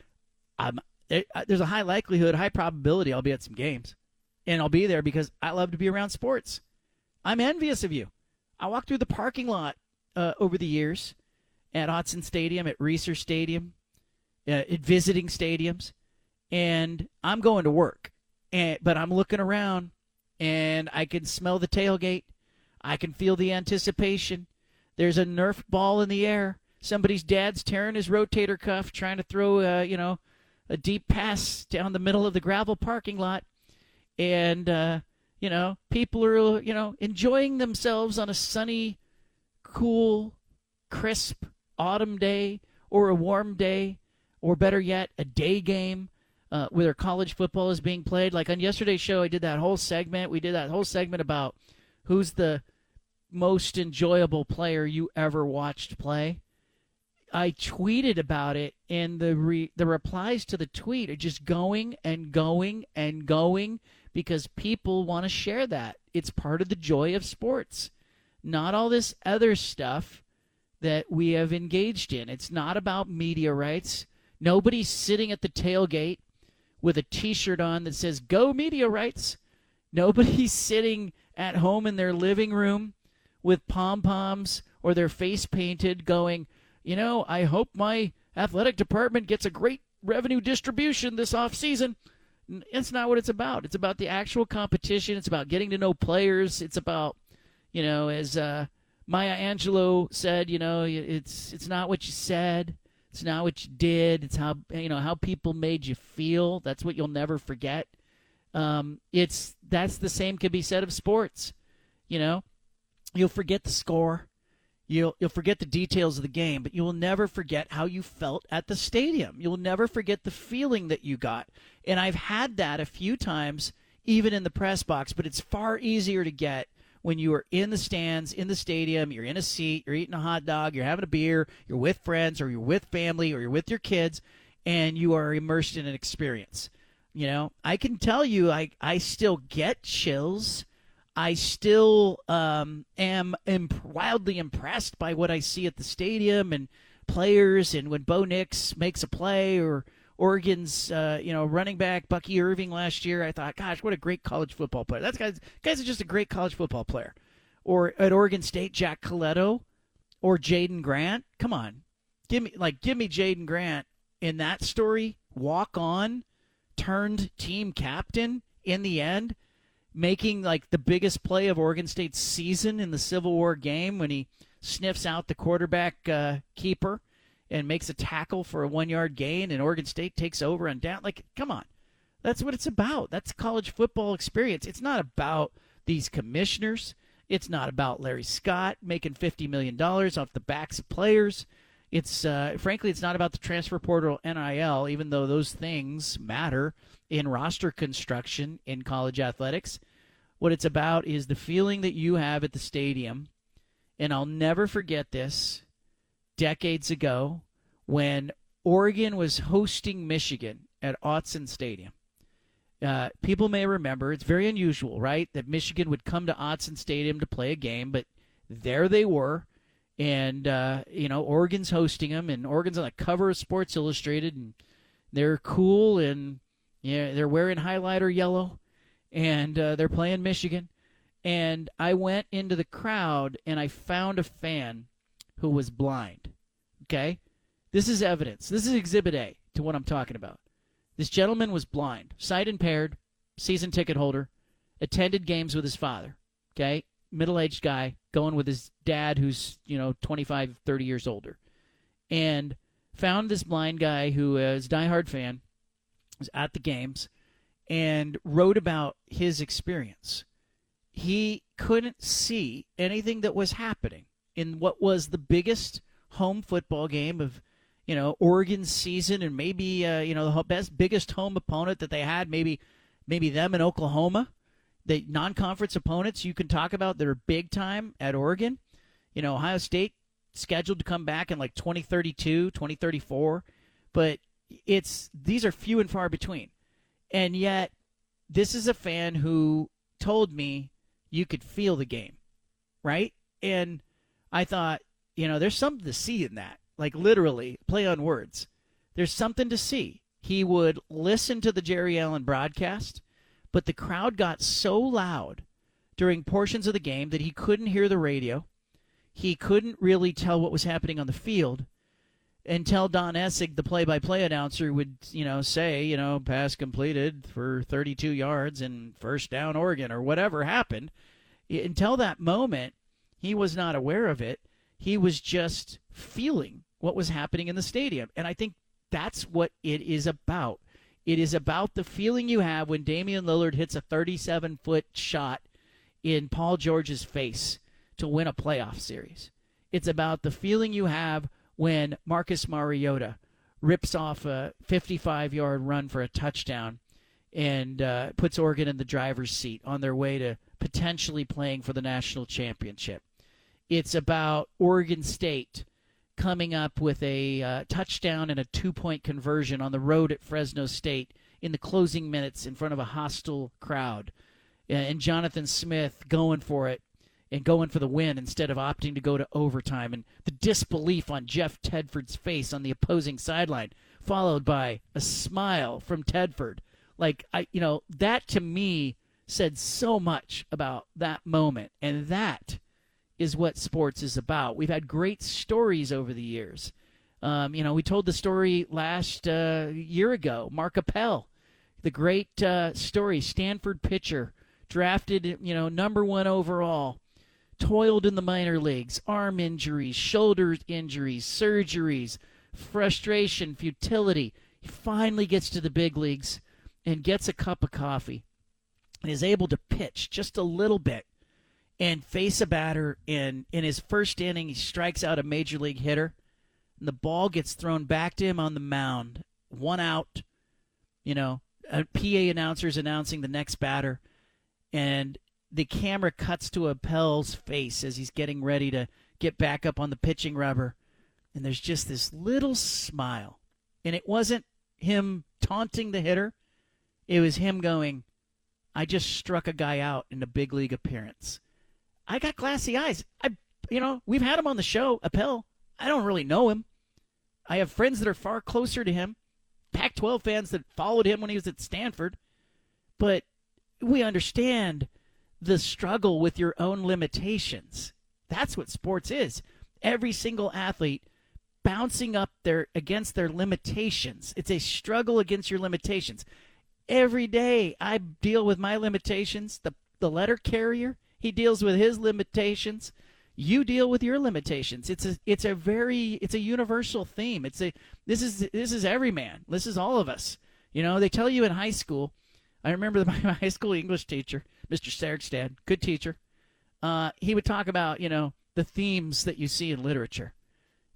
I'm, there's a high likelihood, high probability I'll be at some games. And I'll be there because I love to be around sports. I'm envious of you. I walked through the parking lot uh, over the years at Autzen Stadium, at Reser Stadium, uh, at visiting stadiums, and I'm going to work. And, but I'm looking around, and I can smell the tailgate. I can feel the anticipation. There's a Nerf ball in the air. Somebody's dad's tearing his rotator cuff, trying to throw a, you know, a deep pass down the middle of the gravel parking lot. And, uh, you know, people are, you know, enjoying themselves on a sunny, cool, crisp autumn day or a warm day, or better yet, a day game. Uh, where college football is being played. Like on yesterday's show, I did that whole segment. We did that whole segment about who's the most enjoyable player you ever watched play. I tweeted about it, and the re- the replies to the tweet are just going and going and going because people want to share that. It's part of the joy of sports, not all this other stuff that we have engaged in. It's not about media rights. Nobody's sitting at the tailgate with a T-shirt on that says, go media rights. Nobody's sitting at home in their living room with pom-poms or their face painted going, you know, I hope my athletic department gets a great revenue distribution this offseason. It's not what it's about. It's about the actual competition. It's about getting to know players. It's about, you know, as uh, Maya Angelou said, you know, it's it's not what you said. It's not what you did. It's how, you know, how people made you feel. That's what you'll never forget. Um, it's that's the same could be said of sports. You know, you'll forget the score, you'll you'll forget the details of the game, but you will never forget how you felt at the stadium. You'll never forget the feeling that you got. And I've had that a few times, even in the press box. But it's far easier to get when you are in the stands, in the stadium, you're in a seat, you're eating a hot dog, you're having a beer, you're with friends, or you're with family, or you're with your kids, and you are immersed in an experience. You know, I can tell you I, I still get chills. I still um, am, am wildly impressed by what I see at the stadium and players, and when Bo Nix makes a play, or Oregon's, uh, you know, running back Bucky Irving last year, I thought, gosh, what a great college football player. That guy's, guy's just a great college football player. Or at Oregon State, Jack Coletto or Jaden Grant. Come on. Give me, like, give me Jaden Grant in that story. Walk on, turned team captain in the end, making, like, the biggest play of Oregon State's season in the Civil War game when he sniffs out the quarterback uh, keeper and makes a tackle for a one-yard gain, and Oregon State takes over and down. Like, come on. That's what it's about. That's college football experience. It's not about these commissioners. It's not about Larry Scott making fifty million dollars off the backs of players. It's uh, frankly, it's not about the transfer portal, N I L, even though those things matter in roster construction in college athletics. What it's about is the feeling that you have at the stadium and I'll never forget this, decades ago when Oregon was hosting Michigan at Autzen Stadium. Uh, people may remember, it's very unusual, right, that Michigan would come to Autzen Stadium to play a game, but there they were, and, uh, you know, Oregon's hosting them, and Oregon's on the cover of Sports Illustrated, and they're cool, and yeah, you know, they're wearing highlighter yellow, and uh, they're playing Michigan. And I went into the crowd, and I found a fan who was blind, okay? This is evidence. This is Exhibit A to what I'm talking about. This gentleman was blind, sight impaired, season ticket holder, attended games with his father, okay? Middle-aged guy going with his dad who's, you know, twenty-five, thirty years older. And found this blind guy who is a diehard fan, was at the games, and wrote about his experience. He couldn't see anything that was happening in what was the biggest home football game of, you know, Oregon's season, and maybe, uh, you know, the best, biggest home opponent that they had, maybe maybe them in Oklahoma, the non-conference opponents you can talk about that are big time at Oregon. You know, Ohio State scheduled to come back in like twenty thirty-two, twenty thirty-four, but it's these are few and far between. And yet, this is a fan who told me you could feel the game, right? And I thought, you know, there's something to see in that. Like, literally, play on words. There's something to see. He would listen to the Jerry Allen broadcast, but the crowd got so loud during portions of the game that he couldn't hear the radio. He couldn't really tell what was happening on the field until Don Essig, the play-by-play announcer, would, you know, say, you know, pass completed for thirty-two yards and first down Oregon or whatever happened. Until that moment, he was not aware of it. He was just feeling what was happening in the stadium. And I think that's what it is about. It is about the feeling you have when Damian Lillard hits a thirty-seven-foot shot in Paul George's face to win a playoff series. It's about the feeling you have when Marcus Mariota rips off a fifty-five-yard run for a touchdown and uh, puts Oregon in the driver's seat on their way to potentially playing for the national championship. It's about Oregon State coming up with a uh, touchdown and a two-point conversion on the road at Fresno State in the closing minutes in front of a hostile crowd. And Jonathan Smith going for it and going for the win instead of opting to go to overtime. And the disbelief on Jeff Tedford's face on the opposing sideline, followed by a smile from Tedford. Like, I, you know, that to me said so much about that moment. And that is what sports is about. We've had great stories over the years. Um, you know, we told the story last uh, year ago. Mark Appel, the great uh, story, Stanford pitcher, drafted, you know, number one overall, toiled in the minor leagues, arm injuries, shoulder injuries, surgeries, frustration, futility. He finally gets to the big leagues and gets a cup of coffee and is able to pitch just a little bit and face a batter, and in his first inning, he strikes out a major league hitter, and the ball gets thrown back to him on the mound. One out, you know, a P A announcer's announcing the next batter, and the camera cuts to Appel's face as he's getting ready to get back up on the pitching rubber, and there's just this little smile. And it wasn't him taunting the hitter. It was him going, I just struck a guy out in a big league appearance. I got glassy eyes. I, you know, we've had him on the show, Appel. I don't really know him. I have friends that are far closer to him, Pac twelve fans that followed him when he was at Stanford. But we understand the struggle with your own limitations. That's what sports is. Every single athlete bouncing up their against their limitations. It's a struggle against your limitations. Every day I deal with my limitations, the, the letter carrier. He deals with his limitations. You deal with your limitations. It's a it's a very it's a universal theme. It's a this is this is every man. This is all of us. You know, they tell you in high school. I remember my high school English teacher, Mister Sergstad, good teacher. Uh, he would talk about, you know, the themes that you see in literature.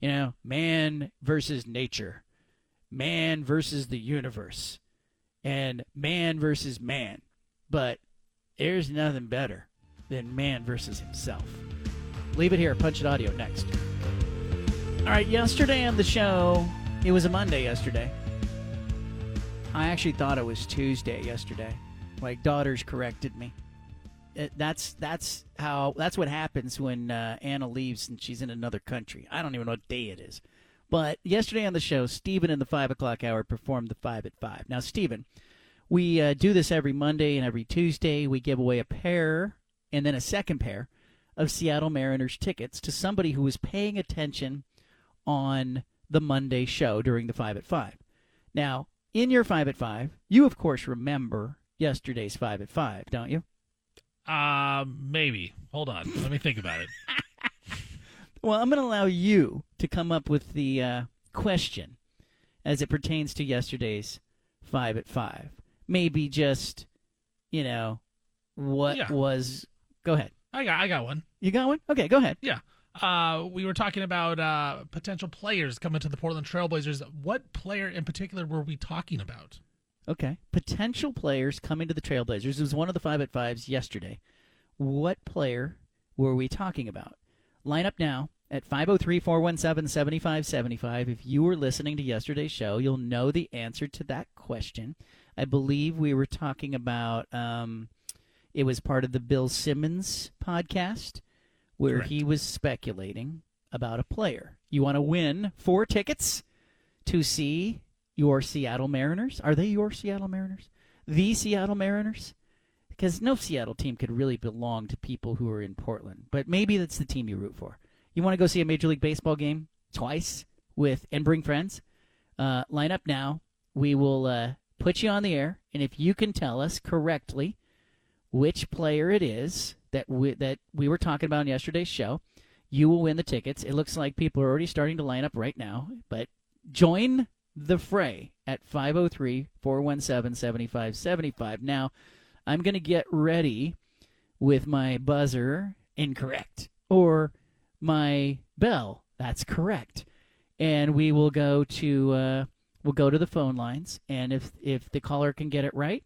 You know, man versus nature, man versus the universe, and man versus man. But there's nothing better than man versus himself. Leave it here. Punch It Audio next. All right, yesterday on the show, it was a Monday yesterday. I actually thought it was Tuesday yesterday. Like, daughters corrected me. It, that's that's how that's what happens when uh, Anna leaves and she's in another country. I don't even know what day it is. But yesterday on the show, Stephen in the five o'clock hour performed the five at five. Now, Stephen, we uh, do this every Monday and every Tuesday. We give away a pair and then a second pair of Seattle Mariners tickets to somebody who was paying attention on the Monday show during the five at five. Now, in your five at five, you, of course, remember yesterday's five at five, don't you? Uh, maybe. Hold on. Let me think about it. Well, I'm going to allow you to come up with the uh, question as it pertains to yesterday's five at five. Maybe just, you know, what yeah. was... Go ahead. I got I got one. You got one? Okay, go ahead. Yeah. Uh, we were talking about uh, potential players coming to the Portland Trailblazers. What player in particular were we talking about? Okay. Potential players coming to the Trailblazers. It was one of the five at fives yesterday. What player were we talking about? Line up now at five oh three, four one seven, seven five seven five. If you were listening to yesterday's show, you'll know the answer to that question. I believe we were talking about... Um, It was part of the Bill Simmons podcast where Correct. He was speculating about a player. You want to win four tickets to see your Seattle Mariners? Are they your Seattle Mariners? The Seattle Mariners? Because no Seattle team could really belong to people who are in Portland, but maybe that's the team you root for. You want to go see a Major League Baseball game twice with and bring friends? Uh, line up now. We will uh, put you on the air, and if you can tell us correctly which player it is that we, that we were talking about on yesterday's show, you will win the tickets. It looks like people are already starting to line up right now, but join the fray at five oh three, four one seven, seven five seven five. Now, I'm going to get ready with my buzzer incorrect or my bell. That's correct. And we will go to uh, we'll go to the phone lines, and if if the caller can get it right,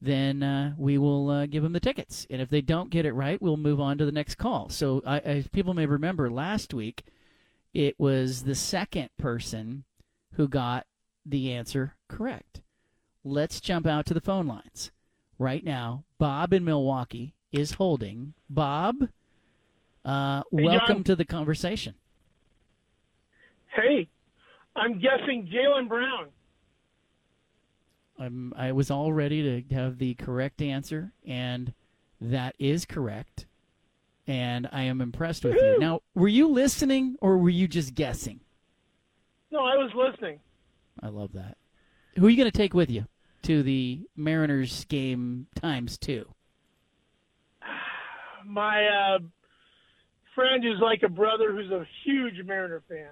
then uh, we will uh, give them the tickets. And if they don't get it right, we'll move on to the next call. So I, I, people may remember last week, it was the second person who got the answer correct. Let's jump out to the phone lines. Right now, Bob in Milwaukee is holding. Bob, uh, hey, welcome John. To the conversation. Hey, I'm guessing Jaylen Brown. I'm, I was all ready to have the correct answer, and that is correct, and I am impressed with Woo-hoo! You. Now, were you listening, or were you just guessing? No, I was listening. I love that. Who are you going to take with you to the Mariners game times two? My uh, friend is like a brother who's a huge Mariner fan.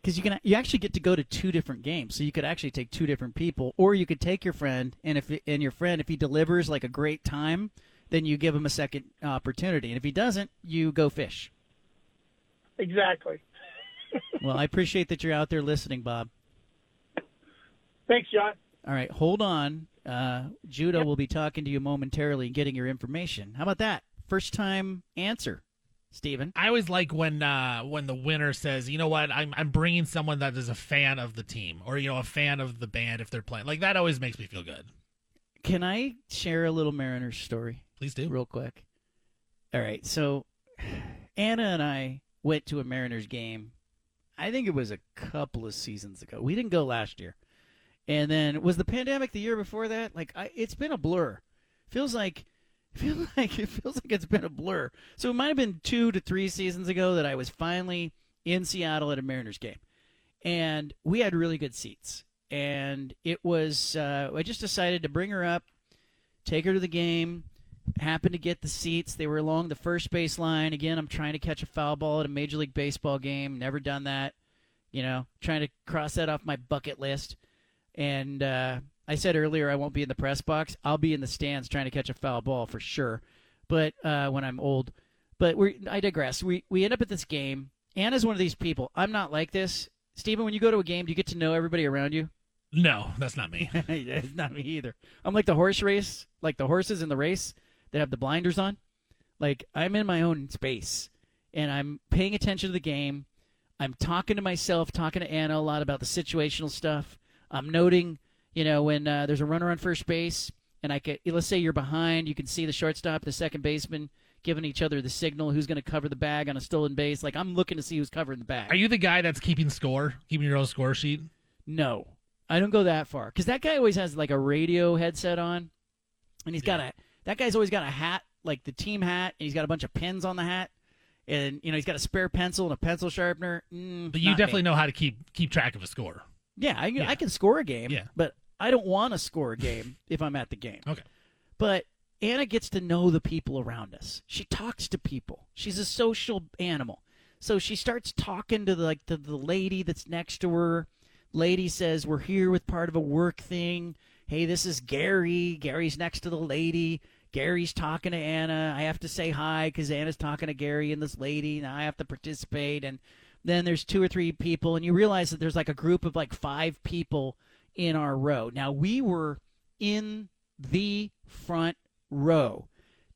Because you can, you actually get to go to two different games, so you could actually take two different people, or you could take your friend, and if and your friend, if he delivers like a great time, then you give him a second opportunity, and if he doesn't, you go fish. Exactly. Well, I appreciate that you're out there listening, Bob. Thanks, John. All right, hold on. Uh, Judah yep. will be talking to you momentarily and getting your information. How about that? First time answer. Steven? I always like when uh, when the winner says, you know what, I'm I'm bringing someone that is a fan of the team or, you know, a fan of the band if they're playing. Like, that always makes me feel good. Can I share a little Mariners story? Please do. Real quick. All right. So Anna and I went to a Mariners game. I think it was a couple of seasons ago. We didn't go last year. And then was the pandemic the year before that? Like, I, it's been a blur. Feels like... Feel like it feels like it's been a blur. So it might have been two to three seasons ago that I was finally in Seattle at a Mariners game, and we had really good seats. And it was uh, I just decided to bring her up, take her to the game. Happened to get the seats. They were along the first base line. Again, I'm trying to catch a foul ball at a Major League Baseball game. Never done that. You know, trying to cross that off my bucket list. And uh, I said earlier I won't be in the press box. I'll be in the stands trying to catch a foul ball for sure, but uh, when I'm old. But we I digress. We we end up at this game. Anna's one of these people. I'm not like this. Steven, when you go to a game, do you get to know everybody around you? No, that's not me. It's not me either. I'm like the horse race, like the horses in the race that have the blinders on. Like, I'm in my own space, and I'm paying attention to the game. I'm talking to myself, talking to Anna a lot about the situational stuff. I'm noting, you know, when uh, there's a runner on first base, and I could, let's say you're behind, you can see the shortstop and the second baseman giving each other the signal who's going to cover the bag on a stolen base. Like, I'm looking to see who's covering the bag. Are you the guy that's keeping score, keeping your own score sheet? No, I don't go that far, because that guy always has, like, a radio headset on, and he's yeah. got a that guy's always got a hat, like the team hat, and he's got a bunch of pens on the hat. And, you know, he's got a spare pencil and a pencil sharpener. Mm, but you definitely me. know how to keep keep track of a score. Yeah, I, yeah. I can score a game, yeah. but I don't want to score a game if I'm at the game. Okay. But Anna gets to know the people around us. She talks to people. She's a social animal. So she starts talking to the, like to the lady that's next to her. Lady says, we're here with part of a work thing. Hey, this is Gary. Gary's next to the lady. Gary's talking to Anna. I have to say hi because Anna's talking to Gary and this lady, and I have to participate. And then there's two or three people, and you realize that there's like a group of like five people in our row. Now, we were in the front row.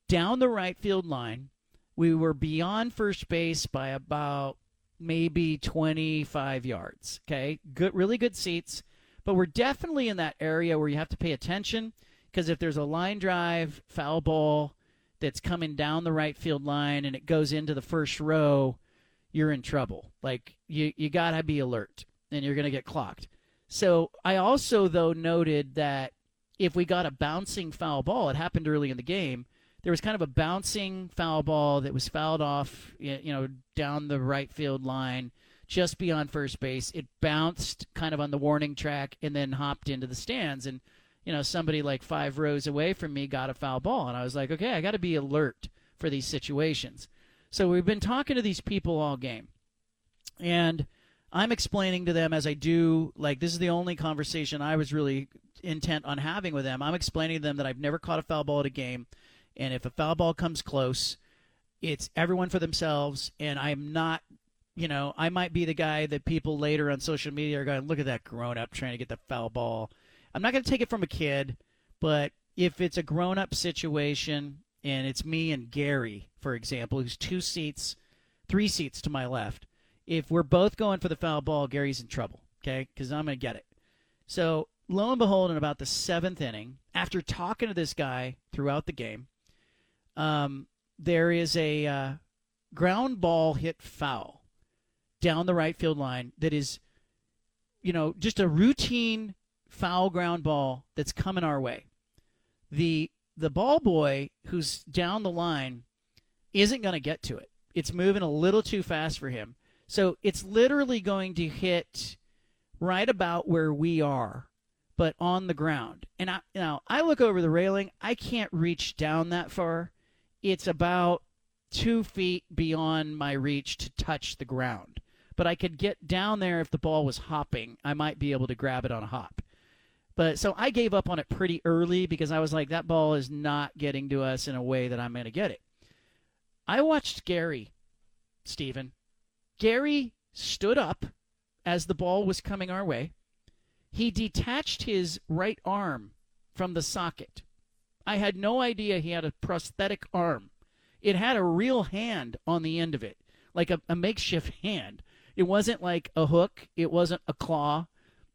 Down the right field line, we were beyond first base by about maybe twenty-five yards, okay? Good, really good seats, but we're definitely in that area where you have to pay attention. Because if there's a line drive, foul ball that's coming down the right field line and it goes into the first row, you're in trouble. Like, you, you got to be alert, and you're going to get clocked. So I also, though, noted that if we got a bouncing foul ball, it happened early in the game, there was kind of a bouncing foul ball that was fouled off, you know, down the right field line, just beyond first base. It bounced kind of on the warning track and then hopped into the stands. And you know, somebody like five rows away from me got a foul ball, and I was like, okay, I got to be alert for these situations. So we've been talking to these people all game, and I'm explaining to them as I do, like, this is the only conversation I was really intent on having with them. I'm explaining to them that I've never caught a foul ball at a game, and if a foul ball comes close, it's everyone for themselves, and I'm not, you know, I might be the guy that people later on social media are going, look at that grown-up trying to get the foul ball. I'm not going to take it from a kid, but if it's a grown-up situation and it's me and Gary, for example, who's two seats, three seats to my left, if we're both going for the foul ball, Gary's in trouble, okay, because I'm going to get it. So lo and behold, in about the seventh inning, after talking to this guy throughout the game, um, there is a uh, ground ball hit foul down the right field line that is, you know, just a routine foul ground ball that's coming our way. The the ball boy who's down the line isn't going to get to it. It's moving a little too fast for him. So it's literally going to hit right about where we are, but on the ground. And I, you know, I look over the railing. I can't reach down that far. It's about two feet beyond my reach to touch the ground. But I could get down there if the ball was hopping. I might be able to grab it on a hop. But so I gave up on it pretty early because I was like, that ball is not getting to us in a way that I'm going to get it. I watched Gary, Stephen. Gary stood up as the ball was coming our way. He detached his right arm from the socket. I had no idea he had a prosthetic arm. It had a real hand on the end of it, like a, a makeshift hand. It wasn't like a hook. It wasn't a claw.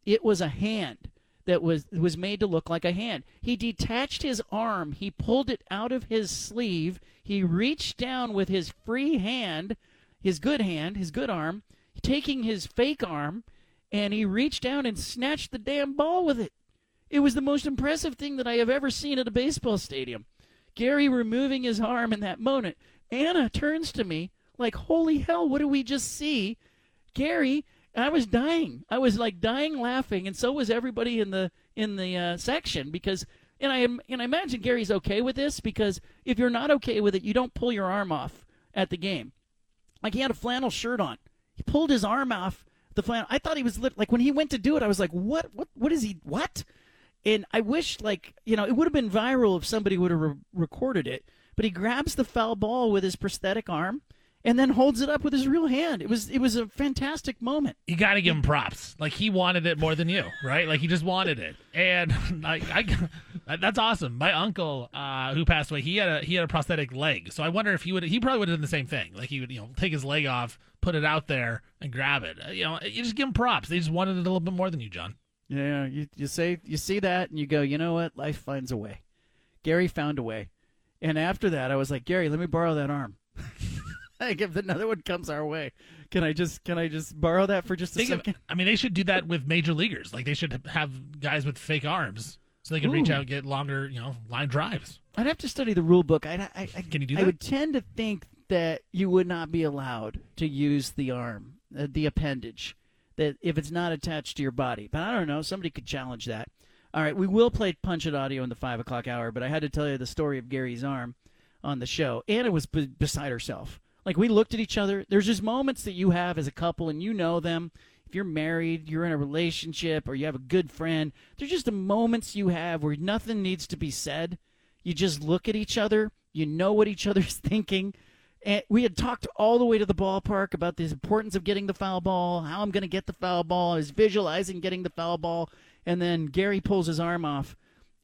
It was a hand that was was made to look like a hand. He detached his arm. He pulled it out of his sleeve. He reached down with his free hand, his good hand, his good arm, taking his fake arm, and he reached down and snatched the damn ball with it. It was the most impressive thing that I have ever seen at a baseball stadium. Gary removing his arm in that moment. Anna turns to me like, holy hell, what did we just see? Gary... I was dying. I was like dying laughing, and so was everybody in the in the uh, section because. And I am, and I imagine Gary's okay with this because if you're not okay with it, you don't pull your arm off at the game. Like he had a flannel shirt on, he pulled his arm off the flannel. I thought he was lit. Like when he went to do it, I was like, what? What? What is he? What? And I wish, like, you know, it would have been viral if somebody would have re- recorded it. But he grabs the foul ball with his prosthetic arm. and then holds it up with his real hand. It was it was a fantastic moment. You got to give him props. Like, he wanted it more than you, right? Like, he just wanted it. And like, I, that's awesome. My uncle, uh, who passed away, he had a he had a prosthetic leg. So I wonder if he would he probably would have done the same thing. Like, he would, you know, take his leg off, put it out there, and grab it. You know, you just give him props. They just wanted it a little bit more than you, John. Yeah, you you say you see that and you go, you know what? Life finds a way. Gary found a way. And after that, I was like, Gary, let me borrow that arm. Like, if another one comes our way, can I just can I just borrow that for just a Think second? Of, I mean, they should do that with major leaguers. Like, they should have guys with fake arms so they can Ooh. reach out and get longer, you know, line drives. I'd have to study the rule book. I, I, I, can you do that? I would tend to think that you would not be allowed to use the arm, uh, the appendage, that if it's not attached to your body. But I don't know. Somebody could challenge that. All right, we will play Punch It Audio in the five o'clock hour, but I had to tell you the story of Gary's arm on the show. Anna was b- beside herself. Like, we looked at each other. There's just moments that you have as a couple, and you know them. If you're married, you're in a relationship, or you have a good friend, there's just the moments you have where nothing needs to be said. You just look at each other. You know what each other's thinking. And we had talked all the way to the ballpark about the importance of getting the foul ball, how I'm going to get the foul ball. I was visualizing getting the foul ball, and then Gary pulls his arm off,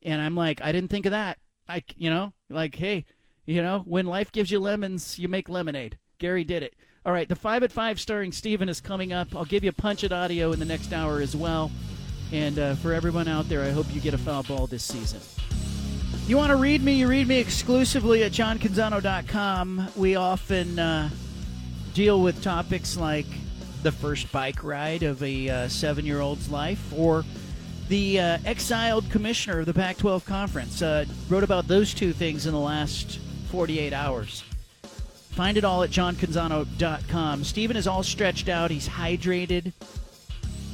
and I'm like, I didn't think of that. I, you know, like, hey, you know, when life gives you lemons, you make lemonade. Gary did it. All right, the five at five starring Steven is coming up. I'll give you a Punch It Audio in the next hour as well. And uh, for everyone out there, I hope you get a foul ball this season. You want to read me? You read me exclusively at john canzano dot com. We often uh, deal with topics like the first bike ride of a uh, seven-year-old's life, or the uh, exiled commissioner of the Pac twelve Conference. Uh, wrote about those two things in the last forty-eight hours. Find it all at john canzano dot com. Steven is all stretched out. He's hydrated.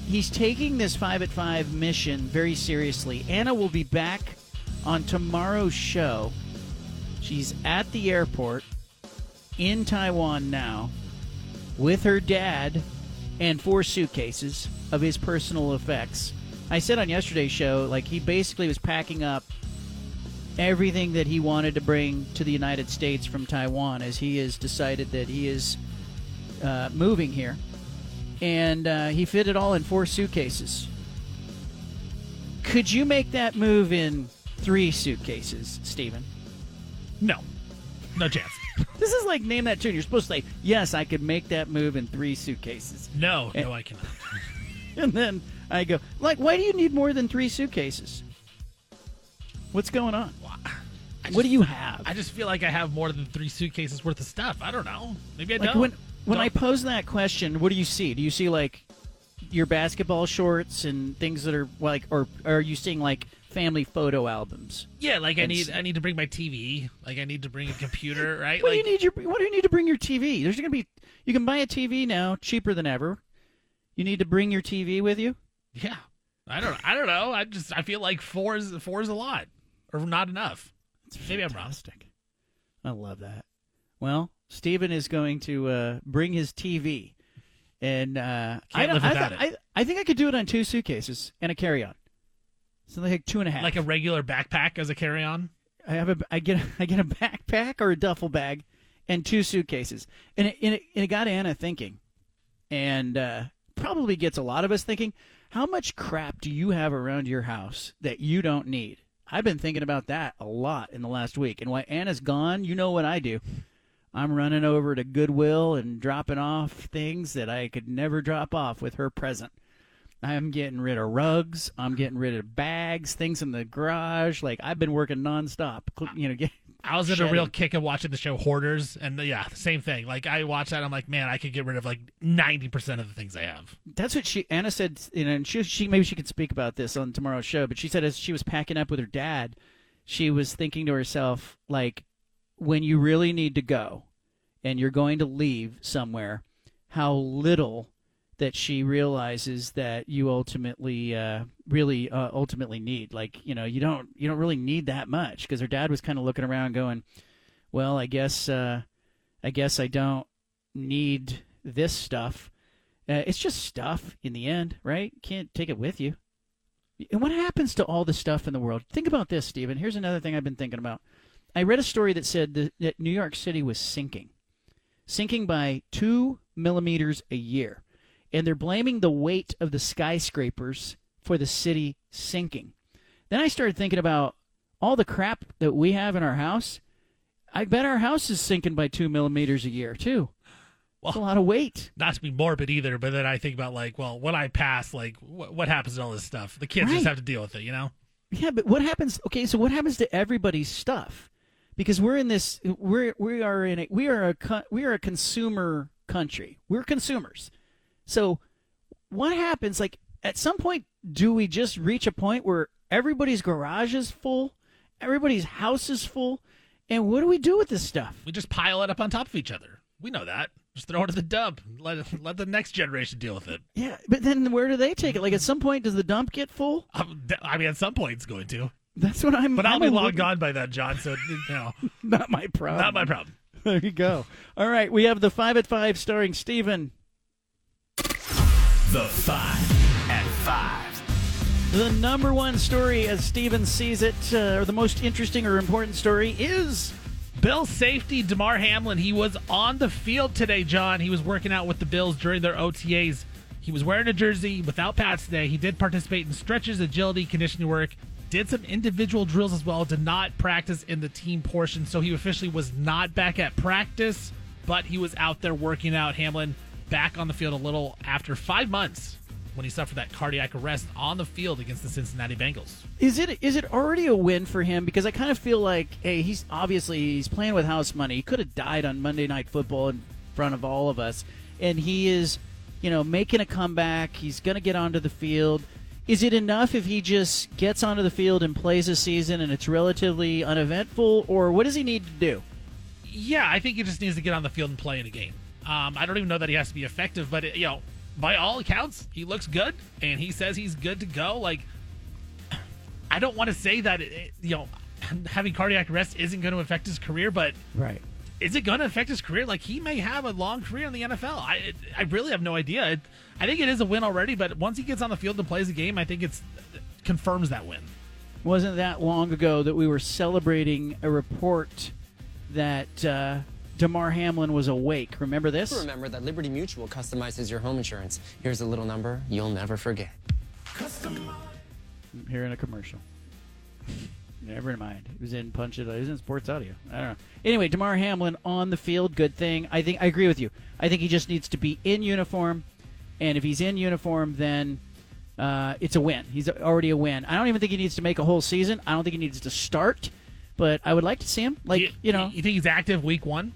He's taking this five at five mission very seriously. Anna will be back on tomorrow's show. She's at the airport in Taiwan now with her dad and four suitcases of his personal effects. I said on yesterday's show, like, he basically was packing up everything that he wanted to bring to the United States from Taiwan, as he has decided that he is uh, moving here. And uh, he fit it all in four suitcases. Could you make that move in three suitcases, Steven? No. No chance. This is like Name That Tune. You're supposed to say, yes, I could make that move in three suitcases. No, and, no, I cannot. And then I go, like, why do you need more than three suitcases? What's going on? Just, what do you have? I just feel like I have more than three suitcases worth of stuff. I don't know. Maybe I like don't. When, when don't. I pose that question, what do you see? Do you see, like, your basketball shorts and things that are, like, or, or are you seeing, like, family photo albums? Yeah, like, I need I need to bring my T V. Like, I need to bring a computer, right? What, like, do you need your, what do you need to bring your T V? There's going to be, you can buy a T V now cheaper than ever. You need to bring your T V with you? Yeah. I don't I don't know. I just I feel like four is, four is a lot. Or not enough. Maybe I'm wrong. I love that. Well, Steven is going to uh, bring his T V, and uh, I, don't, I, th- it. I I think I could do it on two suitcases and a carry-on. So like two and a half. Like a regular backpack as a carry-on. I have a I get I get a backpack or a duffel bag, and two suitcases, and it, and it, and it got Anna thinking, and uh, probably gets a lot of us thinking. How much crap do you have around your house that you don't need? I've been thinking about that a lot in the last week. And while Anna's gone, you know what I do. I'm running over to Goodwill and dropping off things that I could never drop off with her present. I'm getting rid of rugs. I'm getting rid of bags, things in the garage. Like, I've been working nonstop. You know, get, I was in a real kick of watching the show Hoarders. And, the, yeah, same thing. Like, I watched that. I'm like, man, I could get rid of, like, ninety percent of the things I have. That's what she Anna said. You know, and she, she maybe she could speak about this on tomorrow's show. But she said as she was packing up with her dad, she was thinking to herself, like, when you really need to go and you're going to leave somewhere, how little that she realizes that you ultimately, uh, really, uh, ultimately need. Like, you know, you don't, you don't really need that much, because her dad was kind of looking around, going, "Well, I guess, uh, I guess I don't need this stuff. Uh, it's just stuff in the end, right? Can't take it with you." And what happens to all the stuff in the world? Think about this, Steven. Here's another thing I've been thinking about. I read a story that said that, that New York City was sinking. sinking by two millimeters a year. And they're blaming the weight of the skyscrapers for the city sinking. Then I started thinking about all the crap that we have in our house. I bet our house is sinking by two millimeters a year, too. Well, that's a lot of weight. Not to be morbid either, but then I think about, like, well, when I pass, like, wh- what happens to all this stuff? The kids right. just have to deal with it, you know? Yeah, but what happens? Okay, so what happens to everybody's stuff? Because we're in this, we're we are in a we are a we are a consumer country. We're consumers. So what happens? Like, at some point, do we just reach a point where everybody's garage is full, everybody's house is full, and what do we do with this stuff? We just pile it up on top of each other. We know that. Just throw it in the dump. Let let the next generation deal with it. Yeah, but then where do they take it? Like, at some point, does the dump get full? I'm, I mean, at some point, it's going to. That's what I'm. But I'll I'm be long gone by then, John. So you know, not my problem. Not my problem. There you go. All right, we have the five at five starring Steven. The five at five. The number one story, as Steven sees it, uh, or the most interesting or important story, is Bills safety Damar Hamlin. He was on the field today, John. He was working out with the Bills during their O T As. He was wearing a jersey without pads today. He did participate in stretches, agility, conditioning work. Did some individual drills as well, did not practice in the team portion, so he officially was not back at practice, but he was out there working out. Hamlin back on the field a little after five months when he suffered that cardiac arrest on the field against the Cincinnati Bengals. Is it is it already a win for him? Because I kind of feel like, hey, he's obviously he's playing with house money. He could have died on Monday Night Football in front of all of us, and he is, you know, making a comeback. He's going to get onto the field. Is it enough if he just gets onto the field and plays a season and it's relatively uneventful, or what does he need to do? Yeah, I think he just needs to get on the field and play in a game. Um, I don't even know that he has to be effective, but it, you know, by all accounts, he looks good, and he says he's good to go. Like, I don't want to say that it, you know, having cardiac arrest isn't going to affect his career, but right. Is it going to affect his career? Like, he may have a long career in the N F L. I I really have no idea. It, I think it is a win already, but once he gets on the field and plays a game, I think it's, it confirms that win. Wasn't that long ago that we were celebrating a report that uh, Damar Hamlin was awake. Remember this? Remember that Liberty Mutual customizes your home insurance. Here's a little number you'll never forget. Custom. I'm hearing a commercial. Never mind. He was in Punch It. He was in Sports Audio. I don't know. Anyway, Damar Hamlin on the field. Good thing. I think I agree with you. I think he just needs to be in uniform, and if he's in uniform, then uh, it's a win. He's already a win. I don't even think he needs to make a whole season. I don't think he needs to start, but I would like to see him. Like you, you know, you think he's active week one?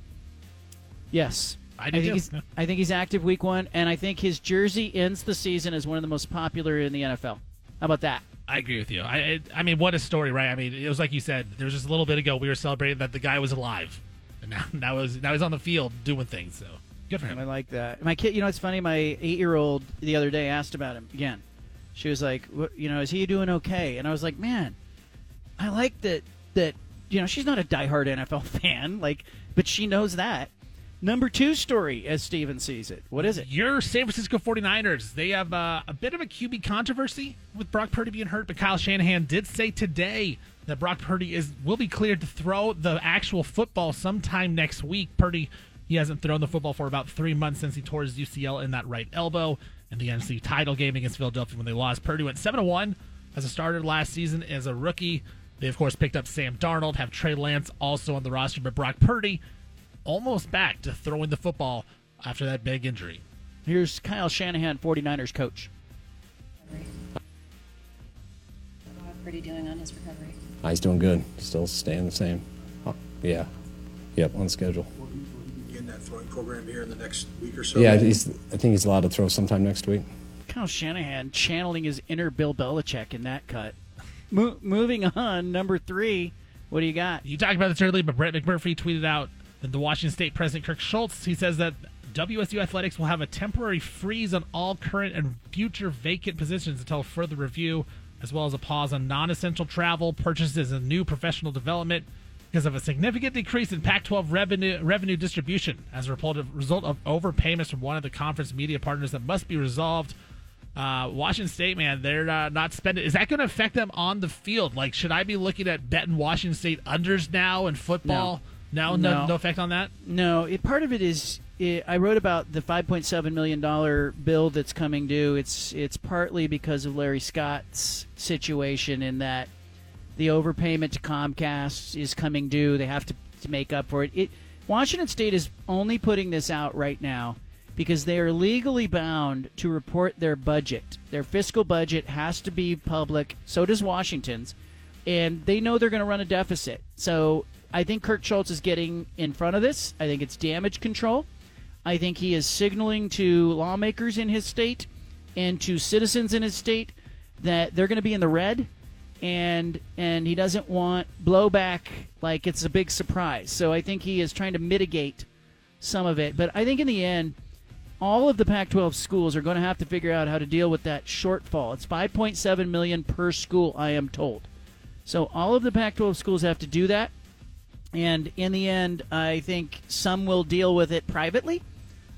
Yes, I do. I think, he's, I think he's active week one, and I think his jersey ends the season as one of the most popular in the N F L. How about that? I agree with you. I I mean, what a story, right? I mean, it was like you said, there was just a little bit ago we were celebrating that the guy was alive, and now now, was, now he's on the field doing things. So good for him. I like that. My kid, you know, it's funny. My eight-year-old the other day asked about him again. She was like, what, you know, is he doing okay? And I was like, man, I like that. That you know, she's not a diehard N F L fan, like, but she knows that. Number two story, as Steven sees it. What is it? Your San Francisco forty-niners. They have uh, a bit of a Q B controversy with Brock Purdy being hurt, but Kyle Shanahan did say today that Brock Purdy is will be cleared to throw the actual football sometime next week. Purdy, he hasn't thrown the football for about three months since he tore his U C L in that right elbow in the N F C title game against Philadelphia when they lost. Purdy went seven to one as a starter last season as a rookie. They, of course, picked up Sam Darnold, have Trey Lance also on the roster, but Brock Purdy almost back to throwing the football after that big injury. Here's Kyle Shanahan, forty-niners coach. How's Purdy doing on his recovery? Oh, he's doing good. Still staying the same. Oh, yeah. Yep, on schedule. Getting that throwing program here in the next week or so? Yeah, he's, I think he's allowed to throw sometime next week. Kyle Shanahan channeling his inner Bill Belichick in that cut. Mo- moving on, number three, what do you got? You talked about this earlier, but Brett McMurphy tweeted out the Washington State president, Kirk Schultz, he says that W S U Athletics will have a temporary freeze on all current and future vacant positions until further review, as well as a pause on non-essential travel, purchases, and new professional development because of a significant decrease in Pac twelve revenue revenue distribution as a result of overpayments from one of the conference media partners that must be resolved. Uh, Washington State, man, they're uh, not spending. Is that going to affect them on the field? Like, should I be looking at betting Washington State unders now in football? No. No, no, no, no effect on that. No, it, part of it is it, I wrote about the five point seven million dollars bill that's coming due. It's it's partly because of Larry Scott's situation in that the overpayment to Comcast is coming due. They have to, to make up for it. It. Washington State is only putting this out right now because they are legally bound to report their budget. Their fiscal budget has to be public. So does Washington's, and they know they're going to run a deficit. So I think Kirk Schultz is getting in front of this. I think it's damage control. I think he is signaling to lawmakers in his state and to citizens in his state that they're going to be in the red, and and he doesn't want blowback like it's a big surprise. So I think he is trying to mitigate some of it. But I think in the end, all of the Pac twelve schools are going to have to figure out how to deal with that shortfall. It's five point seven million dollars per school, I am told. So all of the Pac twelve schools have to do that. And in the end, I think some will deal with it privately.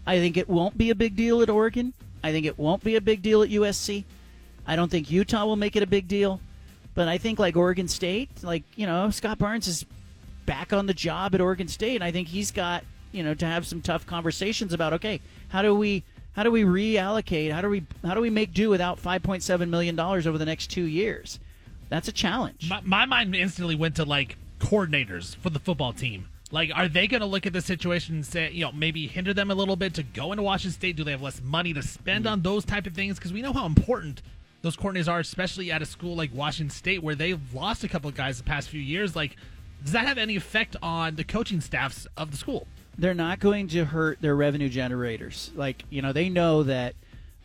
I think it won't be a big deal at Oregon. I think it won't be a big deal at U S C. I don't think Utah will make it a big deal. But I think like Oregon State, like, you know, Scott Barnes is back on the job at Oregon State. And I think he's got, you know, to have some tough conversations about, okay, how do we how do we reallocate? How do we how do we make do without five point seven million dollars over the next two years? That's a challenge. My, my mind instantly went to like coordinators for the football team. Like, are they going to look at the situation and say, you know, maybe hinder them a little bit to go into Washington State? Do they have less money to spend mm-hmm. on those type of things? Because we know how important those coordinators are, especially at a school like Washington State, where they've lost a couple of guys the past few years. Like, does that have any effect on the coaching staffs of the school? They're not going to hurt their revenue generators. Like, you know, they know that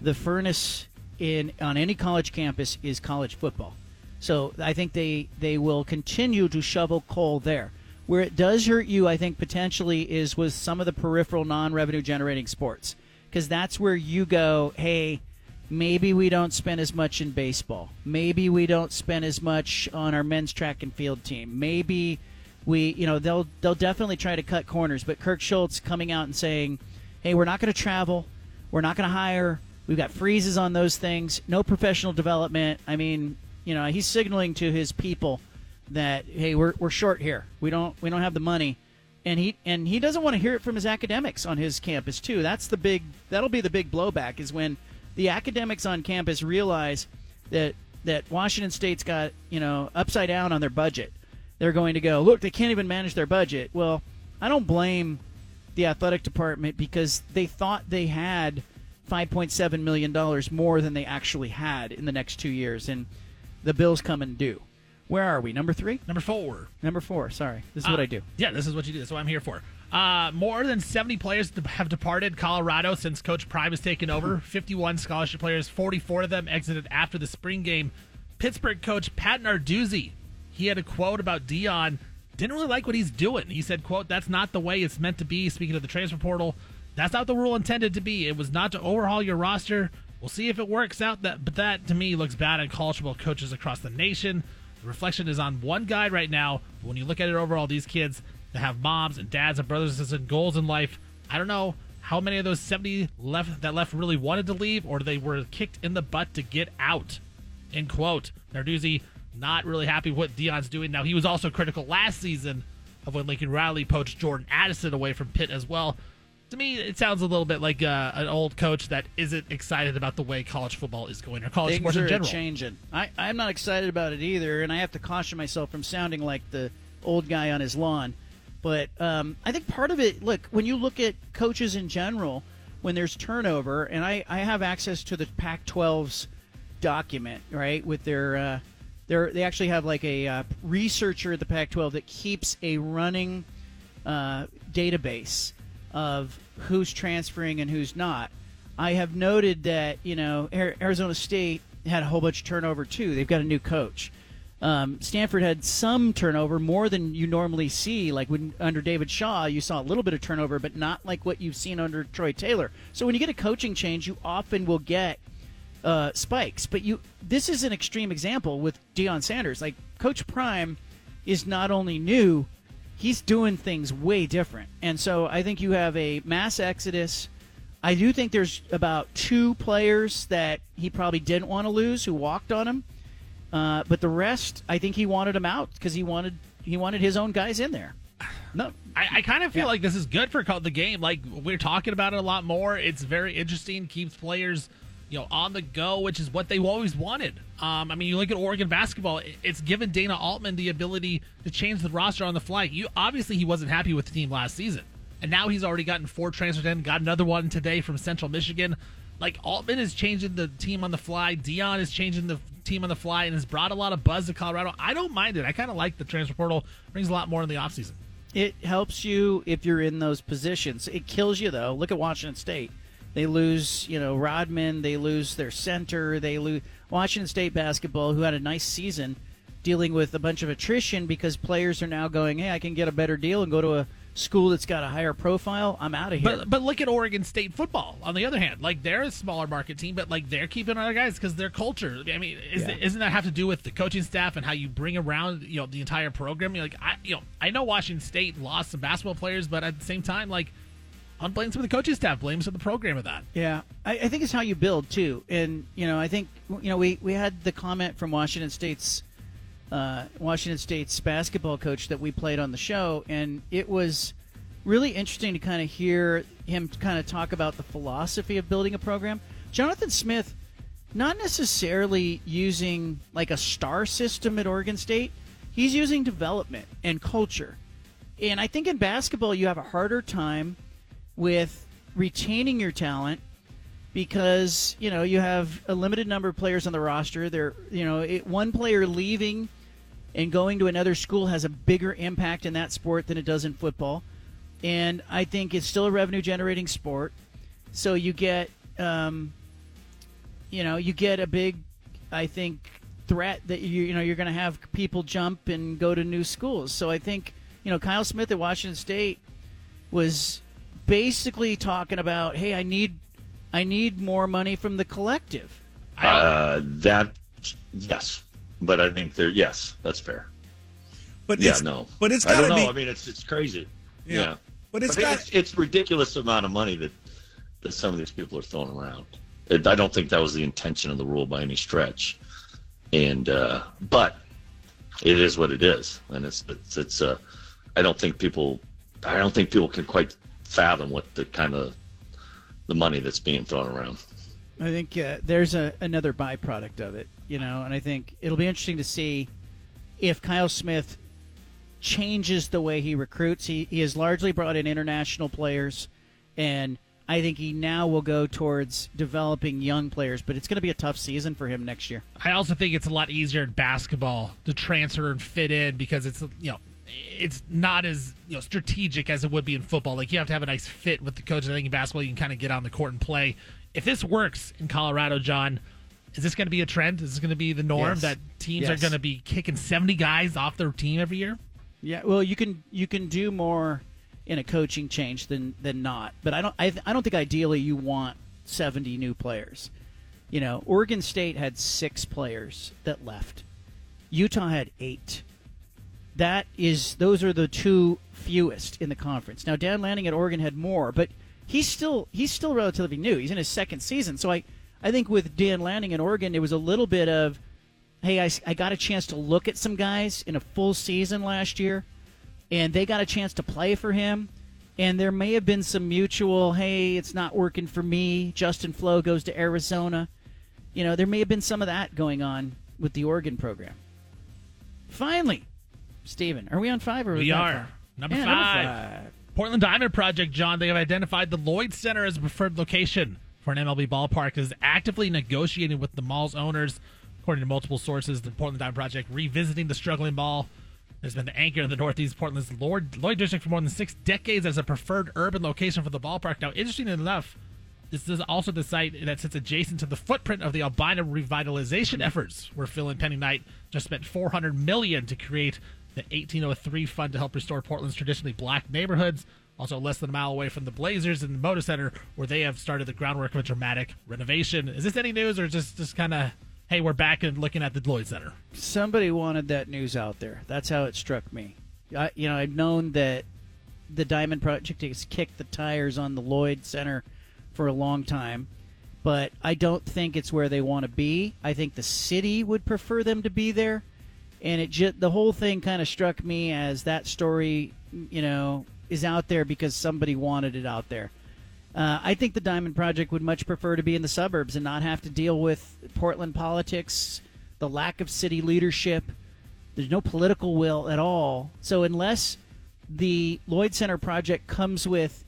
the furnace in on any college campus is college football. So I think they, they will continue to shovel coal there. Where it does hurt you, I think, potentially, is with some of the peripheral non-revenue generating sports. Because that's where you go, hey, maybe we don't spend as much in baseball. Maybe we don't spend as much on our men's track and field team. Maybe we, you know, they'll they'll definitely try to cut corners. But Kirk Schultz coming out and saying, hey, we're not going to travel. We're not going to hire. We've got freezes on those things. No professional development. I mean, you know, he's signaling to his people that, hey, we're we're short here. We don't we don't have the money. And he and he doesn't want to hear it from his academics on his campus too. That's the big that'll be the big blowback, is when the academics on campus realize that that Washington State's got, you know, upside down on their budget. They're going to go, look, they can't even manage their budget. Well, I don't blame the athletic department, because they thought they had five point seven million dollars more than they actually had in the next two years. And the bill's coming due. Where are we? Number three? Number four. Number four. Sorry. This is uh, what I do. Yeah, this is what you do. That's what I'm here for. Uh, more than seventy players have departed Colorado since Coach Prime has taken over. fifty-one scholarship players, forty-four of them exited after the spring game. Pittsburgh coach Pat Narduzzi, he had a quote about Deion. Didn't really like what he's doing. He said, quote, "That's not the way it's meant to be." Speaking of the transfer portal, that's not the rule intended to be. It was not to overhaul your roster. We'll see if it works out, that, but that, to me, looks bad on college football coaches across the nation. The reflection is on one guy right now, but when you look at it overall, these kids that have moms and dads and brothers and goals in life, I don't know how many of those seventy left that left really wanted to leave, or they were kicked in the butt to get out. End quote. Narduzzi not really happy with what Deion's doing. Now, he was also critical last season of when Lincoln Riley poached Jordan Addison away from Pitt as well. To me, it sounds a little bit like uh, an old coach that isn't excited about the way college football is going, or college Things sports in general. Things are changing. I, I'm not excited about it either, and I have to caution myself from sounding like the old guy on his lawn. But um, I think part of it, look, when you look at coaches in general, when there's turnover, and I, I have access to the Pac twelve's document, right, with their uh, – they actually have like a uh, researcher at the Pac twelve that keeps a running uh, database of who's transferring and who's not. I have noted that, you know, Arizona State had a whole bunch of turnover too. They've got a new coach. Um, Stanford had some turnover, more than you normally see. Like when under David Shaw, you saw a little bit of turnover, but not like what you've seen under Troy Taylor. So when you get a coaching change, you often will get uh, spikes. But you, this is an extreme example with Deion Sanders. Like, Coach Prime is not only new, he's doing things way different. And so I think you have a mass exodus. I do think there's about two players that he probably didn't want to lose who walked on him. Uh, but the rest, I think he wanted them out because he wanted he wanted his own guys in there. No, I, I kind of feel yeah. like this is good for the game. Like, we're talking about it a lot more. It's very interesting. Keeps players, you know, on the go, which is what they always wanted. Um, I mean, you look at Oregon basketball. It's given Dana Altman the ability to change the roster on the fly. You obviously he wasn't happy with the team last season, and now he's already gotten four transfers in. Got another one today from Central Michigan. Like, Altman is changing the team on the fly. Dion is changing the team on the fly and has brought a lot of buzz to Colorado. I don't mind it. I kind of like the transfer portal. Brings a lot more in the offseason. It helps you if you're in those positions. It kills you, though. Look at Washington State. They lose, you know, Rodman. They lose their center. They lose Washington State basketball, who had a nice season, dealing with a bunch of attrition because players are now going, hey, I can get a better deal and go to a school that's got a higher profile. I'm out of here. But, but look at Oregon State football, on the other hand. Like, they're a smaller market team, but, like, they're keeping other guys because their culture. I mean, is, yeah. isn't that have to do with the coaching staff and how you bring around, you know, the entire program? You're like, I, you know, I know Washington State lost some basketball players, but at the same time, like, I'm blaming some of the coaching staff, blaming some of the program of that. Yeah, I, I think it's how you build, too. And, you know, I think, you know, we, we had the comment from Washington State's Uh, Washington State's basketball coach that we played on the show, and it was really interesting to kind of hear him kind of talk about the philosophy of building a program. Jonathan Smith, not necessarily using like a star system at Oregon State, he's using development and culture. And I think in basketball you have a harder time with retaining your talent because, you know, you have a limited number of players on the roster. They're, you know, it, one player leaving and going to another school has a bigger impact in that sport than it does in football. And I think it's still a revenue-generating sport. So you get, um, you know, you get a big, I think, threat that, you, you know, you're going to have people jump and go to new schools. So I think, you know, Kyle Smith at Washington State was basically talking about, hey, I need I need more money from the collective. Uh, that, yes. But I think they're, yes, that's fair. But yeah, it's, no. But it's got to be. I don't know. Be, I mean, it's it's crazy. Yeah. yeah. But it's but got it's, it's ridiculous amount of money that, that some of these people are throwing around. It, I don't think that was the intention of the rule by any stretch. And uh, but it is what it is, and it's it's, it's uh, I don't think people I don't think people can quite fathom what the kind of the money that's being thrown around. I think uh, there's a, another byproduct of it, you know, and I think it'll be interesting to see if Kyle Smith changes the way he recruits. He, he has largely brought in international players, and I think he now will go towards developing young players, but it's going to be a tough season for him next year. I also think it's a lot easier in basketball to transfer and fit in because it's, you know, it's not as, you know, strategic as it would be in football. Like, you have to have a nice fit with the coach. I think in basketball you can kind of get on the court and play. If this works in Colorado, John, is this going to be a trend? Is this going to be the norm yes. that teams yes. are going to be kicking seventy guys off their team every year? Yeah, well, you can you can do more in a coaching change than than not. But I don't I, I don't think ideally you want seventy new players. You know, Oregon State had six players that left. Utah had eight. That is, those are the two fewest in the conference. Now, Dan Lanning at Oregon had more, but he's still he's still relatively new. He's in his second season. So I, I think with Dan Lanning at Oregon, it was a little bit of, hey, I, I got a chance to look at some guys in a full season last year, and they got a chance to play for him. And there may have been some mutual, hey, it's not working for me. Justin Flo goes to Arizona. You know, there may have been some of that going on with the Oregon program. Finally. Steven, are we on five? Or are we, we are. Five? Number, yeah, five. number five. Portland Diamond Project, John, they have identified the Lloyd Center as a preferred location for an M L B ballpark. It is actively negotiating with the mall's owners. According to multiple sources, the Portland Diamond Project revisiting the struggling mall has been the anchor of the Northeast Portland's Lord, Lloyd District for more than six decades as a preferred urban location for the ballpark. Now, interestingly enough, this is also the site that sits adjacent to the footprint of the Albina revitalization efforts, where Phil and Penny Knight just spent four hundred million dollars to create the eighteen oh three fund to help restore Portland's traditionally black neighborhoods, also less than a mile away from the Blazers and the Moda Center, where they have started the groundwork of a dramatic renovation. Is this any news, or just, just kind of, hey, we're back and looking at the Lloyd Center? Somebody wanted that news out there. That's how it struck me. I, you know, I've known that the Diamond Project has kicked the tires on the Lloyd Center for a long time, but I don't think it's where they want to be. I think the city would prefer them to be there. And it just, the whole thing kind of struck me as that story you know, is out there because somebody wanted it out there. Uh, I think the Diamond Project would much prefer to be in the suburbs and not have to deal with Portland politics, the lack of city leadership. There's no political will at all. So unless the Lloyd Center Project comes with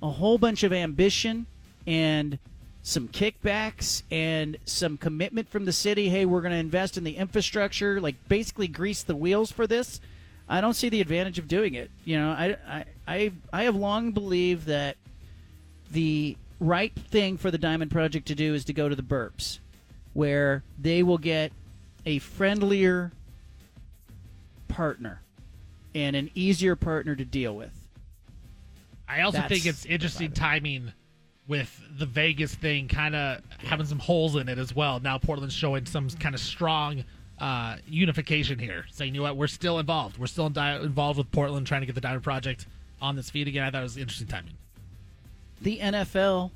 a whole bunch of ambition and some kickbacks and some commitment from the city, hey, we're going to invest in the infrastructure, like basically grease the wheels for this, I don't see the advantage of doing it. You know, I, I, I, I have long believed that the right thing for the Diamond Project to do is to go to the burbs, where they will get a friendlier partner and an easier partner to deal with. I also That's think it's interesting timing with the Vegas thing kind of having some holes in it as well. Now Portland's showing some kind of strong uh, unification here, saying, you know what, we're still involved. We're still in di- involved with Portland, trying to get the Diamond Project on its feet again. I thought it was interesting timing. The N F L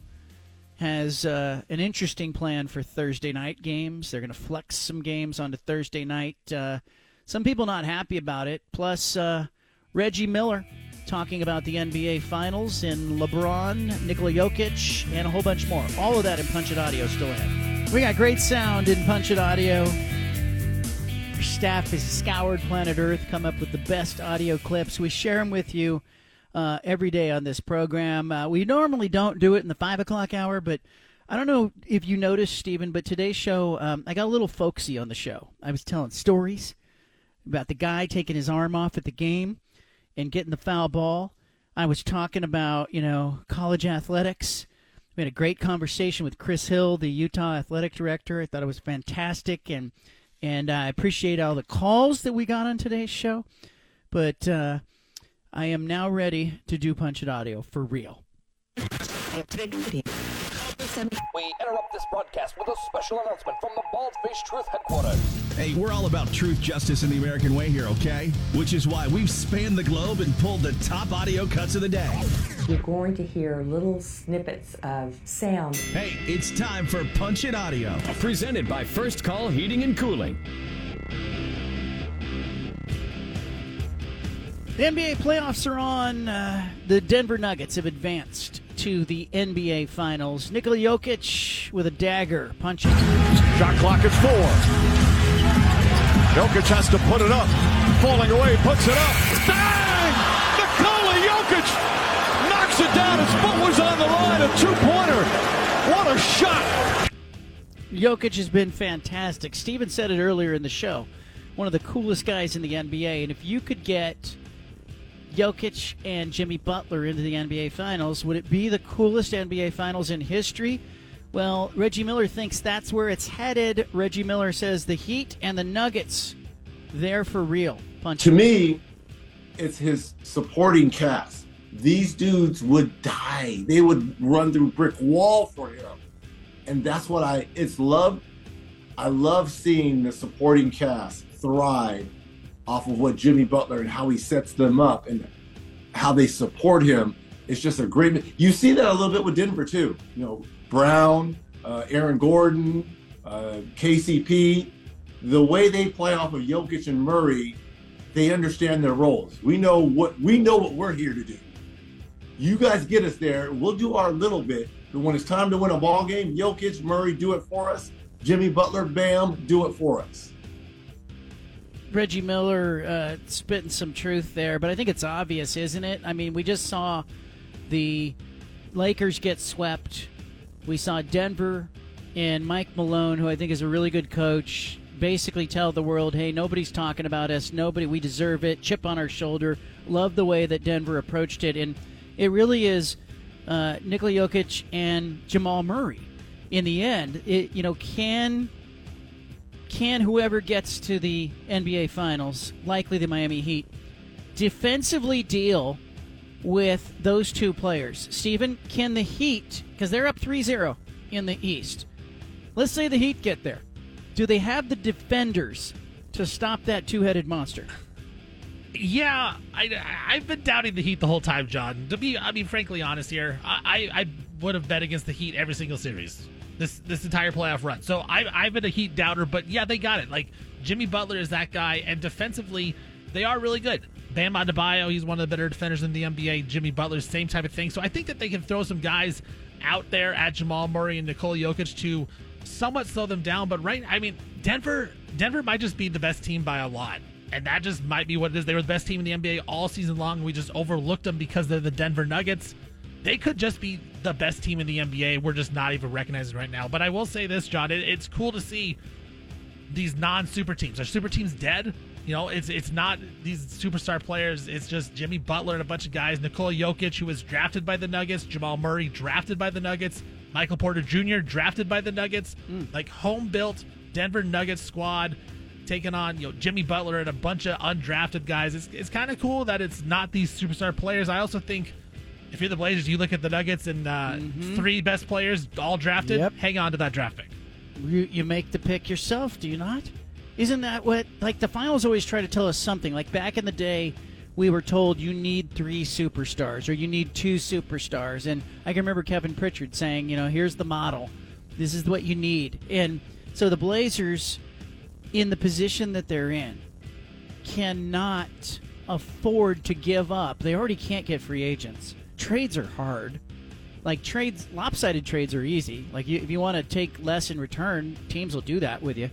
has uh, an interesting plan for Thursday night games. They're going to flex some games onto Thursday night. Uh, some people not happy about it, plus uh, Reggie Miller talking about the N B A Finals and LeBron, Nikola Jokic, and a whole bunch more. All of that in Punch It Audio still ahead. We got great sound in Punch It Audio. Our staff has scoured planet Earth, come up with the best audio clips. We share them with you uh, every day on this program. Uh, we normally don't do it in the five o'clock hour, but I don't know if you noticed, Stephen, but today's show, um, I got a little folksy on the show. I was telling stories about the guy taking his arm off at the game and getting the foul ball. I was talking about, you know, college athletics. We had a great conversation with Chris Hill, the Utah athletic director. I thought it was fantastic, and and I appreciate all the calls that we got on today's show. But uh, I am now ready to do Punch It Audio for real. We interrupt this broadcast with a special announcement from the Bald Face Truth Headquarters. Hey, we're all about truth, justice, and the American way here, okay? Which is why we've spanned the globe and pulled the top audio cuts of the day. You're going to hear little snippets of sound. Hey, it's time for Punch It Audio. Presented by First Call Heating and Cooling. The N B A playoffs are on. Uh, the Denver Nuggets have advanced to the N B A Finals. Nikola Jokic with a dagger punching. Shot clock is four. Jokic has to put it up. Falling away, puts it up. Bang! Nikola Jokic knocks it down. His foot was on the line. A two-pointer. What a shot. Jokic has been fantastic. Steven said it earlier in the show. One of the coolest guys in the N B A. And if you could get Jokic and Jimmy Butler into the N B A Finals, would it be the coolest N B A Finals in history? Well, Reggie Miller thinks that's where it's headed. Reggie Miller says the Heat and the Nuggets, they're for real. Punch to me, it's his supporting cast. These dudes would die. They would run through brick wall for him. And that's what I, it's love. I love seeing the supporting cast thrive off of what Jimmy Butler and how he sets them up and how they support him. It's just a great, you see that a little bit with Denver too, you know, Brown, uh, Aaron Gordon, uh, K C P, the way they play off of Jokic and Murray, they understand their roles. We know what we know what we're here to do. You guys get us there. We'll do our little bit. But when it's time to win a ball game, Jokic, Murray, do it for us. Jimmy Butler, bam, do it for us. Reggie Miller uh, spitting some truth there, but I think it's obvious, isn't it? I mean, we just saw the Lakers get swept. We saw Denver and Mike Malone, who I think is a really good coach, basically tell the world, hey, nobody's talking about us. Nobody, we deserve it. Chip on our shoulder. Love the way that Denver approached it. And it really is uh, Nikola Jokic and Jamal Murray. In the end, it, you know, can can whoever gets to the N B A Finals, likely the Miami Heat, defensively deal with those two players? Steven, can the Heat, because they're up three zero in the East, let's say the Heat get there, do they have the defenders to stop that two-headed monster? Yeah, I, I've been doubting the Heat the whole time, John. To be, I mean, frankly honest here, I, I, I would have bet against the Heat every single series, this this entire playoff run. So I, I've been a Heat doubter, but yeah, they got it. Like, Jimmy Butler is that guy, and defensively, they are really good. Bam Adebayo, he's one of the better defenders in the N B A. Jimmy Butler, same type of thing. So I think that they can throw some guys out there at Jamal Murray and Nikola Jokic to somewhat slow them down. But right, I mean, Denver, Denver might just be the best team by a lot. And that just might be what it is. They were the best team in the N B A all season long. And we just overlooked them because they're the Denver Nuggets. They could just be the best team in the N B A. We're just not even recognizing right now. But I will say this, John, it, it's cool to see these non-super teams. Are super teams dead? You know, it's it's not these superstar players. It's just Jimmy Butler and a bunch of guys. Nikola Jokic, who was drafted by the Nuggets. Jamal Murray, drafted by the Nuggets. Michael Porter Junior, drafted by the Nuggets. Mm. Like, home-built Denver Nuggets squad taking on, you know, Jimmy Butler and a bunch of undrafted guys. It's, it's kind of cool that it's not these superstar players. I also think if you're the Blazers, you look at the Nuggets and uh, mm-hmm. three best players all drafted. Yep. Hang on to that draft pick. You, you make the pick yourself, do you not? Isn't that what, like, the finals always try to tell us something? Like, back in the day, we were told you need three superstars or you need two superstars. And I can remember Kevin Pritchard saying, you know, here's the model. This is what you need. And so the Blazers, in the position that they're in, cannot afford to give up. They already can't get free agents. Trades are hard. Like, trades, lopsided trades are easy. Like, you, if you want to take less in return, teams will do that with you.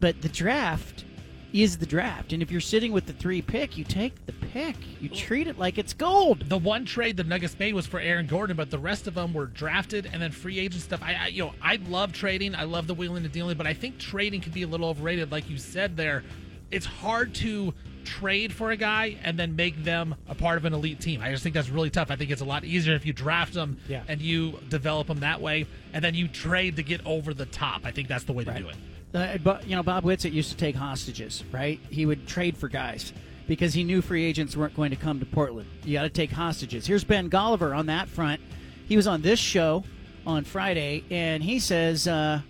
But the draft is the draft. And if you're sitting with the three pick, you take the pick. You treat it like it's gold. The one trade the Nuggets made was for Aaron Gordon, but the rest of them were drafted and then free agent stuff. I, I you know, I love trading. I love the wheeling and dealing, but I think trading can be a little overrated. Like you said there, it's hard to trade for a guy and then make them a part of an elite team. I just think that's really tough. I think it's a lot easier if you draft them yeah. and you develop them that way, and then you trade to get over the top. I think that's the way to right. do it. Uh, but, you know, Bob Whitsitt used to take hostages, right? He would trade for guys because he knew free agents weren't going to come to Portland. You got to take hostages. Here's Ben Golliver on that front. He was on this show on Friday, and he says uh,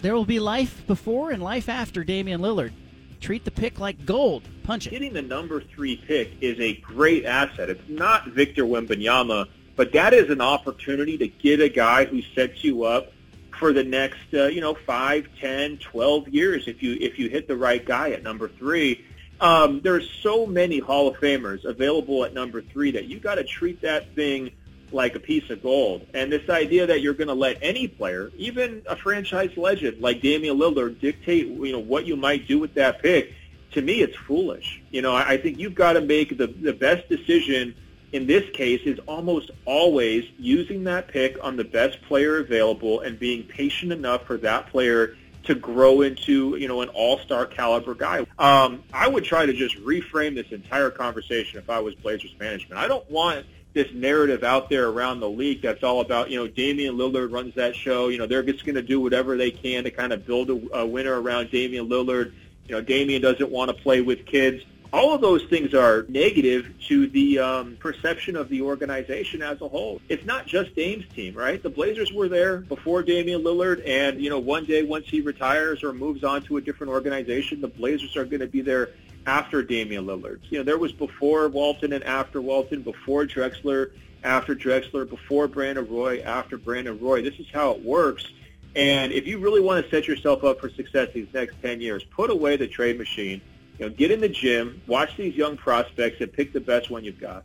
there will be life before and life after Damian Lillard. Treat the pick like gold. Punch it. Getting the number three pick is a great asset. It's not Victor Wembanyama, but that is an opportunity to get a guy who sets you up for the next, uh, you know, five, ten, twelve years if you if you hit the right guy at number three. Um, there's so many Hall of Famers available at number three that you got to treat that thing like a piece of gold. And this idea that you're going to let any player, even a franchise legend like Damian Lillard, dictate, you know, what you might do with that pick, to me it's foolish. You know, I, I think you've got to make the, the best decision in this case is almost always using that pick on the best player available and being patient enough for that player to grow into, you know, an all-star caliber guy. Um, I would try to just reframe this entire conversation if I was Blazers management. I don't want this narrative out there around the league that's all about, you know, Damian Lillard runs that show. You know, they're just going to do whatever they can to kind of build a, a winner around Damian Lillard. You know, Damian doesn't want to play with kids. All of those things are negative to the um, perception of the organization as a whole. It's not just Dame's team, right? The Blazers were there before Damian Lillard, and, you know, one day once he retires or moves on to a different organization, the Blazers are going to be there after Damian Lillard. You know, there was before Walton and after Walton, before Drexler, after Drexler, before Brandon Roy, after Brandon Roy. This is how it works. And if you really want to set yourself up for success these next ten years, put away the trade machine. You know, get in the gym, watch these young prospects, and pick the best one you've got.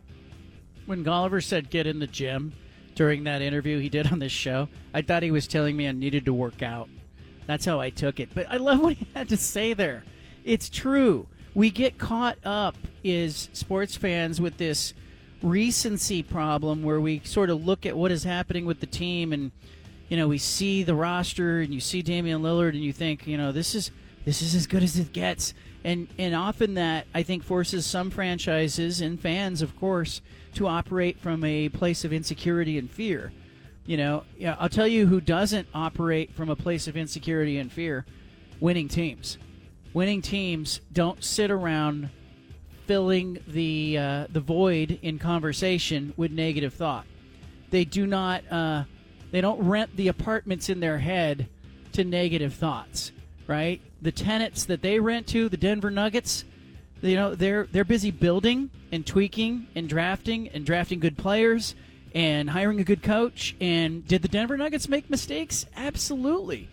When Golliver said get in the gym during that interview he did on this show, I thought he was telling me I needed to work out. That's how I took it. But I love what he had to say there. It's true. We get caught up as sports fans with this recency problem where we sort of look at what is happening with the team, and, you know, we see the roster and you see Damian Lillard and you think, you know, this is this is as good as it gets. And and often that, I think, forces some franchises and fans, of course, to operate from a place of insecurity and fear. You know, yeah, I'll tell you who doesn't operate from a place of insecurity and fear: winning teams. Winning teams don't sit around filling the uh, the void in conversation with negative thought. They do not. Uh, they don't rent the apartments in their head to negative thoughts. Right? The tenants that they rent to, the Denver Nuggets, you know, they're they're busy building and tweaking and drafting and drafting good players and hiring a good coach. And did the Denver Nuggets make mistakes? Absolutely.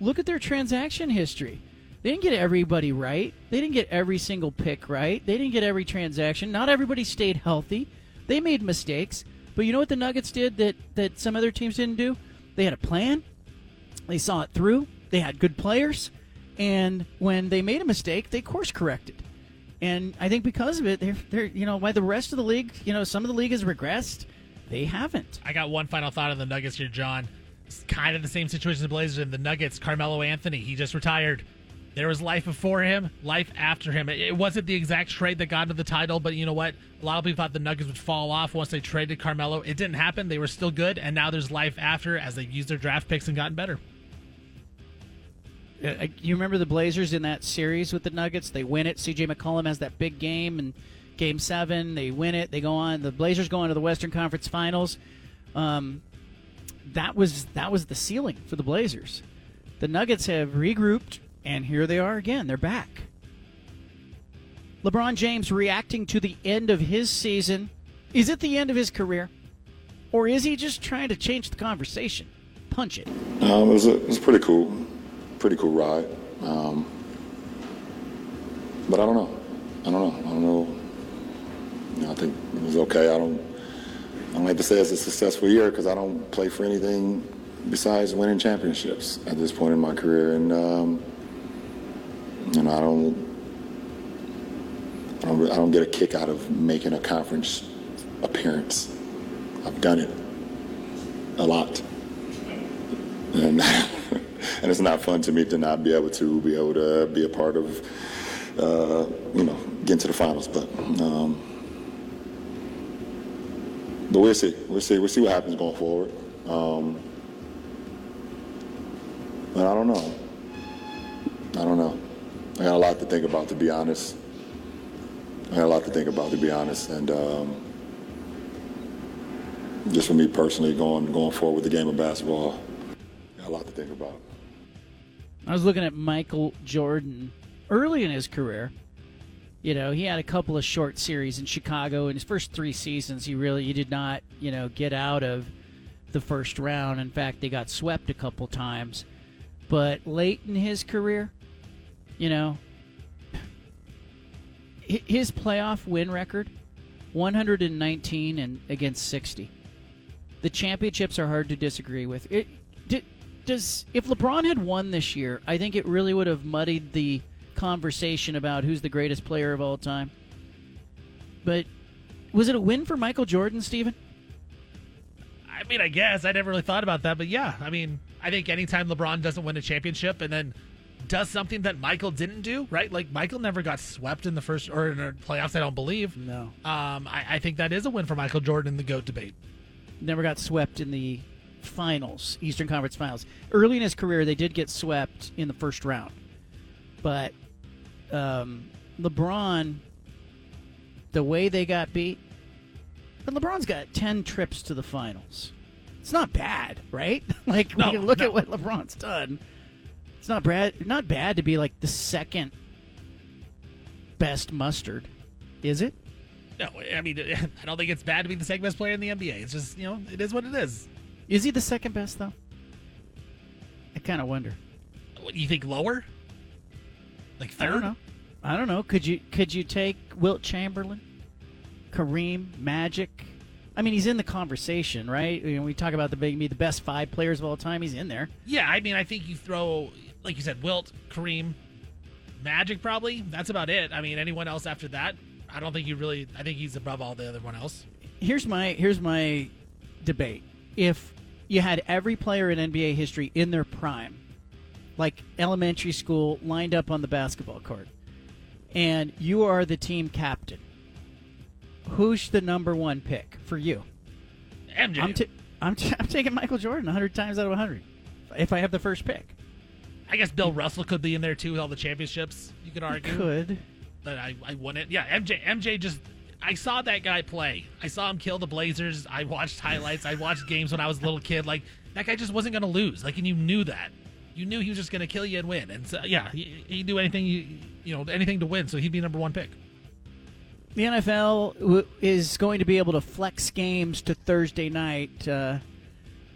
Look at their transaction history. They didn't get everybody right. They didn't get every single pick right. They didn't get every transaction. Not everybody stayed healthy. They made mistakes. But you know what the Nuggets did that, that some other teams didn't do? They had a plan. They saw it through. They had good players. And when they made a mistake, they course-corrected. And I think because of it, they're, they're you know, why the rest of the league, you know, some of the league has regressed. They haven't. I got one final thought on the Nuggets here, John. It's kind of the same situation as the Blazers and the Nuggets. Carmelo Anthony, he just retired. There was life before him, life after him. It wasn't the exact trade that got him the title, but you know what? A lot of people thought the Nuggets would fall off once they traded Carmelo. It didn't happen. They were still good, and now there's life after as they've used their draft picks and gotten better. You remember the Blazers in that series with the Nuggets? They win it. C J McCollum has that big game in Game seven. They win it. They go on. The Blazers go on to the Western Conference Finals. Um, that was that was the ceiling for the Blazers. The Nuggets have regrouped, and here they are again. They're back. LeBron James reacting to the end of his season. Is it the end of his career? Or is he just trying to change the conversation? Punch it. Um, it was a, it was pretty cool. Pretty cool ride, um, but I don't know. I don't know. I don't know. You know, I think it was okay. I don't. I don't like to say it's a successful year because I don't play for anything besides winning championships at this point in my career, and um, you know, I don't. I don't. I don't get a kick out of making a conference appearance. I've done it a lot, and. And it's not fun to me to not be able to be able to be a part of, uh, you know, getting to the finals. But, um, but we'll see. We'll see. We'll see what happens going forward. Um, but I don't know. I don't know. I got a lot to think about, to be honest. I got a lot to think about, to be honest. And um, just for me personally, going going forward with the game of basketball, I got a lot to think about. I was looking at Michael Jordan early in his career. You know, he had a couple of short series in Chicago. In his first three seasons, he really he did not, you know, get out of the first round. In fact, they got swept a couple times. But late in his career, you know, his playoff win record, one hundred nineteen and against sixty. The championships are hard to disagree with. It did. Does, if LeBron had won this year, I think it really would have muddied the conversation about who's the greatest player of all time. But was it a win for Michael Jordan, Steven? I mean, I guess. I never really thought about that. But, yeah, I mean, I think anytime LeBron doesn't win a championship and then does something that Michael didn't do, right? Like, Michael never got swept in the first or in the playoffs, I don't believe. No. Um, I, I think that is a win for Michael Jordan in the GOAT debate. Never got swept in the finals, Eastern Conference Finals. Early in his career, they did get swept in the first round. But um, LeBron, the way they got beat, but LeBron's got ten trips to the finals. It's not bad, right? Like, no, when you look no. at what LeBron's done, it's not bad, not bad to be like the second best mustard, is it? No, I mean, I don't think it's bad to be the second best player in the N B A. It's just, you know, it is what it is. Is he the second best, though? I kind of wonder. What, you think lower? Like third? I don't know. I don't know. Could you could you take Wilt Chamberlain, Kareem, Magic? I mean, he's in the conversation, right? You know, we talk about the big, the best five players of all time. He's in there. Yeah, I mean, I think you throw, like you said, Wilt, Kareem, Magic probably. That's about it. I mean, anyone else after that, I don't think you really, I think he's above all the other one else. Here's my Here's my debate. If you had every player in N B A history in their prime, like elementary school, lined up on the basketball court, and you are the team captain, who's the number one pick for you? M J. I'm, t- I'm, t- I'm taking Michael Jordan one hundred times out of one hundred if I have the first pick. I guess Bill Russell could be in there, too, with all the championships, you could argue. He could. But I, I wouldn't. Yeah, M J, M J just... I saw that guy play. I saw him kill the Blazers. I watched highlights. I watched games when I was a little kid. Like, that guy just wasn't going to lose. Like, and you knew that. You knew he was just going to kill you and win. And so, yeah, he, he'd do anything, you, you know, anything to win. So he'd be number one pick. The N F L w- is going to be able to flex games to Thursday night. Uh,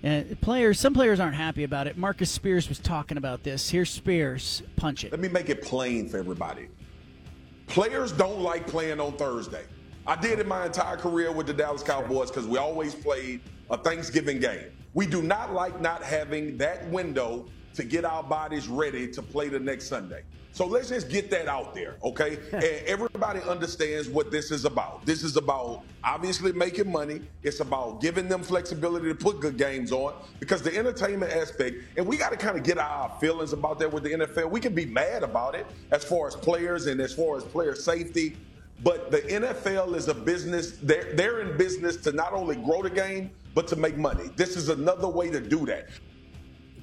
Uh, players, some players aren't happy about it. Marcus Spears was talking about this. Here's Spears. Punch it. Let me make it plain for everybody. Players don't like playing on Thursday. I did it my entire career with the Dallas Cowboys because we always played a Thanksgiving game. We do not like not having that window to get our bodies ready to play the next Sunday. So let's just get that out there, okay? And everybody understands what this is about. This is about obviously making money. It's about giving them flexibility to put good games on because the entertainment aspect, and we got to kind of get our feelings about that with the N F L. We can be mad about it as far as players and as far as player safety, but the N F L is a business. They're, they're in business to not only grow the game, but to make money. This is another way to do that.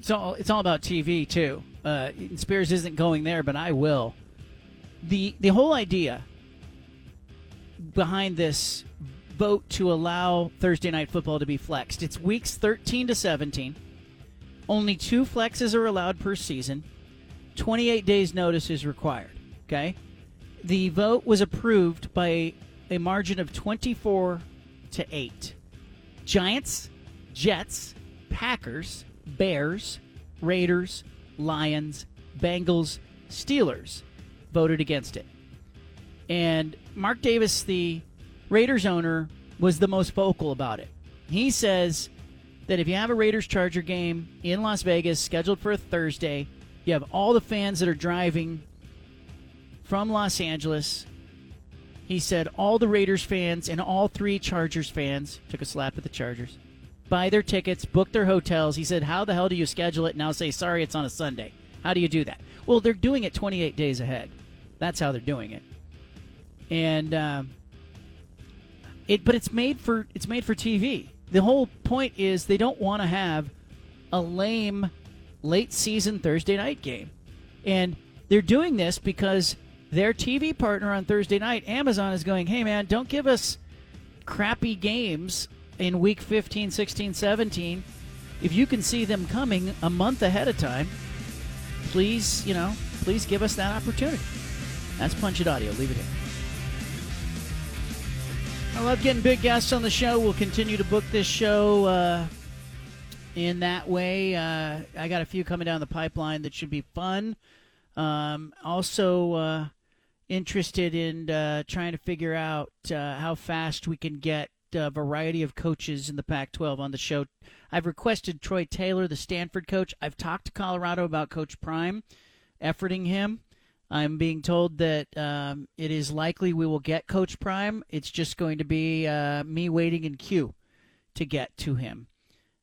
It's all, it's all about T V, too. Uh, Spears isn't going there, but I will. The the whole idea behind this vote to allow Thursday Night Football to be flexed, it's weeks thirteen to seventeen. Only two flexes are allowed per season. twenty-eight days notice is required, okay? The vote was approved by a margin of twenty-four to eight. Giants, Jets, Packers, Bears, Raiders, Lions, Bengals, Steelers voted against it. And Mark Davis, the Raiders owner, was the most vocal about it. He says that if you have a Raiders-Charger game in Las Vegas scheduled for a Thursday, you have all the fans that are driving from Los Angeles. He said all the Raiders fans and all three Chargers fans, took a slap at the Chargers, buy their tickets, book their hotels. He said, how the hell do you schedule it? Now say, sorry, it's on a Sunday. How do you do that? Well, they're doing it twenty-eight days ahead. That's how they're doing it. And um, it, but it's made for it's made for T V. The whole point is they don't want to have a lame late season Thursday night game. And they're doing this because their T V partner on Thursday night, Amazon, is going, hey, man, don't give us crappy games in week fifteen, sixteen, seventeen, if you can see them coming a month ahead of time, please, you know, please give us that opportunity. That's Punch It Audio. Leave it here. I love getting big guests on the show. We'll continue to book this show uh, in that way. Uh, I got a few coming down the pipeline that should be fun. Um, also, uh, interested in uh, trying to figure out uh, how fast we can get a variety of coaches in the Pac twelve on the show. I've requested Troy Taylor, the Stanford coach. I've talked to Colorado about Coach Prime, efforting him. I'm being told that um, it is likely we will get Coach Prime. It's just going to be uh, me waiting in queue to get to him.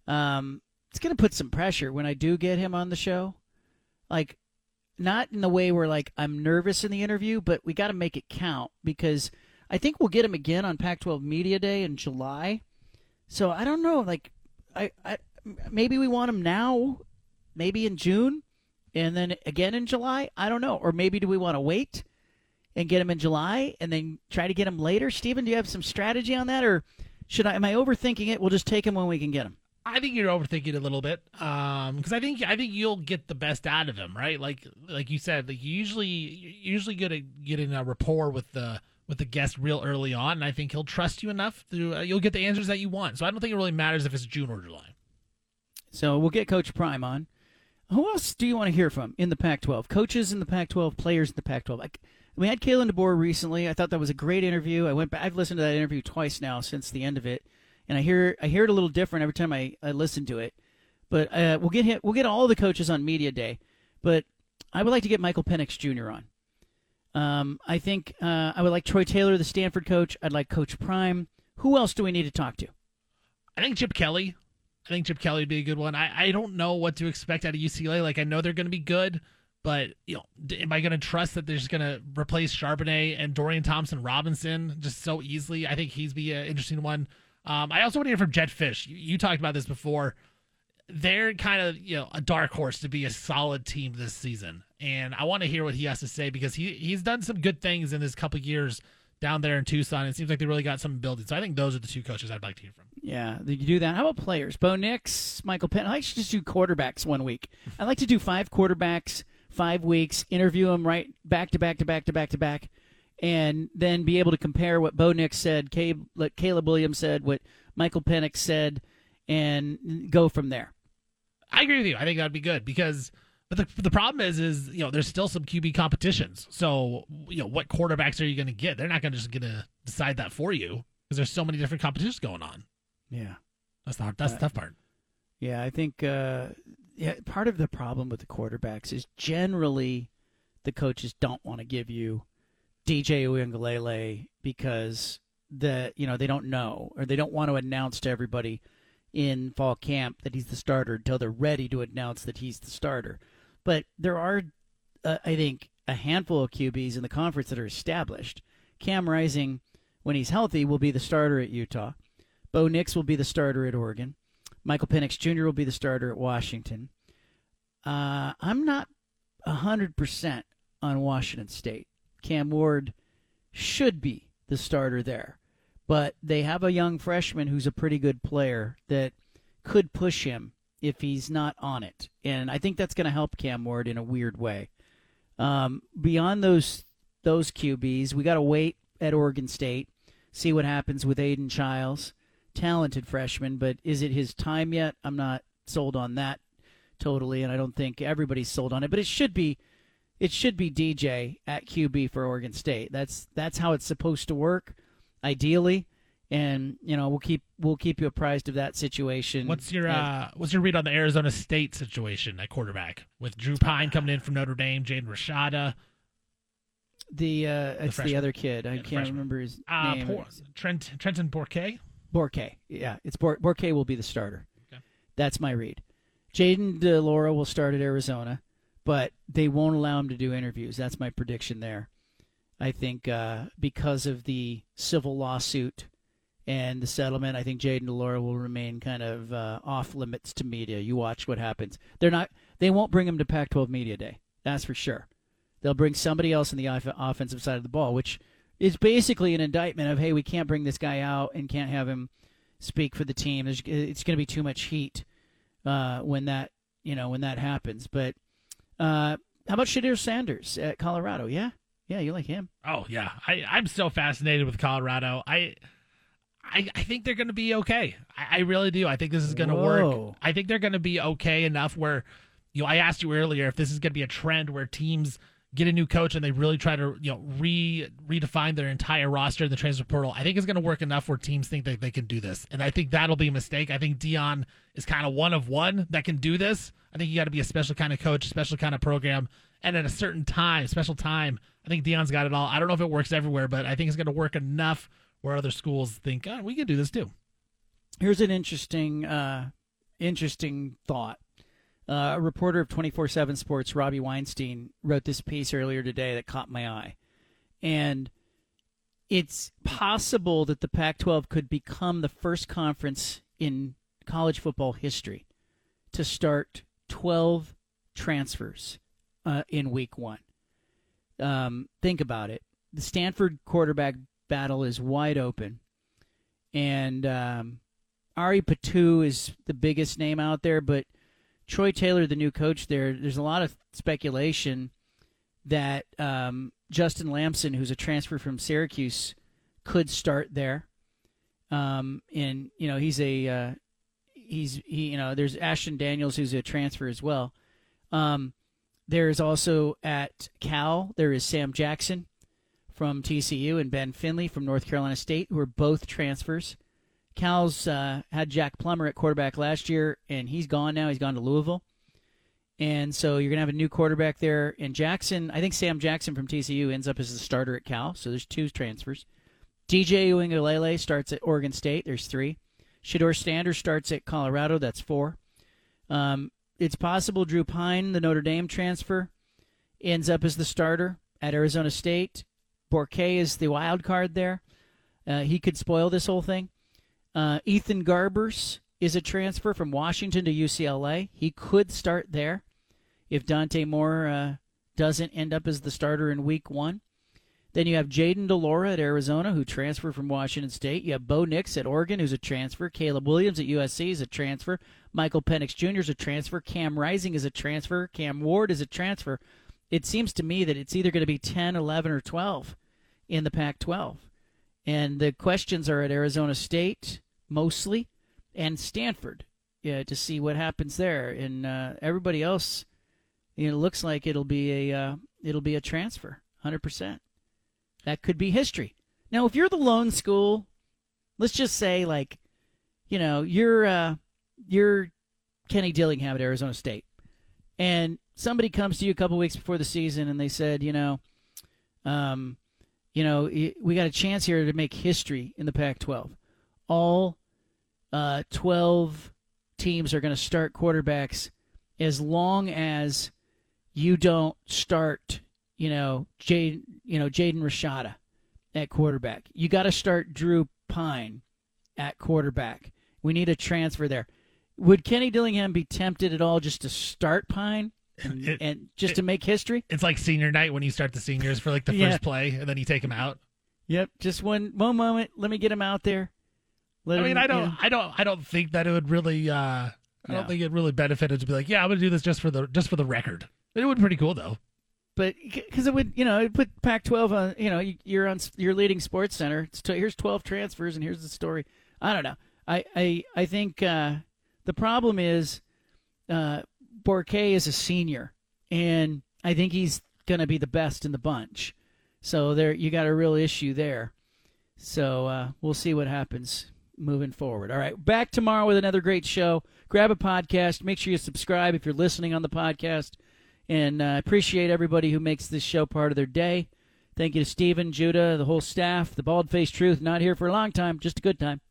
Um, it's going to put some pressure when I do get him on the show. Like, not in the way where, like, I'm nervous in the interview, but we got to make it count because – I think we'll get him again on Pac twelve Media Day in July. So I don't know. Like, I, I maybe we want him now, maybe in June, and then again in July. I don't know. Or maybe do we want to wait and get him in July and then try to get him later? Steven, do you have some strategy on that, or should I? Am I overthinking it? We'll just take him when we can get him. I think you're overthinking it a little bit, because um, I think I think you'll get the best out of him, right? Like like you said, like you usually you're usually good at getting a rapport with the. with the guest real early on, and I think he'll trust you enough to uh, you'll get the answers that you want. So I don't think it really matters if it's June or July. So we'll get Coach Prime on. Who else do you want to hear from in the Pac twelve? Coaches in the Pac twelve, players in the Pac twelve. I, we had Kalen DeBoer recently. I thought that was a great interview. I went back, I've listened to that interview twice now since the end of it, and I hear I hear it a little different every time I, I listen to it. But uh, we'll get him, we'll get all the coaches on Media Day. But I would like to get Michael Penix Junior on. Um, I think uh, I would like Troy Taylor, the Stanford coach. I'd like Coach Prime. Who else do we need to talk to? I think Chip Kelly. I think Chip Kelly would be a good one. I, I don't know what to expect out of U C L A. Like, I know they're going to be good, but you know, am I going to trust that they're just going to replace Charbonnet and Dorian Thompson-Robinson just so easily? I think he's be an interesting one. Um, I also want to hear from Jed Fish. You, you talked about this before. They're kind of, you know, a dark horse to be a solid team this season. And I want to hear what he has to say because he he's done some good things in this couple of years down there in Tucson. It seems like they really got something building. So I think those are the two coaches I'd like to hear from. Yeah, you do that. How about players? Bo Nix, Michael Penn. I like to just do quarterbacks one week. I like to do five quarterbacks, five weeks, interview them right back to back to back to back to back, and then be able to compare what Bo Nix said, Caleb, what Caleb Williams said, what Michael Penix said, and go from there. I agree with you. I think that'd be good because, but the the problem is, is you know, there's still some Q B competitions. So you know, what quarterbacks are you going to get? They're not going to just going to decide that for you because there's so many different competitions going on. Yeah, that's the hard, that's uh, the tough part. Yeah, I think uh, yeah, part of the problem with the quarterbacks is generally the coaches don't want to give you D J Uiagalelei because the you know they don't know or they don't want to announce to everybody in fall camp that he's the starter until they're ready to announce that he's the starter. But there are, uh, I think, a handful of Q Bs in the conference that are established. Cam Rising, when he's healthy, will be the starter at Utah. Bo Nix will be the starter at Oregon. Michael Penix Junior will be the starter at Washington. Uh, I'm not one hundred percent on Washington State. Cam Ward should be the starter there. But they have a young freshman who's a pretty good player that could push him if he's not on it. And I think that's going to help Cam Ward in a weird way. Um, beyond those those Q Bs, we got to wait at Oregon State, see what happens with Aiden Chiles. Talented freshman, but is it his time yet? I'm not sold on that totally, and I don't think everybody's sold on it. But it should be it should be D J at Q B for Oregon State. That's that's how it's supposed to work. Ideally, and you know we'll keep we'll keep you apprised of that situation. What's your uh, what's your read on the Arizona State situation at quarterback with Drew Pine coming in from Notre Dame, Jaden Rashada? The uh, the it's freshman. The other kid. Yeah, I can't remember his uh, name. Por- Trent Trenton Bourquet. Bourquet, yeah, it's Bour- Bourquet will be the starter. Okay. That's my read. Jaden DeLauro will start at Arizona, but they won't allow him to do interviews. That's my prediction there. I think uh, because of the civil lawsuit and the settlement, I think Jaden DeLauro will remain kind of uh, off limits to media. You watch what happens. They're not. They won't bring him to Pac twelve Media Day. That's for sure. They'll bring somebody else on the off- offensive side of the ball, which is basically an indictment of, hey, we can't bring this guy out and can't have him speak for the team. There's, it's going to be too much heat uh, when that you know when that happens. But uh, how about Shadir Sanders at Colorado? Yeah. Yeah, you like him. Oh, yeah. I, I'm so fascinated with Colorado. I I, I think they're going to be okay. I, I really do. I think this is going to work. I think they're going to be okay enough where, you know, I asked you earlier if this is going to be a trend where teams get a new coach and they really try to, you know, re redefine their entire roster in the transfer portal. I think it's going to work enough where teams think that they can do this. And I think that'll be a mistake. I think Deion is kind of one of one that can do this. I think you got to be a special kind of coach, a special kind of program. And at a certain time, special time, I think Deion's got it all. I don't know if it works everywhere, but I think it's going to work enough where other schools think, oh, we can do this too. Here's an interesting uh, interesting thought. Uh, a reporter of twenty-four seven Sports, Robbie Weinstein, wrote this piece earlier today that caught my eye. And it's possible that the Pac twelve could become the first conference in college football history to start twelve transfers uh, in week one. Um, think about it. The Stanford quarterback battle is wide open. And um, Ari Patou is the biggest name out there, but Troy Taylor, the new coach there, there's a lot of speculation that um, Justin Lamson, who's a transfer from Syracuse, could start there. Um, and, you know, he's a uh, he's he you know, there's Ashton Daniels, who's a transfer as well. Um, there's also at Cal, there is Sam Jackson from T C U and Ben Finley from North Carolina State, who are both transfers. Cal's uh, had Jack Plummer at quarterback last year, and he's gone now. He's gone to Louisville. And so you're going to have a new quarterback there. And Jackson, I think Sam Jackson from T C U ends up as the starter at Cal, so there's two transfers. D J Uiagalelei starts at Oregon State. There's three. Shadir Sanders starts at Colorado. That's four. Um, it's possible Drew Pine, the Notre Dame transfer, ends up as the starter at Arizona State. Bourquet is the wild card there. Uh, he could spoil this whole thing. Uh, Ethan Garbers is a transfer from Washington to U C L A. He could start there if Dante Moore uh, doesn't end up as the starter in week one. Then you have Jaden DeLauro at Arizona, who transferred from Washington State. You have Bo Nix at Oregon, who's a transfer. Caleb Williams at U S C is a transfer. Michael Penix Junior is a transfer. Cam Rising is a transfer. Cam Ward is a transfer. It seems to me that it's either going to be ten, eleven, or twelve in the Pac twelve. And the questions are at Arizona State, mostly, and Stanford yeah, to see what happens there. And uh, everybody else, you know, looks like it'll be a uh, it'll be a transfer, one hundred percent. That could be history. Now, if you're the lone school, let's just say, like, you know, you're uh, you're Kenny Dillingham at Arizona State, and somebody comes to you a couple weeks before the season, and they said, you know, um, you know, we got a chance here to make history in the Pac twelve. All uh, twelve teams are going to start quarterbacks as long as you don't start, you know, Jade, you know, Jaden Rashada at quarterback. You got to start Drew Pine at quarterback. We need a transfer there. Would Kenny Dillingham be tempted at all just to start Pine and, it, and just it, to make history? It's like senior night when you start the seniors for like the yeah. first play and then you take them out. Yep, just one one moment. Let me get him out there. Let I mean, him, I don't, you know. I don't, I don't think that it would really. Uh, I no. don't think it really benefited to be like, yeah, I'm gonna do this just for the just for the record. It would be pretty cool though. But because it would, you know, it put Pac twelve on. You know, you're on your leading sports center. It's t- here's twelve transfers, and here's the story. I don't know. I I I think uh, the problem is uh, Borquet is a senior, and I think he's going to be the best in the bunch. So there, you got a real issue there. So uh, we'll see what happens moving forward. All right, back tomorrow with another great show. Grab a podcast. Make sure you subscribe if you're listening on the podcast. And I uh, appreciate everybody who makes this show part of their day. Thank you to Steven, Judah, the whole staff, the Bald-Faced Truth. Not here for a long time, just a good time.